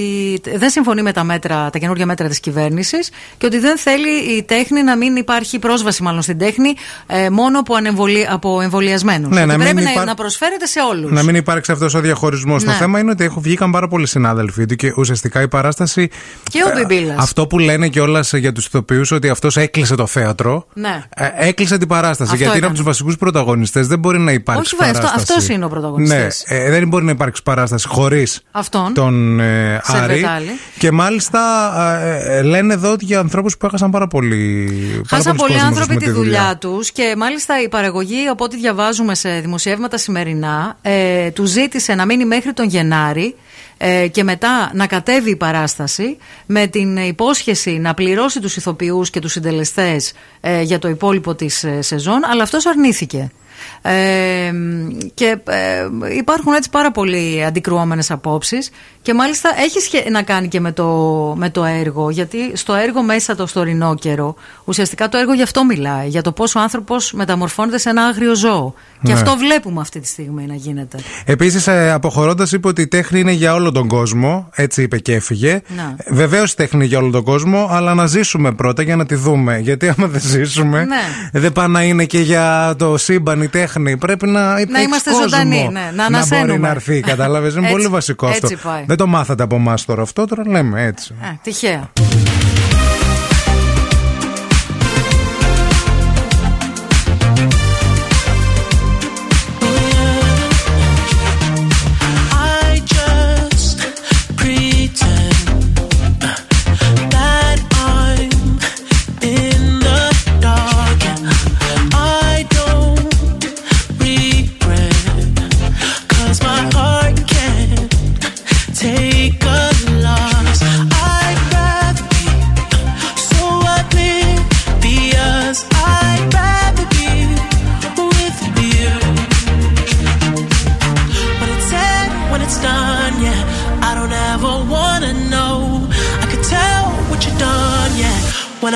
δεν συμφωνεί με τα, μέτρα, τα καινούργια μέτρα της κυβέρνησης και ότι δεν θέλει η τέχνη να μην υπάρχει πρόσβαση μάλλον στην τέχνη ε, μόνο από, ανεμβολι... από εμβολιασμένους. Ναι, να πρέπει υπά... να προσφέρεται σε όλους. Να μην υπάρξει αυτός ο διαχωρισμός. Ναι. Το θέμα είναι ότι έχω, βγήκαν πάρα πολλοί συνάδελφοι του και ουσιαστικά η παράσταση. Και ο Μπιμπίλας. Αυτό που λένε κιόλας για τους ηθοποιούς ότι αυτός έκλεισε το θέατρο. Ναι. Ε, Έκλεισε την παράσταση αυτό, γιατί είναι από τους βασικούς πρωταγωνιστές. Δεν μπορεί να υπάρξει όχι, παράσταση. Αυτό αυτός είναι ο πρωταγωνιστής. Ναι, ε, δεν μπορεί να υπάρξει παράσταση χωρίς αυτόν, τον ε, Άρη. Και μάλιστα ε, λένε εδώ για ανθρώπους που έχασαν πάρα πολύ. Χάσαν πολλοί άνθρωποι τη δουλειά τους και μάλιστα η παραγωγή, από ό,τι διαβάζουμε σε δημοσιεύματα σημερινά, ε, του ζήτησε να μείνει μέχρι τον Γενάρη. Και μετά να κατέβει η παράσταση με την υπόσχεση να πληρώσει τους ηθοποιούς και τους συντελεστές ε, για το υπόλοιπο της σεζόν, αλλά αυτός αρνήθηκε. Ε, και ε, υπάρχουν έτσι πάρα πολλοί αντικρουόμενες απόψεις και μάλιστα έχει σχε... να κάνει και με το, με το έργο, γιατί στο έργο μέσα το στο Ρινόκερο ουσιαστικά το έργο γι' αυτό μιλάει, για το πόσο ο άνθρωπος μεταμορφώνεται σε ένα άγριο ζώο ναι. και αυτό βλέπουμε αυτή τη στιγμή να γίνεται. Επίσης αποχωρώντας είπε ότι η τέχνη είναι για όλο τον κόσμο, έτσι είπε και έφυγε. Να. Βεβαίως η τέχνη είναι για όλο τον κόσμο, αλλά να ζήσουμε πρώτα για να τη δούμε, γιατί άμα δεν ζήσουμε ναι. δεν πάει να είναι και για το σύμπαν καλλιτέχνη πρέπει να υπάρχει. Να είμαστε κόσμο, ζωντανοί, ναι. Να ανασένουμε. Να μπορεί να έρθει, κατάλαβες. Είναι πολύ βασικό αυτό. Δεν το μάθατε από εμάς τώρα αυτό, τώρα λέμε έτσι. Α, τυχαία. When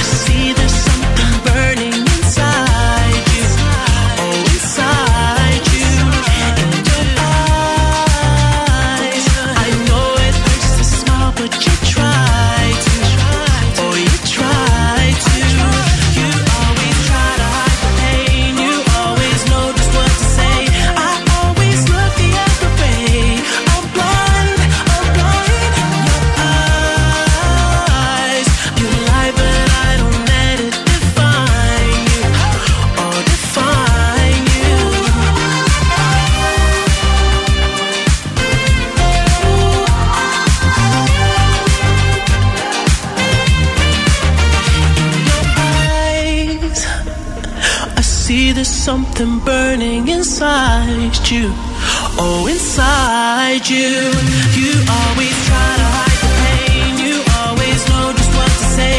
I see there's something burning inside you, oh inside you, in your eyes. I know it hurts to smile, but you try to, oh you try to. You always try to hide the pain, you always know just what to say. I always look the other way, I'm blind. There's something burning inside you, oh inside you. You always try to hide the pain, you always know just what to say.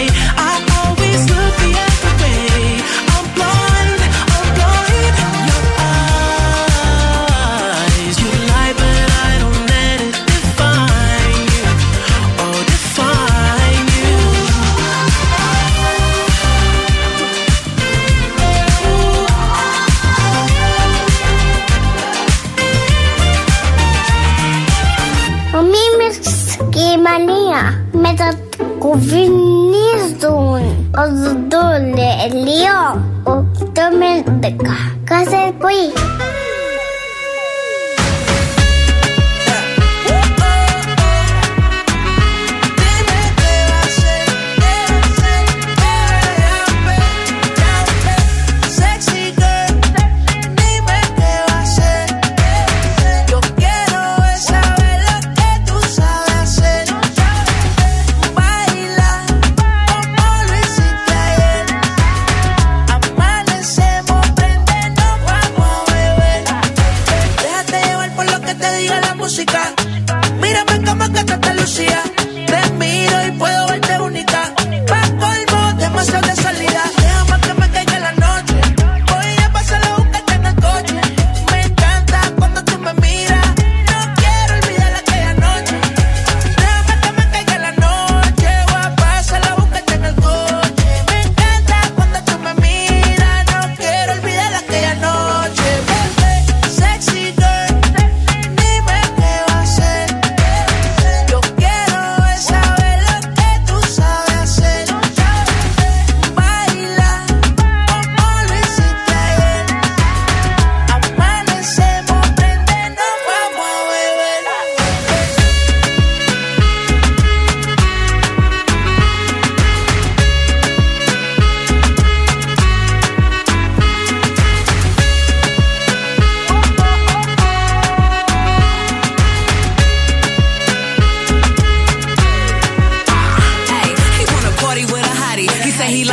I always look the other way, I'm blind, I'm blind. Your eyes, you lie but I don't let it define you, oh define you. Μανία με τα κουβινίζουν ο δουλειό οκτώ με δέκα κάθε πρωί.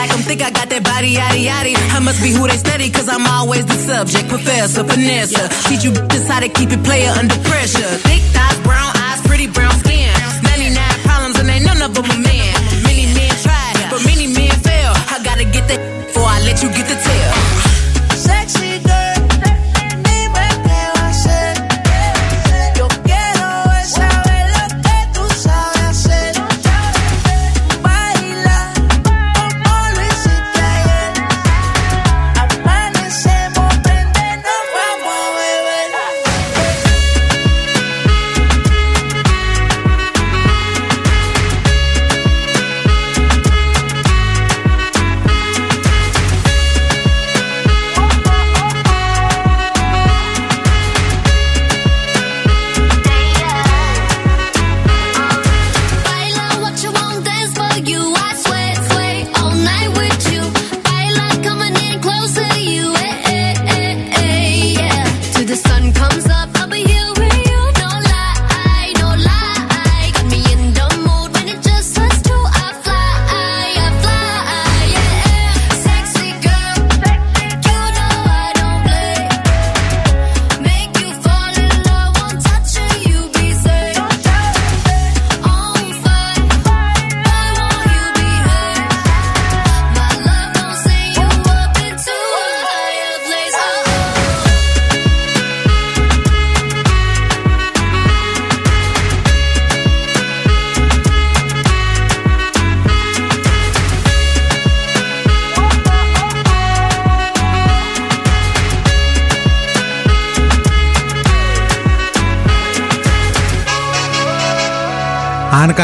like I'm thick, I got that body, yaddy, yaddy. I must be who they study, cause I'm always the subject. Professor, Vanessa, teach you just how to keep it player under pressure. Thick thighs, brown eyes, pretty brown skin. ninety-nine problems and ain't none of them a man. Many men tried, but many men fail. I gotta get that before I let you get the tail. Sexy girl.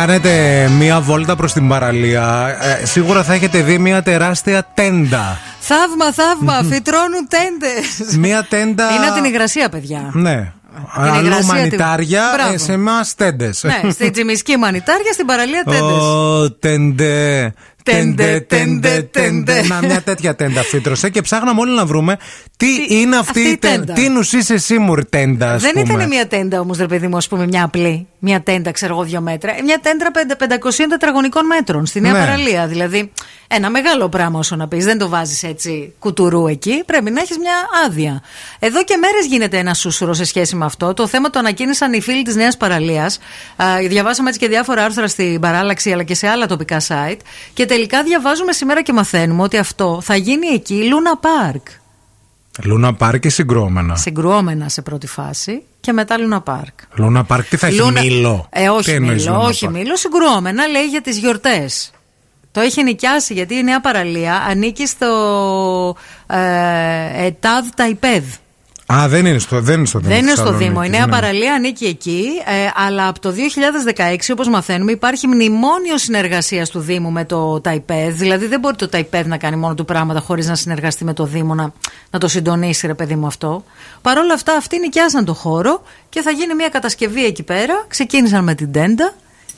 Κάνετε μία βόλτα προς την παραλία, ε, σίγουρα θα έχετε δει μία τεράστια τέντα. Θαύμα, θαύμα, φυτρώνουν τέντες. Μία τέντα. Είναι από την υγρασία, παιδιά. Ναι. Αλλού μανιτάρια, τη... σε εμάς τέντες. Ναι, στην Τζιμισκή μανιτάρια, στην παραλία τέντες. Ω, τέντε. Τέντε, τέντε, τέντε. Να, μια τέτοια τέντα φύτρωσε και ψάχναμε όλοι να βρούμε τι, τι είναι αυτή, αυτή η τέντα. Τι νους είσαι σίμουρ τέντα, ας πούμε. Δεν ήταν μια τέντα όμως, ρε παιδί μου, ας πούμε, μια απλή. Μια τέντα, ξέρω εγώ, δύο μέτρα. Μια τέντα πεντακοσίων τετραγωνικών μέτρων στη Νέα, ναι, Παραλία. Δηλαδή, ένα μεγάλο πράγμα όσο να πεις. Δεν το βάζεις έτσι κουτουρού εκεί. Πρέπει να έχεις μια άδεια. Εδώ και μέρες γίνεται ένα σούσουρο σε σχέση με αυτό. Το θέμα το ανακοίνησαν οι φίλοι της Νέας Παραλίας. Διαβάσαμε έτσι και διάφορα άρθρα στην παράλλαξη αλλά και σε άλλα τοπικά site. Και τελικά διαβάζουμε σήμερα και μαθαίνουμε ότι αυτό θα γίνει εκεί Λούνα Πάρκ. Λούνα Πάρκ και συγκρούμενα. Συγκρούμενα σε πρώτη φάση και μετά Λούνα Πάρκ. Λούνα Πάρκ, τι θα έχει, Λούνα... μήλο. Ε, όχι τι μήλο, όχι μήλο, συγκρούμενα λέει για τις γιορτές. Το έχει νοικιάσει γιατί η Νέα Παραλία ανήκει στο ε, ΕΤΑΔ ΤΑΙΠΕΔ. Α, δεν είναι στο, δεν είναι στο Δήμο. Δεν είναι στο Δήμο. Η Νέα ναι. Παραλία ανήκει εκεί, ε, αλλά από το δύο χιλιάδες δεκαέξι, όπως μαθαίνουμε, υπάρχει μνημόνιο συνεργασίας του Δήμου με το ΤΑΙΠΕΔ. Δηλαδή, δεν μπορεί το ΤΑΙΠΕΔ να κάνει μόνο του πράγματα χωρίς να συνεργαστεί με το Δήμο, να, να το συντονίσει, ρε παιδί μου, αυτό. Παρ' όλα αυτά, αυτοί νοικιάσαν το χώρο και θα γίνει μια κατασκευή εκεί πέρα. Ξεκίνησαν με την τέντα.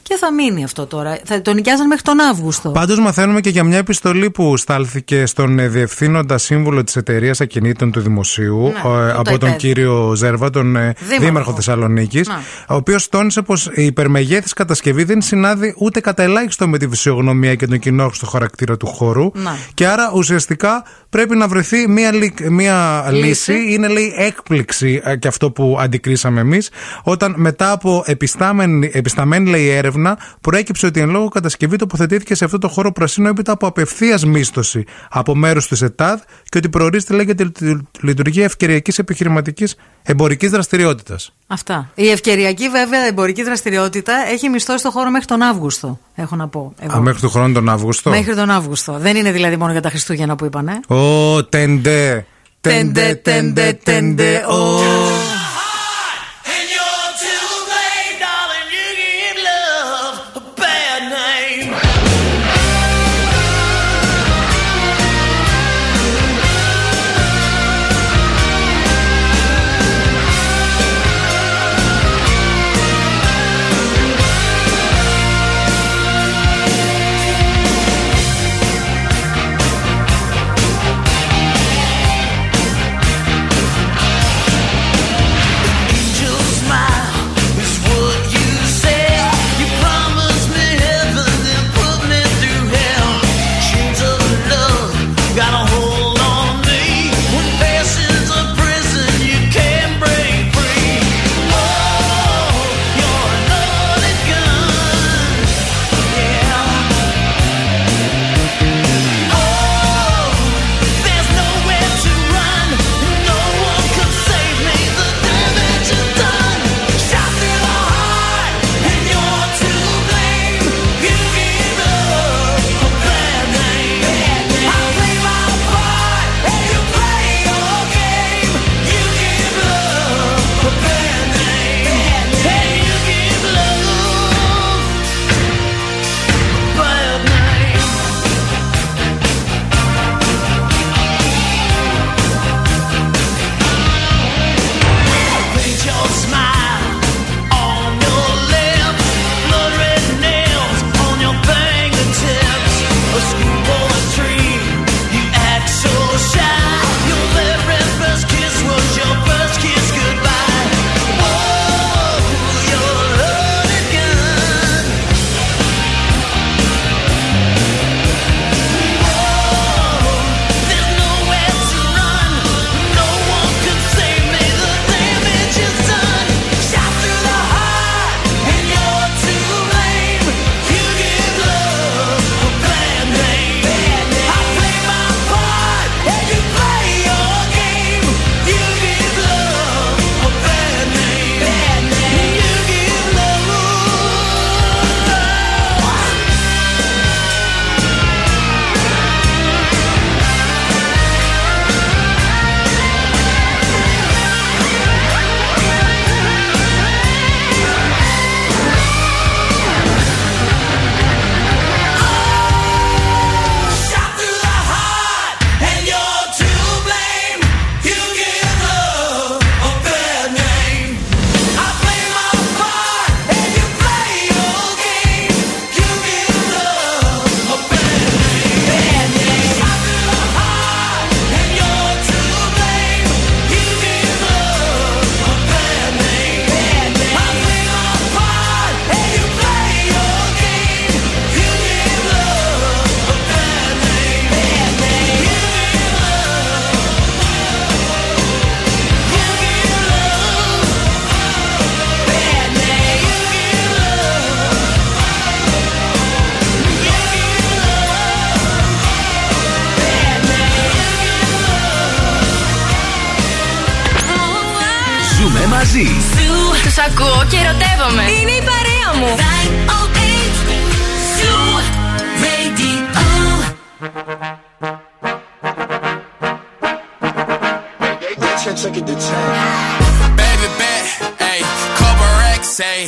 Και θα μείνει αυτό τώρα. Θα τον νοικιάζαν μέχρι τον Αύγουστο. Πάντως, μαθαίνουμε και για μια επιστολή που στάλθηκε στον διευθύνοντα σύμβουλο της εταιρείας ακινήτων του Δημοσίου, ναι, ε, από το τον υπέδει. κύριο Ζέρβα, τον ε, δήμαρχο Θεσσαλονίκης, ναι, ο οποίος τόνισε πως η υπερμεγέθης κατασκευή δεν συνάδει ούτε κατά ελάχιστο με τη φυσιογνωμία και τον κοινόχρηστο χαρακτήρα του χώρου. Ναι. Και άρα ουσιαστικά πρέπει να βρεθεί μια, λι... μια λύση. λύση. Είναι, λέει, έκπληξη ε, και αυτό που αντικρίσαμε εμείς, όταν μετά από επισταμένη, επισταμένη λέει, έρευνα. Προέκυψε ότι εν λόγω κατασκευή τοποθετήθηκε σε αυτό το χώρο πρασίνο έπειτα από απευθείας μίσθωση από μέρους της ΕΤΑΔ και ότι προορίζεται, λέγεται, λειτουργία ευκαιριακής επιχειρηματικής εμπορικής δραστηριότητας. Αυτά. Η ευκαιριακή, βέβαια, εμπορική δραστηριότητα έχει μισθώσει το χώρο μέχρι τον Αύγουστο. Έχω να πω. Εγώ. Α, μέχρι τον χρόνο τον Αύγουστο. Μέχρι τον Αύγουστο. Δεν είναι δηλαδή μόνο για τα Χριστούγεννα που είπανε. Ω, τέντε. Τέντε, τέντε, τέντε, ω. μαζί. Τους ακούω και ερωτεύομαι. Είναι η παρέα μου. Baby bet, ay, couple racks, ay,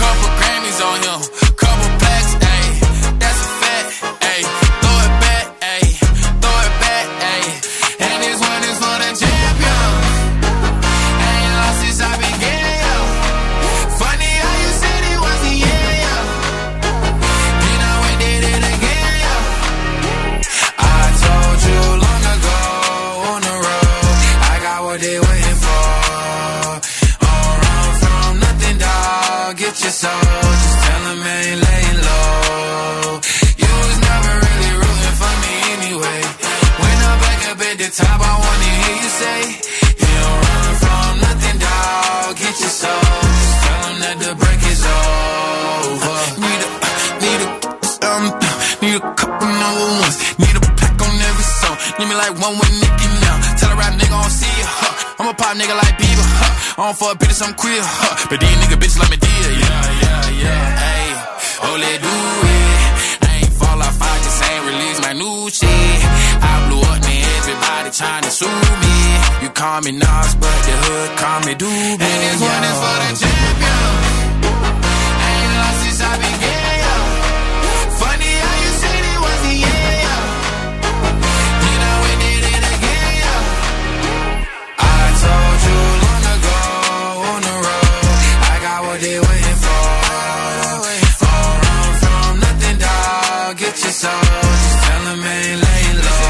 couple Grammys on him, couple plaques, ay, that's a fact, ay, throw it back, ay, throw it back, ay, and this one is for the champion. I ain't lost since I began, yo. Funny how you said it wasn't, yeah, yo. Then I went did it again, yo. I told you long ago on the road, I got what they want. Your soul, just tell them I ain't laying low. You was never really rooting for me anyway. When I'm back up at the top, I wanna hear you say, you don't run from nothing, dog. Get your soul, just tell them that the break is over. Need a, need a, um, need a couple number ones. Need a pack on every song. Need me like one with Nicky now. Tell a rap nigga I don't see you, huh? I'm a pop nigga like Bieber, huh? I don't fuck bitches, I'm queer, huh? But these nigga bitches like me. Yeah, yeah, yeah, ay, oh, let's do it. I ain't fall off, I just ain't release my new shit. I blew up, man, everybody tryna sue me. You call me Nas, but the hood call me Doobie. And this one is for the champion. I ain't lost since I began, yo. Funny how you said it wasn't, yeah, yo. Then I went did it again, yo. I told you long ago on the road, I got what they want. So just tell them I ain't laying low.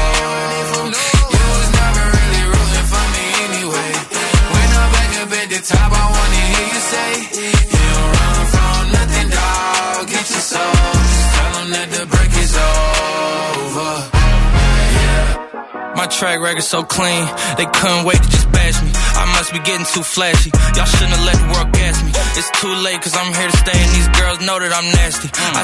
You was never really rooting for me anyway. When I'm back up at the top, I wanna hear you say, you don't run from nothing, dog. Get your soul. Just tell them that the break is over. Yeah. My track record's so clean, they couldn't wait to just bash me. I must be getting too flashy. Y'all shouldn't have let the world gas me. It's too late cause I'm here to stay and these girls know that I'm nasty. Mm. I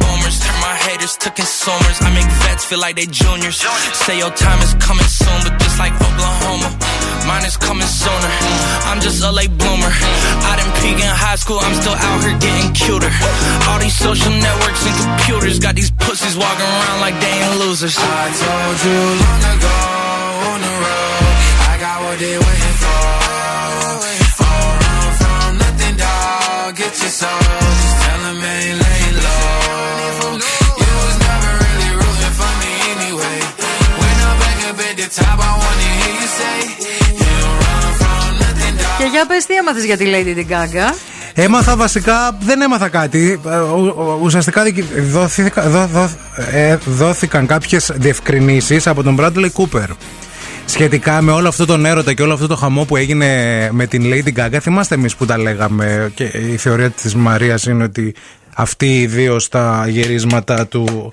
boomers. Turn my haters to consumers. I make vets feel like they juniors. Say your time is coming soon, but just like Oklahoma, mine is coming sooner. I'm just a late bloomer. I didn't peak in high school, I'm still out here getting cuter. All these social networks and computers got these pussies walking around like they ain't losers. I told you long ago on the road, I got what they waiting for. All run from nothing, dog. Get your soul. Just tell them I ain't laying low. You was never really rooting for me anyway. When I'm back up at the top, I wanna hear you say. Και για πες τι έμαθες για τη Lady Gaga? Έμαθα βασικά, δεν έμαθα κάτι. Ουσιαστικά δόθηκα, δό, δό, ε, δόθηκαν κάποιες διευκρινήσεις από τον Bradley Cooper σχετικά με όλο αυτό τον έρωτα και όλο αυτό το χαμό που έγινε με την Lady Gaga. Θυμάστε εμείς που τα λέγαμε και η θεωρία της Μαρίας είναι ότι αυτοί οι δύο στα γυρίσματα του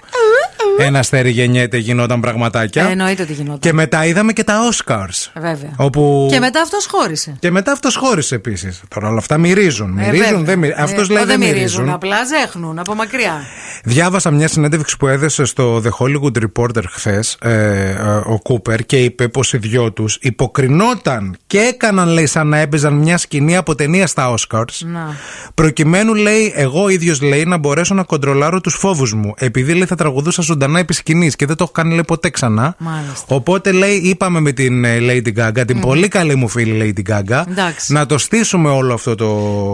ένα αστέρι γεννιέται, γινόταν πραγματάκια. Ε, εννοείται ότι γινόταν. Και μετά είδαμε και τα Oscars. Βέβαια. Όπου... Και μετά αυτός χώρισε. Και μετά αυτός χώρισε επίσης. Τώρα όλα αυτά μυρίζουν. Μυρίζουν, ε, δεν μυρίζουν. Ε, αυτός ε, λέει δεν μυρίζουν. μυρίζουν. Απλά ζέχνουν από μακριά. Διάβασα μια συνέντευξη που έδεσε στο The Hollywood Reporter χθες ε, ε, ο Κούπερ και είπε πως οι δυο τους υποκρινόταν και έκαναν, λέει, σαν να έπαιζαν μια σκηνή από ταινία στα Oscars. Να. Προκειμένου, λέει, εγώ ίδιος, λέει, να μπορέσω να κοντρολάρω τους φόβους μου. Επειδή, λέει, θα τραγουδούσα ζωντανά επί σκηνής και δεν το έχω κάνει, λέει, ποτέ ξανά. Μάλιστα. Οπότε, λέει, είπαμε με την Lady Gaga, την mm. πολύ καλή μου φίλη Lady Gaga, εντάξει, να το στήσουμε όλο αυτό το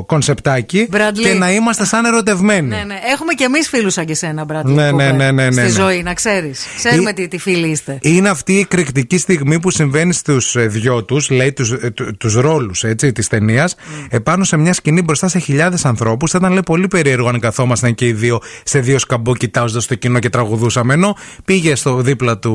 κονσεπτάκι και να είμαστε σαν ερωτευμένοι. Ναι, ναι. Έχουμε και εμείς φίλους σαν και σένα, Bradley, ναι, ναι, ναι, ναι, στη ναι, ναι. ζωή, να ξέρεις. Ξέρουμε ε... τι, τι φίλοι είστε. Είναι αυτή η εκρηκτική στιγμή που συμβαίνει στους δυο τους, λέει, τους, τους ρόλους της ταινίας, mm. επάνω σε μια σκηνή μπροστά σε χιλιάδες ανθρώπους. Θα ήταν, λέει, πολύ περίεργο αν καθόμασταν και οι δύο σε δύο σκαμπό κοιτάζοντας το κοινό και τραγουδούσαμε χαμένο. Πήγε, στο δίπλα του,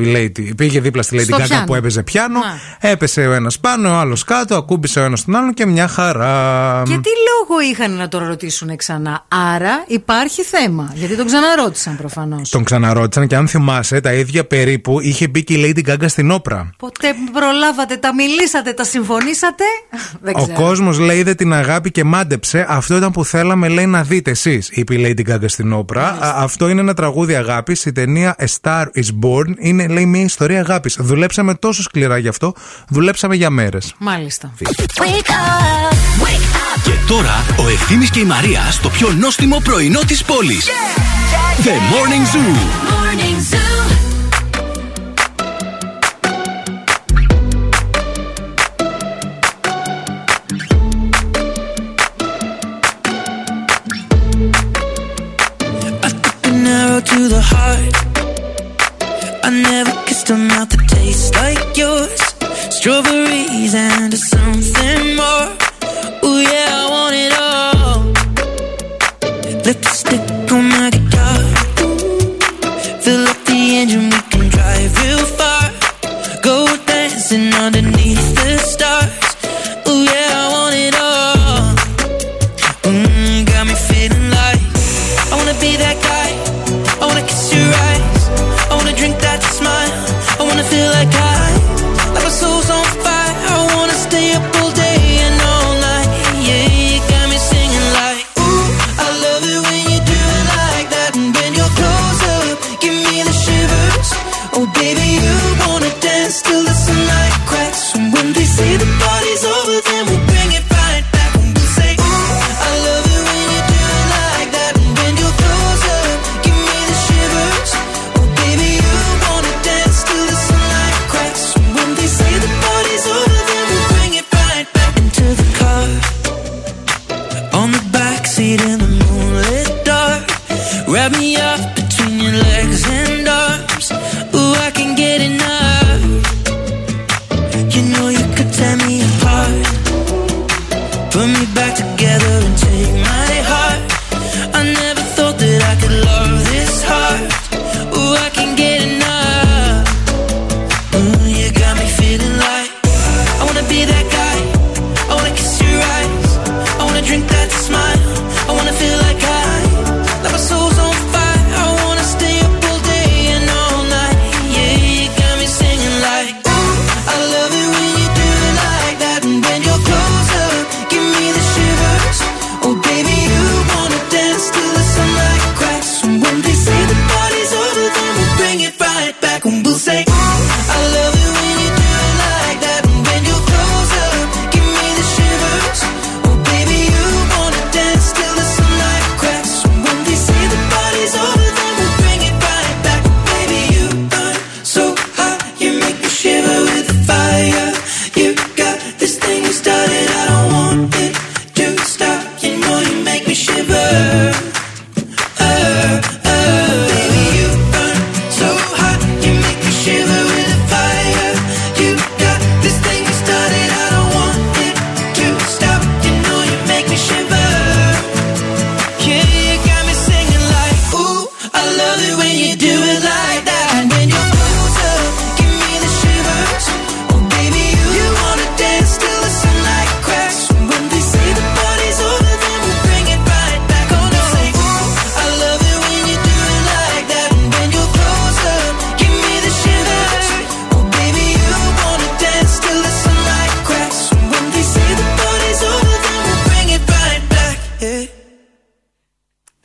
η Lady, πήγε δίπλα στη Lady Gaga που έπαιζε πιάνο. Να. Έπεσε ο ένας πάνω, ο άλλος κάτω, ακούμπησε ο ένας τον άλλον και μια χαρά. Και τι λόγο είχαν να τον ρωτήσουν ξανά? Άρα υπάρχει θέμα. Γιατί τον ξαναρώτησαν προφανώς. Τον ξαναρώτησαν και αν θυμάσαι, τα ίδια περίπου είχε μπει και η Lady Gaga στην Oprah. Ποτέ προλάβατε, τα μιλήσατε, τα συμφωνήσατε. Δεν ξέρω. Ο κόσμος λέει είδε την αγάπη και μάντεψε. Αυτό ήταν που θέλαμε, λέει, να δείτε εσείς, είπε η Lady Gaga στην Oprah. Α, αυτό είναι ένα τραγούδι αγάπης. Η ταινία A Star Is Born είναι, λέει, μια ιστορία αγάπης. Δουλέψαμε τόσο σκληρά γι' αυτό. Δουλέψαμε για μέρες. Μάλιστα. Wake up, wake up. Και τώρα ο Ευθύμης και η Μαρία στο πιο νόστιμο πρωινό της πόλης. Yeah. The Morning Zoo. Morning Zoo. To the heart, I never kissed a mouth that tastes like yours. Strawberries and something more. Ooh yeah, I want it all. Lipstick on my guitar. Fill up the engine, we can drive real far. Go dancing underneath the stars. Ooh yeah, I want it all. Mmm, got me feeling like I wanna be that guy.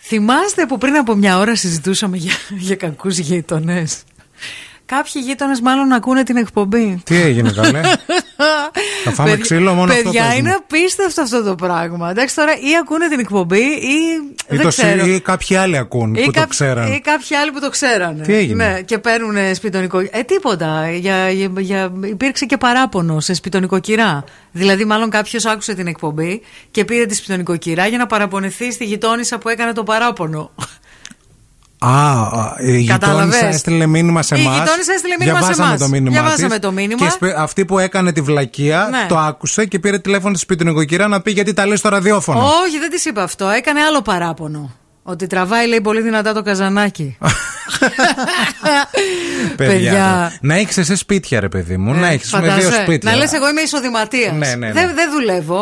Θυμάστε που πριν από μια ώρα συζητούσαμε για, για κακούς γείτονες. Κάποιοι γείτονες μάλλον ακούνε την εκπομπή. Τι έγινε καλέ? Θα φάμε Παιδι... ξύλο μόνο αυτό. Παιδιά, είναι απίστευτο αυτό το πράγμα. Εντάξει, τώρα ή ακούνε την εκπομπή ή, ή, δεν ξέρω. Ή κάποιοι άλλοι ακούν ή που κά... το ξέραν. Ή κάποιοι άλλοι που το ξέρανε. Τι έγινε? Ναι, και παίρνουν σπιτονικό. Ε, τίποτα. Για, για, για... Υπήρξε και παράπονο σε σπιτονικοκυρά. Δηλαδή, μάλλον κάποιος άκουσε την εκπομπή και πήρε τη σπιτονικοκυρά για να παραπονεθεί στη γειτόνισσα που έκανε το παράπονο. Α, η γειτόνισσα έστειλε μήνυμα σε εμάς. Η γειτόνισσα έστειλε μήνυμα σε εμάς. Διαβάσαμε το μήνυμα. Και σπε, αυτή που έκανε τη βλακεία, ναι, το άκουσε και πήρε τηλέφωνο στη σπιτονικοκυρά να πει γιατί τα λέει στο ραδιόφωνο. Όχι, δεν της είπα αυτό. Έκανε άλλο παράπονο. Ότι τραβάει, λέει, πολύ δυνατά το καζανάκι. Παιδιά. Να έχεις εσύ σπίτια, ρε παιδί μου. Να έχεις με δύο σπίτια. Να λες, εγώ είμαι εισοδηματίας. Δεν δουλεύω.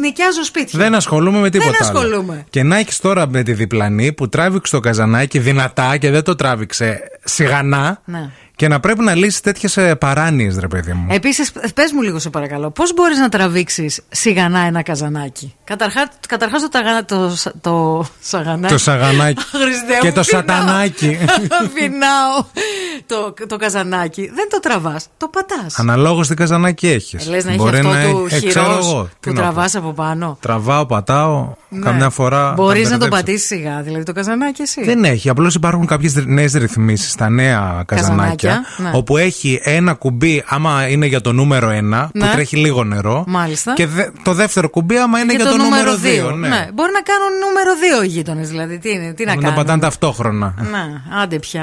Νοικιάζω σπίτια. Δεν ασχολούμαι με τίποτα. Και να έχεις τώρα με τη διπλανή που τράβηξε το καζανάκι δυνατά και δεν το τράβηξε σιγανά. Και να πρέπει να λύσεις τέτοιες παράνοιες, ρε παιδί μου. Επίσης, πες μου λίγο, σε παρακαλώ, πώς μπορείς να τραβήξεις σιγανά ένα καζανάκι? Καταρχά, καταρχάς το, το, το σαγανάκι. Το σαγανάκι. Χριστέ, και το σατανάκι. Φινάω. το, το καζανάκι δεν το τραβάς, το πατάς. Αναλόγως τι καζανάκι έχεις. Λες να έχει αυτό να... του ε, χειρός που τραβάς από πάνω. Τραβάω, πατάω, ναι. Καμιά φορά. Μπορείς να το πατήσεις σιγά, δηλαδή το καζανάκι εσύ? Δεν έχει. Απλώς υπάρχουν κάποιες νέες ρυθμίσεις στα νέα καζανάκια. Ναι. Όπου έχει ένα κουμπί, άμα είναι για το νούμερο ένα, ναι, που τρέχει λίγο νερό. Μάλιστα. Και δε, το δεύτερο κουμπί, άμα είναι και για το, το νούμερο δύο. δύο, ναι. Ναι. Μπορεί να κάνουν νούμερο δύο οι γείτονες, δηλαδή. Τι, είναι, τι να, να κάνουν. Να πατάνε ταυτόχρονα. Ναι, άντε πια.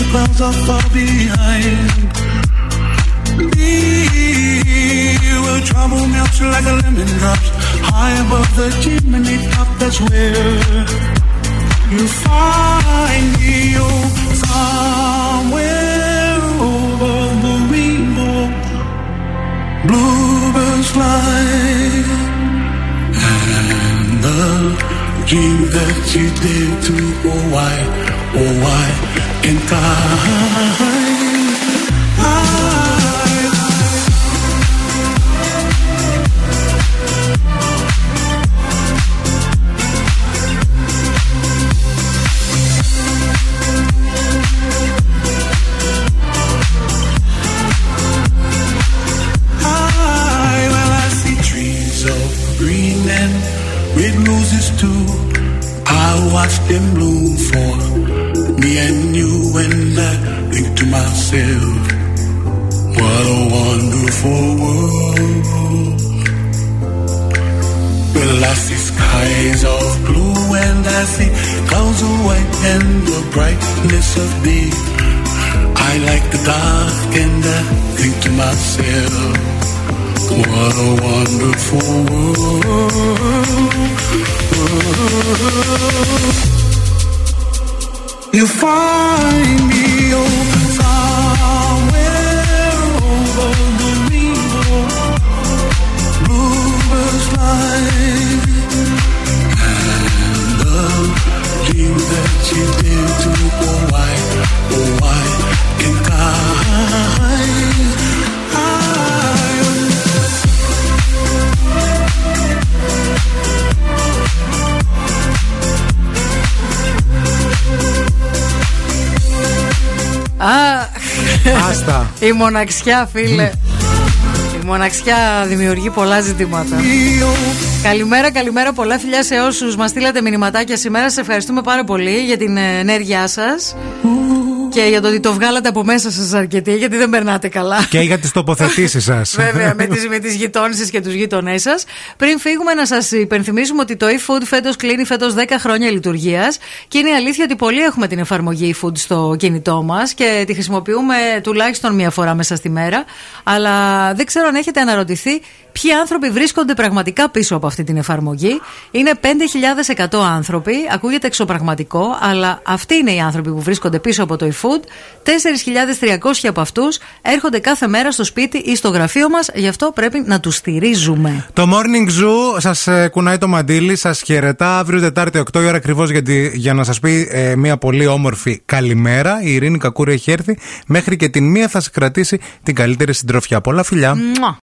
the clouds are far behind me. Will trouble melts like a lemon drops high above the chimney top. That's where you find me, oh, somewhere over the rainbow. Bluebirds fly, and the dream that you did to oh why, oh why in time. I watch them bloom for me and you, and I think to myself, what a wonderful world. Well, I see skies of blue and I see clouds of white and the brightness of day. I like the dark and I think to myself, what a wonderful world. You find me over somewhere over the rainbow. Bluebirds flying, and the dream that you did to oh why, oh why in time. Άστα. Η μοναξιά, φίλε. Η μοναξιά δημιουργεί πολλά ζητήματα. Καλημέρα, καλημέρα. Πολλά φιλιά σε όσους μας στείλατε μηνυματάκια σήμερα. Σας ευχαριστούμε πάρα πολύ για την ενέργειά σας και για το ότι το βγάλατε από μέσα σας αρκετή, γιατί δεν περνάτε καλά. Και για τις τοποθετήσεις σας. Βέβαια, με τις, με τις γειτόνισσες και τους γείτονές σας. Πριν φύγουμε, να σας υπενθυμίσουμε ότι το e-food φέτος κλείνει φέτος δέκα χρόνια λειτουργίας. Και είναι αλήθεια ότι πολλοί έχουμε την εφαρμογή e-food στο κινητό μας και τη χρησιμοποιούμε τουλάχιστον μία φορά μέσα στη μέρα. Αλλά δεν ξέρω αν έχετε αναρωτηθεί ποιοι άνθρωποι βρίσκονται πραγματικά πίσω από αυτή την εφαρμογή. Είναι πέντε χιλιάδες εκατό άνθρωποι. Ακούγεται εξωπραγματικό, αλλά αυτοί είναι οι άνθρωποι που βρίσκονται πίσω από το e-food. τέσσερις χιλιάδες τριακόσιοι από αυτούς έρχονται κάθε μέρα στο σπίτι ή στο γραφείο μας, γι' αυτό πρέπει να τους στηρίζουμε. Το Morning Zoo σας κουνάει το μαντίλι, σας χαιρετά. Αύριο Τετάρτη οκτώ η ώρα ακριβώς για, για να σας πει ε, μια πολύ όμορφη καλημέρα. Η Ειρήνη Κακούρια έχει έρθει. Μέχρι και την μία θα σας κρατήσει την καλύτερη συντροφιά. Πολλά φιλιά. Μουα.